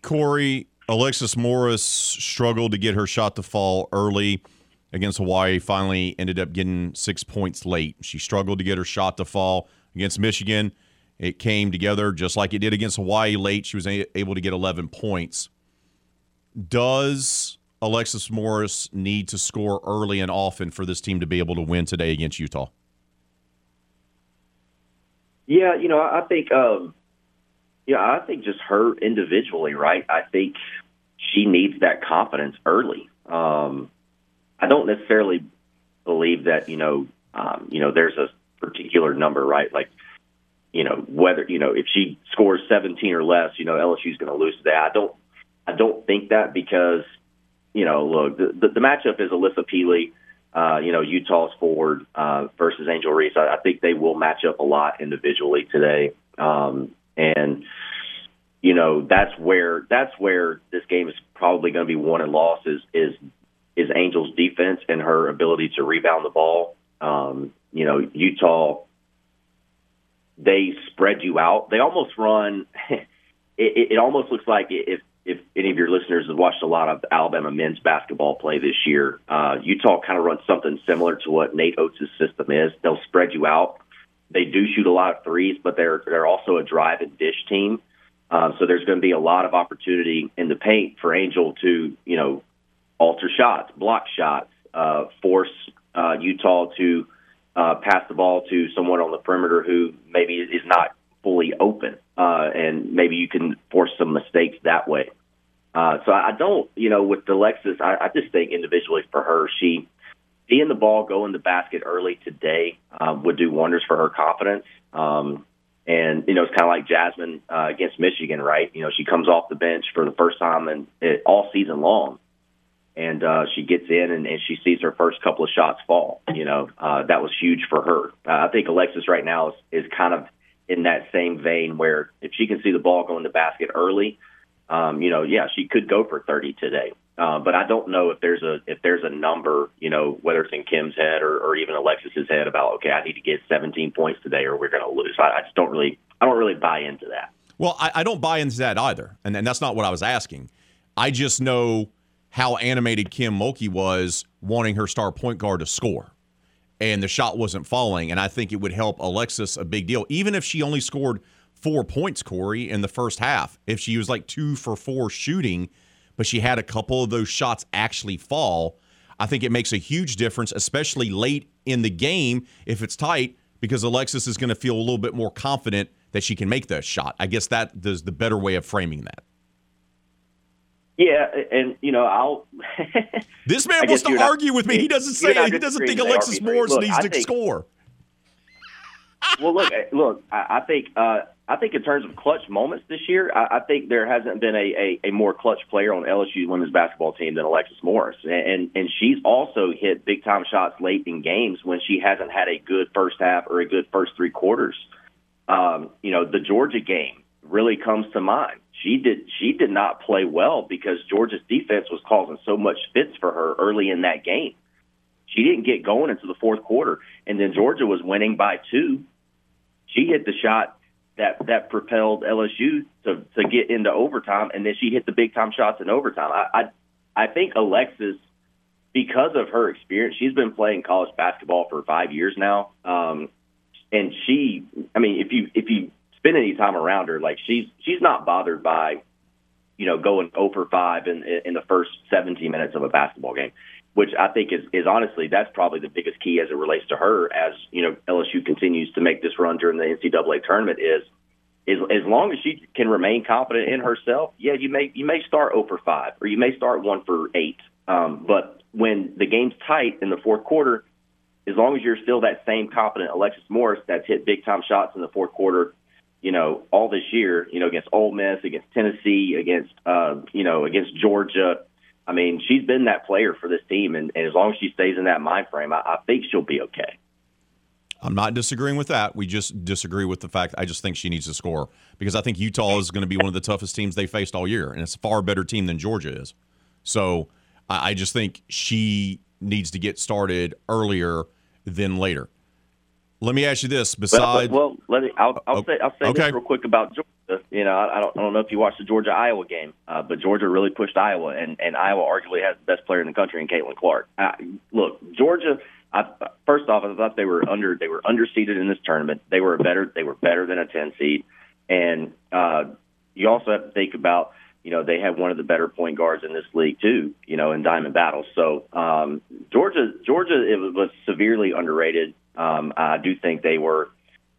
Corey, Alexis Morris struggled to get her shot to fall early. against Hawaii, finally ended up getting six points late. She struggled to get her shot to fall. Against Michigan, it came together just like it did against Hawaii late. She was a- able to get eleven points. Does Alexis Morris need to score early and often for this team to be able to win today against Utah? Yeah, you know, I think, um, yeah, I think just her individually, right? I think she needs that confidence early. Um, I don't necessarily believe that, you know, um, you know, there's a particular number, right? Like, you know, whether, you know, if she scores seventeen or less, you know, L S U's going to lose today. I don't, I don't think that because, you know, look, the, the, the matchup is Alyssa Peely, uh, you know, Utah's forward uh, versus Angel Reese. I, I think they will match up a lot individually today. Um, and, you know, that's where that's where this game is probably going to be won and lost is, is is Angel's defense and her ability to rebound the ball. Um, you know, Utah, they spread you out. They almost run – it, it, it almost looks like if – if any of your listeners have watched a lot of Alabama men's basketball play this year, uh, Utah kind of runs something similar to what Nate Oates' system is. They'll spread you out. They do shoot a lot of threes, but they're they're also a drive and dish team. Uh, so there's going to be a lot of opportunity in the paint for Angel to, you know, alter shots, block shots, uh, force uh, Utah to uh, pass the ball to someone on the perimeter who maybe is not fully open, uh, and maybe you can force some mistakes that way. Uh, so I don't, you know, with Alexis, I, I just think individually for her, she seeing the ball go in the basket early today uh, would do wonders for her confidence. Um, and, you know, it's kind of like Jasmine uh, against Michigan, right? You know, she comes off the bench for the first time in, in, all season long, and uh, she gets in and, and she sees her first couple of shots fall. You know, uh, that was huge for her. Uh, I think Alexis right now is, is kind of in that same vein where if she can see the ball go in the basket early, um, you know, yeah, she could go for thirty today. Uh, but I don't know if there's a if there's a number, you know, whether it's in Kim's head or, or even Alexis's head about, okay, I need to get seventeen points today or we're going to lose. I, I just don't really I don't really buy into that. Well, I, I don't buy into that either. And, and that's not what I was asking. I just know how animated Kim Mulkey was wanting her star point guard to score. And the shot wasn't falling, and I think it would help Alexis a big deal. Even if she only scored four points, Corey, in the first half, if she was like two for four shooting, but she had a couple of those shots actually fall, I think it makes a huge difference, especially late in the game if it's tight, because Alexis is going to feel a little bit more confident that she can make that shot. I guess that is the better way of framing that. Yeah, and, you know, I'll... this man wants to argue not, with me. He doesn't say He doesn't think Alexis Morris look, needs I to think, score. Well, look, look. I, I think uh, I think in terms of clutch moments this year, I, I think there hasn't been a, a, a more clutch player on L S U women's basketball team than Alexis Morris. And, and, and she's also hit big-time shots late in games when she hasn't had a good first half or a good first three quarters. Um, you know, the Georgia game really comes to mind. She did she did not play well because Georgia's defense was causing so much fits for her early in that game. She didn't get going into the fourth quarter, and then Georgia was winning by two. She hit the shot that, that propelled L S U to, to get into overtime, and then she hit the big-time shots in overtime. I, I I think Alexis, because of her experience, she's been playing college basketball for five years now, um, and she, I mean, if you if you – spend any time around her, like she's she's not bothered by, you know, going oh for five in in the first seventeen minutes of a basketball game, which I think is is honestly that's probably the biggest key as it relates to her as, you know, L S U continues to make this run during the N C double A tournament is is as long as she can remain confident in herself. Yeah, you may you may start oh for five or you may start one for eight, um, but when the game's tight in the fourth quarter, as long as you're still that same confident Alexis Morris that's hit big time shots in the fourth quarter, you know, all this year, you know, against Ole Miss, against Tennessee, against, uh, you know, against Georgia. I mean, she's been that player for this team, and, and as long as she stays in that mind frame, I, I think she'll be okay. I'm not disagreeing with that. We just disagree with the fact I just think she needs to score because I think Utah is going to be one of the toughest teams they faced all year, and it's a far better team than Georgia is. So I, I just think she needs to get started earlier than later. Let me ask you this. Besides, well, well let me, I'll, I'll oh, say I'll say okay. this real quick about Georgia. You know, I don't, I don't know if you watched the Georgia-Iowa game, uh, but Georgia really pushed Iowa, and, and Iowa arguably has the best player in the country in Caitlin Clark. Uh, look, Georgia. I, first off, I thought they were under they were underseeded in this tournament. They were better. They were better than a ten seed, and uh, you also have to think about, you know, they have one of the better point guards in this league too, you know, in Diamond Battle. So um, Georgia, Georgia, it was, was severely underrated. Um, I do think they were.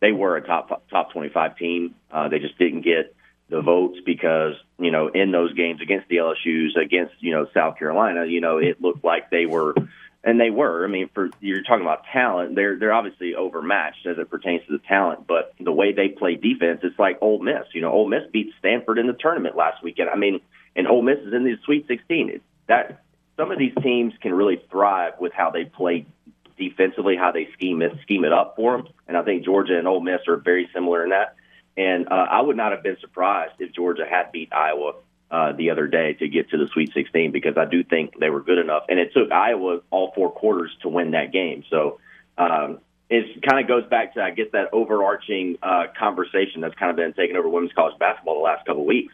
They were a top top twenty-five team. Uh, they just didn't get the votes because, you know, in those games against the L S Us, against, you know, South Carolina, you know, it looked like they were, and they were. I mean, for you're talking about talent, they're they're obviously overmatched as it pertains to the talent, but the way they play defense, it's like Ole Miss. You know, Ole Miss beat Stanford in the tournament last weekend. I mean, and Ole Miss is in the Sweet sixteen. It, that some of these teams can really thrive with how they play defensively, how they scheme it, scheme it up for them. And I think Georgia and Ole Miss are very similar in that. And uh, I would not have been surprised if Georgia had beat Iowa uh, the other day to get to the Sweet sixteen, because I do think they were good enough. And it took Iowa all four quarters to win that game. So um, it kind of goes back to, I guess, that overarching uh, conversation that's kind of been taking over women's college basketball the last couple of weeks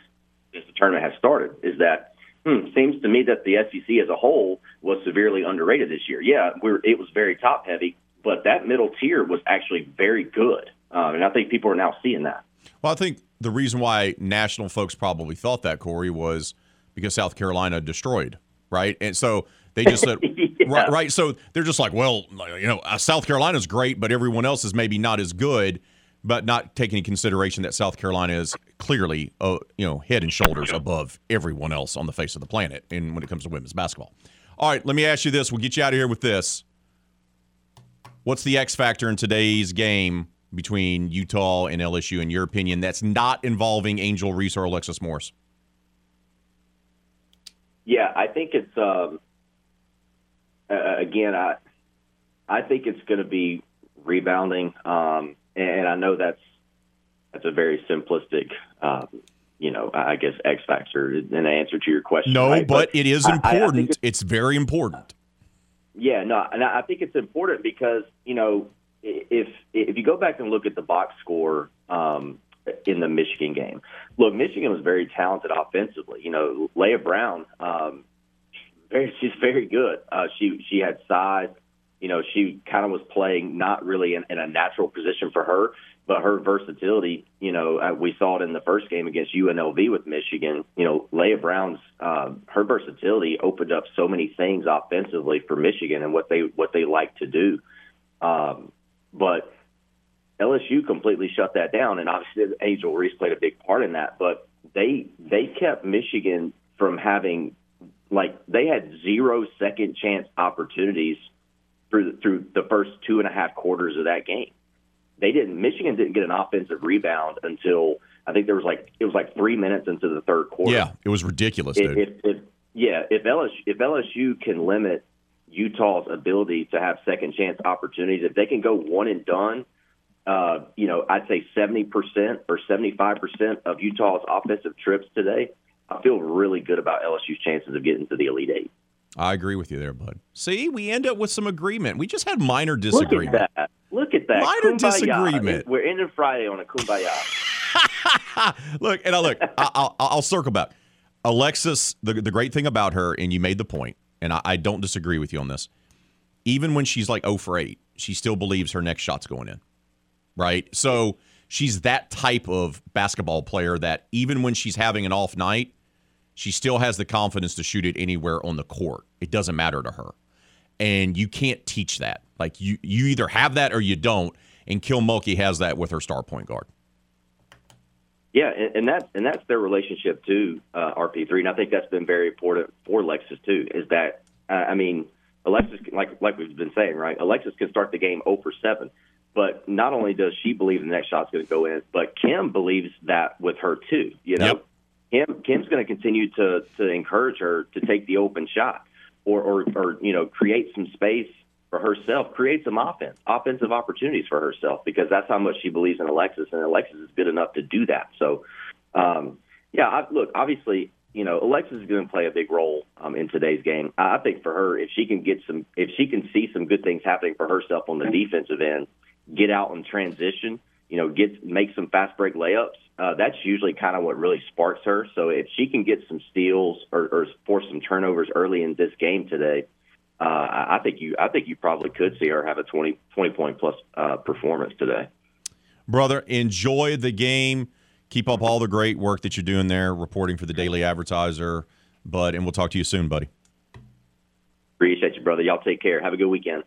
since the tournament has started, is that Hmm, seems to me that the S E C as a whole was severely underrated this year. Yeah, we're, it was very top-heavy, but that middle tier was actually very good, um, and I think people are now seeing that. Well, I think the reason why national folks probably thought that, Corey, was because South Carolina destroyed, right? And so they just said, yeah. right, right, so they're just like, well, you know, South Carolina's great, but everyone else is maybe not as good, but not taking into consideration that South Carolina is clearly, uh, you know, head and shoulders above everyone else on the face of the planet in when it comes to women's basketball. All right, let me ask you this. We'll get you out of here with this. What's the X factor in today's game between Utah and L S U, in your opinion, that's not involving Angel Reese or Alexis Morris? Yeah, I think it's, um, uh, again, I, I think it's going to be rebounding. Um, And I know that's that's a very simplistic, um, you know, I guess, X factor in answer to your question. No, right? but, but it is important. I, I it's, it's very important. Yeah, no, and I think it's important because, you know, if if you go back and look at the box score um, in the Michigan game, look, Michigan was very talented offensively. You know, Leia Brown, um, very, she's very good. Uh, she she had size. You know, she kind of was playing not really in, in a natural position for her, but her versatility, you know, we saw it in the first game against U N L V with Michigan. You know, Leia Brown's, uh, her versatility opened up so many things offensively for Michigan and what they what they like to do. Um, but L S U completely shut that down, and obviously Angel Reese played a big part in that. But they they kept Michigan from having, like, they had zero second chance opportunities Through the, through the first two and a half quarters of that game. They didn't. Michigan didn't get an offensive rebound until I think there was like it was like three minutes into the third quarter. Yeah, it was ridiculous, dude. If, if, if, yeah, if L S U, if L S U can limit Utah's ability to have second chance opportunities, if they can go one and done, uh, you know, I'd say seventy percent or seventy-five percent of Utah's offensive trips today, I feel really good about L S U's chances of getting to the Elite Eight. I agree with you there, bud. See, we end up with some agreement. We just had minor disagreement. Look at that. Look at that. Minor kumbaya. Disagreement. We're ending Friday on a kumbaya. Look, and I look, I'll, I'll circle back. Alexis, the, the great thing about her, and you made the point, and I, I don't disagree with you on this, even when she's like oh for eight, she still believes her next shot's going in, right? So she's that type of basketball player that even when she's having an off night, she still has the confidence to shoot it anywhere on the court. It doesn't matter to her. And you can't teach that. Like, you, you either have that or you don't, and Kil Mulkey has that with her star point guard. Yeah, and, and, that, and that's their relationship, too, uh, R P three. And I think that's been very important for Alexis, too, is that, uh, I mean, Alexis, like like we've been saying, right, Alexis can start the game oh for seven. But not only does she believe the next shot's going to go in, but Kim believes that with her, too, you know? Yep. Kim, Kim's going to continue to to encourage her to take the open shot, or, or or you know, create some space for herself, create some offense, offensive opportunities for herself, because that's how much she believes in Alexis, and Alexis is good enough to do that. So, um, yeah, I, look, obviously, you know, Alexis is going to play a big role um, in today's game. I think for her, if she can get some, if she can see some good things happening for herself on the defensive end, get out and transition, you know, get make some fast break layups. Uh, that's usually kind of what really sparks her. So if she can get some steals or, or force some turnovers early in this game today, uh, I think you I think you probably could see her have a twenty, twenty point plus uh, performance today. Brother, enjoy the game. Keep up all the great work that you're doing there, reporting for the Daily Advertiser. Bud, and we'll talk to you soon, buddy. Appreciate you, brother. Y'all take care. Have a good weekend.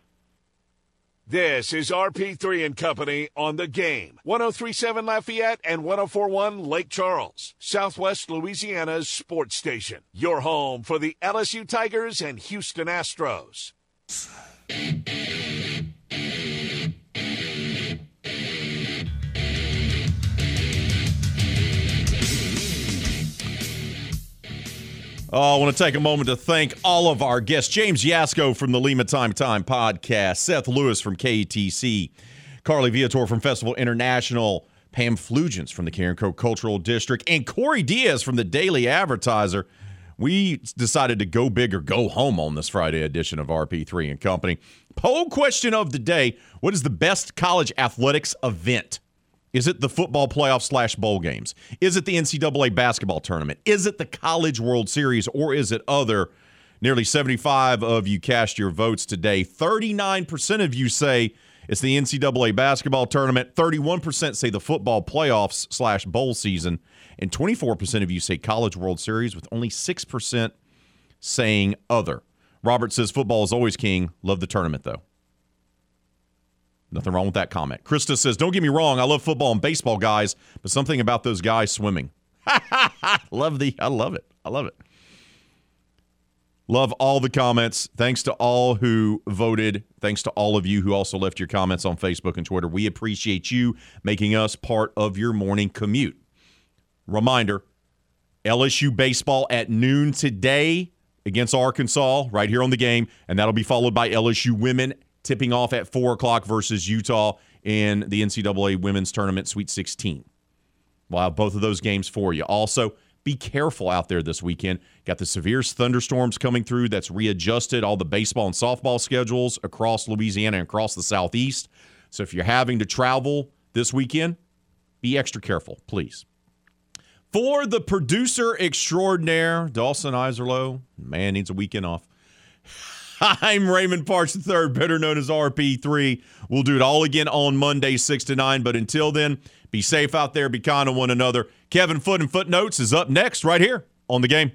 This is R P three and Company on The Game. one oh three point seven Lafayette and one oh four point one Lake Charles, Southwest Louisiana's sports station. Your home for the L S U Tigers and Houston Astros. Oh, I want to take a moment to thank all of our guests. James Yasko from the Lima Time Time podcast, Seth Lewis from K A T C, Carly Viator from Festival International, Pam Flugens from the Carencro Cultural District, and Corey Diaz from the Daily Advertiser. We decided to go big or go home on this Friday edition of R P three and Company. Poll question of the day: what is the best college athletics event? Is it the football playoff slash bowl games? Is it the N C double A basketball tournament? Is it the College World Series, or is it other? Nearly seventy-five of you cast your votes today. thirty-nine percent of you say it's the N C double A basketball tournament. thirty-one percent say the football playoffs slash bowl season. And twenty-four percent of you say College World Series, with only six percent saying other. Robert says football is always king. Love the tournament, though. Nothing wrong with that comment. Krista says, don't get me wrong, I love football and baseball guys, but something about those guys swimming. love the, I love it. I love it. Love all the comments. Thanks to all who voted. Thanks to all of you who also left your comments on Facebook and Twitter. We appreciate you making us part of your morning commute. Reminder, L S U baseball at noon today against Arkansas right here on The Game, and that'll be followed by L S U women tipping off at four o'clock versus Utah in the N C double A Women's Tournament Sweet sixteen. We'll have both of those games for you. Also, be careful out there this weekend. Got the severe thunderstorms coming through. That's readjusted all the baseball and softball schedules across Louisiana and across the Southeast. So if you're having to travel this weekend, be extra careful, please. For the producer extraordinaire, Dawson Izerlo, man needs a weekend off. I'm Raymond Partsch the third, better known as R P three. We'll do it all again on Monday, six to nine. But until then, be safe out there, be kind to one another. Kevin Foot and Footnotes is up next right here on The Game.